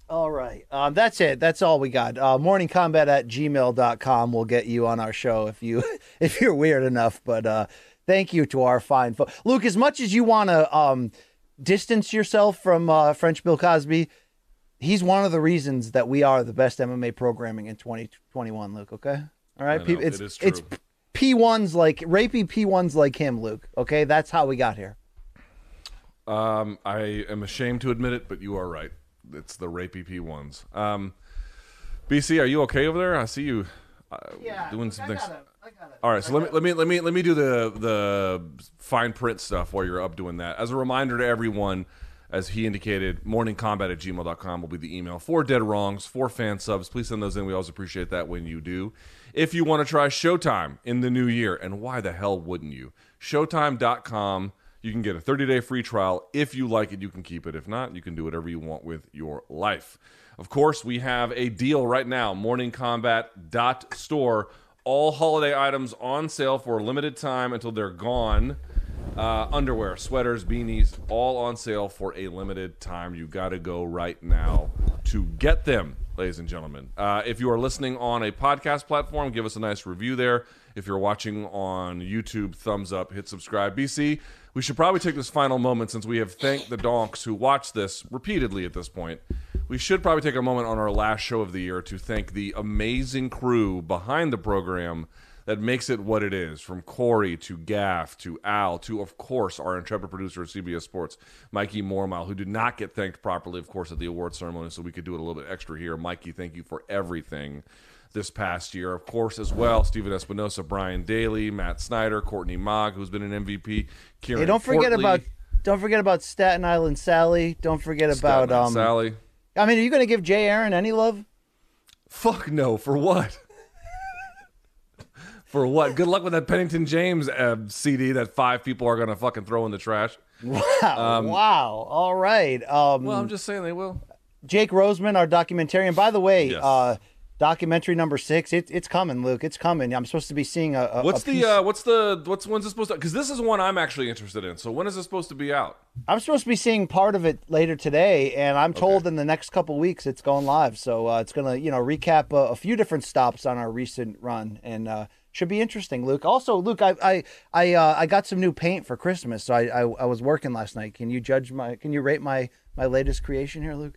All right. That's it. That's all we got. MorningCombat@gmail.com will get you on our show if you're weird enough. But thank you to our fine folks. Luke, as much as you want to distance yourself from French Bill Cosby, he's one of the reasons that we are the best MMA programming in 2021, Luke. Okay. All right. People, it is true. It's P1s like rapey P1s like him, Luke. Okay. That's how we got here. I am ashamed to admit it, but you are right. It's the rapey P1s. BC, are you okay over there? I see you doing some things. All right, so let me do the fine print stuff while you're up doing that. As a reminder to everyone, as he indicated, morningcombat@gmail.com will be the email for dead wrongs, for fan subs. Please send those in. We always appreciate that when you do. If you want to try Showtime in the new year, and why the hell wouldn't you? Showtime.com. You can get a 30-day free trial. If you like it, you can keep it. If not, you can do whatever you want with your life. Of course, we have a deal right now, morningcombat.store. All holiday items on sale for a limited time until they're gone. Underwear, sweaters, beanies, all on sale for a limited time. You got to go right now to get them, ladies and gentlemen. If you are listening on a podcast platform, give us a nice review there. If you're watching on YouTube, thumbs up, hit subscribe. BC, we should probably take this final moment, since we have thanked the donks who watch this repeatedly at this point. We should probably take a moment on our last show of the year to thank the amazing crew behind the program that makes it what it is, from Corey to Gaff to Al to, of course, our intrepid producer of CBS Sports, Mikey Mormile, who did not get thanked properly, of course, at the award ceremony, so we could do it a little bit extra here. Mikey, thank you for everything this past year. Of course, as well, Steven Espinosa, Brian Daly, Matt Snyder, Courtney Mogg, who's been an MVP, Kieran Don't forget about Staten Island Sally. Don't forget about Staten Island Sally. I mean, are you going to give Jay Aaron any love? Fuck no. For what? For what? Good luck with that Pennington James CD that 5 people are going to fucking throw in the trash. Wow. Wow. All right. Well, I'm just saying they will. Jake Roseman, our documentarian. By the way, yes. Documentary number 6, it's coming, Luke. It's coming. I'm supposed to be seeing a when's it supposed to? Because this is one I'm actually interested in. So when is it supposed to be out? I'm supposed to be seeing part of it later today, and I'm told in the next couple weeks it's going live. So it's gonna recap a few different stops on our recent run, and should be interesting, Luke. Also, Luke, I got some new paint for Christmas, so I was working last night. Can you rate my latest creation here, Luke?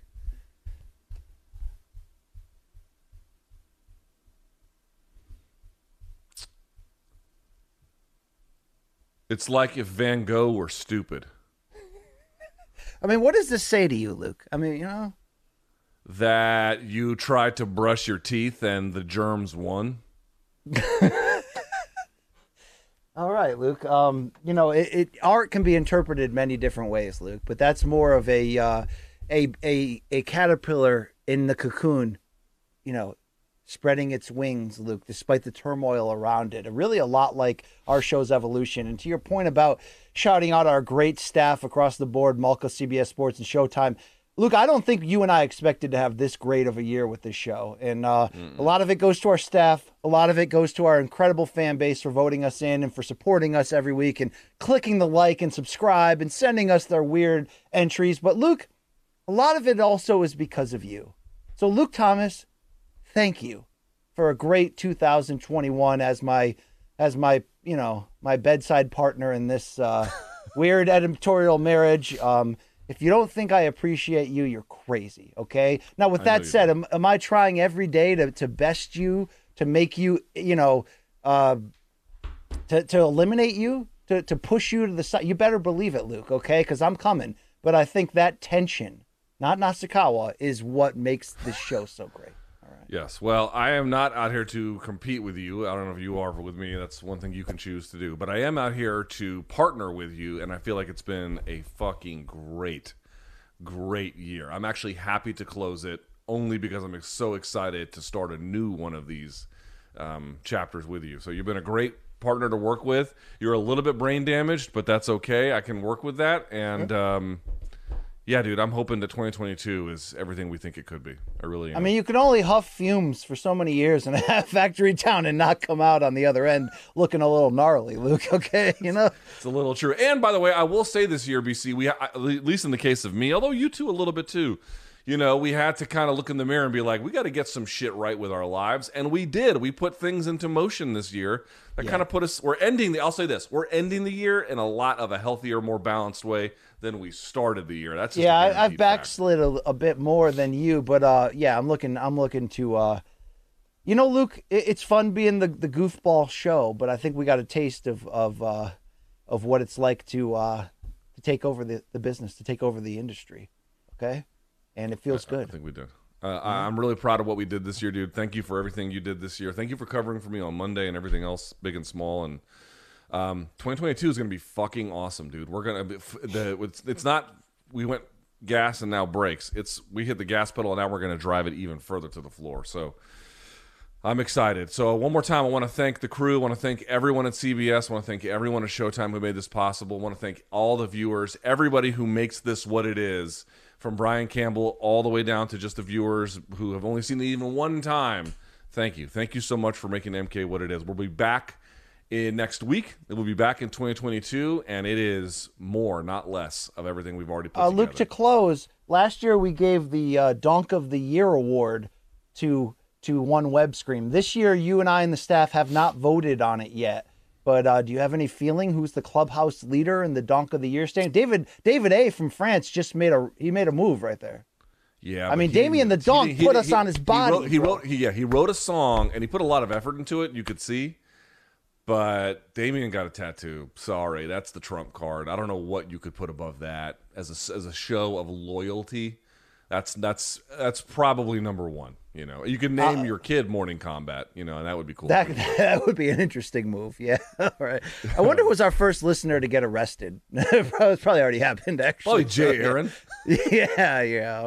It's like if Van Gogh were stupid. I mean, what does this say to you, Luke? I mean, that you tried to brush your teeth and the germs won. All right, Luke. Art can be interpreted many different ways, Luke, but that's more of a caterpillar in the cocoon, spreading its wings, Luke, despite the turmoil around it. Really a lot like our show's evolution. And to your point about shouting out our great staff across the board, Malka, CBS Sports, and Showtime, Luke, I don't think you and I expected to have this great of a year with this show. And a lot of it goes to our staff. A lot of it goes to our incredible fan base for voting us in and for supporting us every week and clicking the like and subscribe and sending us their weird entries. But, Luke, a lot of it also is because of you. So, Luke Thomas, thank you for a great 2021 as my bedside partner in this weird editorial marriage. If you don't think I appreciate you, you're crazy. Okay. Now, with that said, am I trying every day to best you, to make you, to eliminate you, to push you to the side? You better believe it, Luke. Okay. Because I'm coming. But I think that tension, not Nasukawa, is what makes this show so great. Yes. Well, I am not out here to compete with you. I don't know if you are with me. That's one thing you can choose to do. But I am out here to partner with you, and I feel like it's been a fucking great, great year. I'm actually happy to close it only because I'm so excited to start a new one of these chapters with you. So you've been a great partner to work with. You're a little bit brain damaged, but that's okay. I can work with that. And Yeah, dude, I'm hoping that 2022 is everything we think it could be. I really am. I mean, you can only huff fumes for so many years in a factory town and not come out on the other end looking a little gnarly, Luke, okay? You know? It's a little true. And by the way, I will say this year, BC, we, at least in the case of me, although you two a little bit too, you know, we had to kind of look in the mirror and be like, we got to get some shit right with our lives. And we did. We put things into motion this year that kind of put us, I'll say this, we're ending the year in a lot of a healthier, more balanced way than we started the year. That's just I've backslid a bit more than you, but yeah, I'm looking to, you know, Luke, it's fun being the goofball show, but I think we got a taste of what it's like to take over the business, to take over the industry. Okay. And it feels good. I think we did. I'm really proud of what we did this year, dude. Thank you for everything you did this year. Thank you for covering for me on Monday and everything else, big and small. And 2022 is going to be fucking awesome, dude. We're going to it's not we went gas and now brakes. It's we hit the gas pedal and now we're going to drive it even further to the floor. So I'm excited. So one more time, I want to thank the crew. I want to thank everyone at CBS. I want to thank everyone at Showtime who made this possible. I want to thank all the viewers, everybody who makes this what it is, from Brian Campbell all the way down to just the viewers who have only seen it even one time. Thank you. Thank you so much for making MK what it is. We'll be back in next week. It will be back in 2022, and it is more, not less, of everything we've already put together. Luke, to close, last year we gave the Donk of the Year award to one web scream. This year, you and I and the staff have not voted on it yet. But do you have any feeling who's the clubhouse leader in the Donk of the Year stand? David A from France just made a move right there. Yeah, I mean, Damien the Donk put us on his body. He wrote a song and he put a lot of effort into it. You could see, but Damien got a tattoo. Sorry, that's the trump card. I don't know what you could put above that as a show of loyalty. That's probably number one. You know, you could name your kid Morning Combat, you know, and that would be cool. That would be an interesting move. Yeah. All right. I wonder who was our first listener to get arrested. It probably already happened, actually. Probably Jay Aaron. Yeah.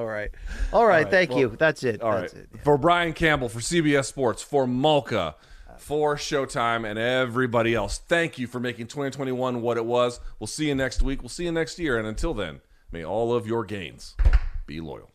All right. Thank you. That's it. All right. Yeah. For Brian Campbell, for CBS Sports, for Malka, for Showtime, and everybody else, thank you for making 2021 what it was. We'll see you next week. We'll see you next year. And until then, may all of your gains be loyal.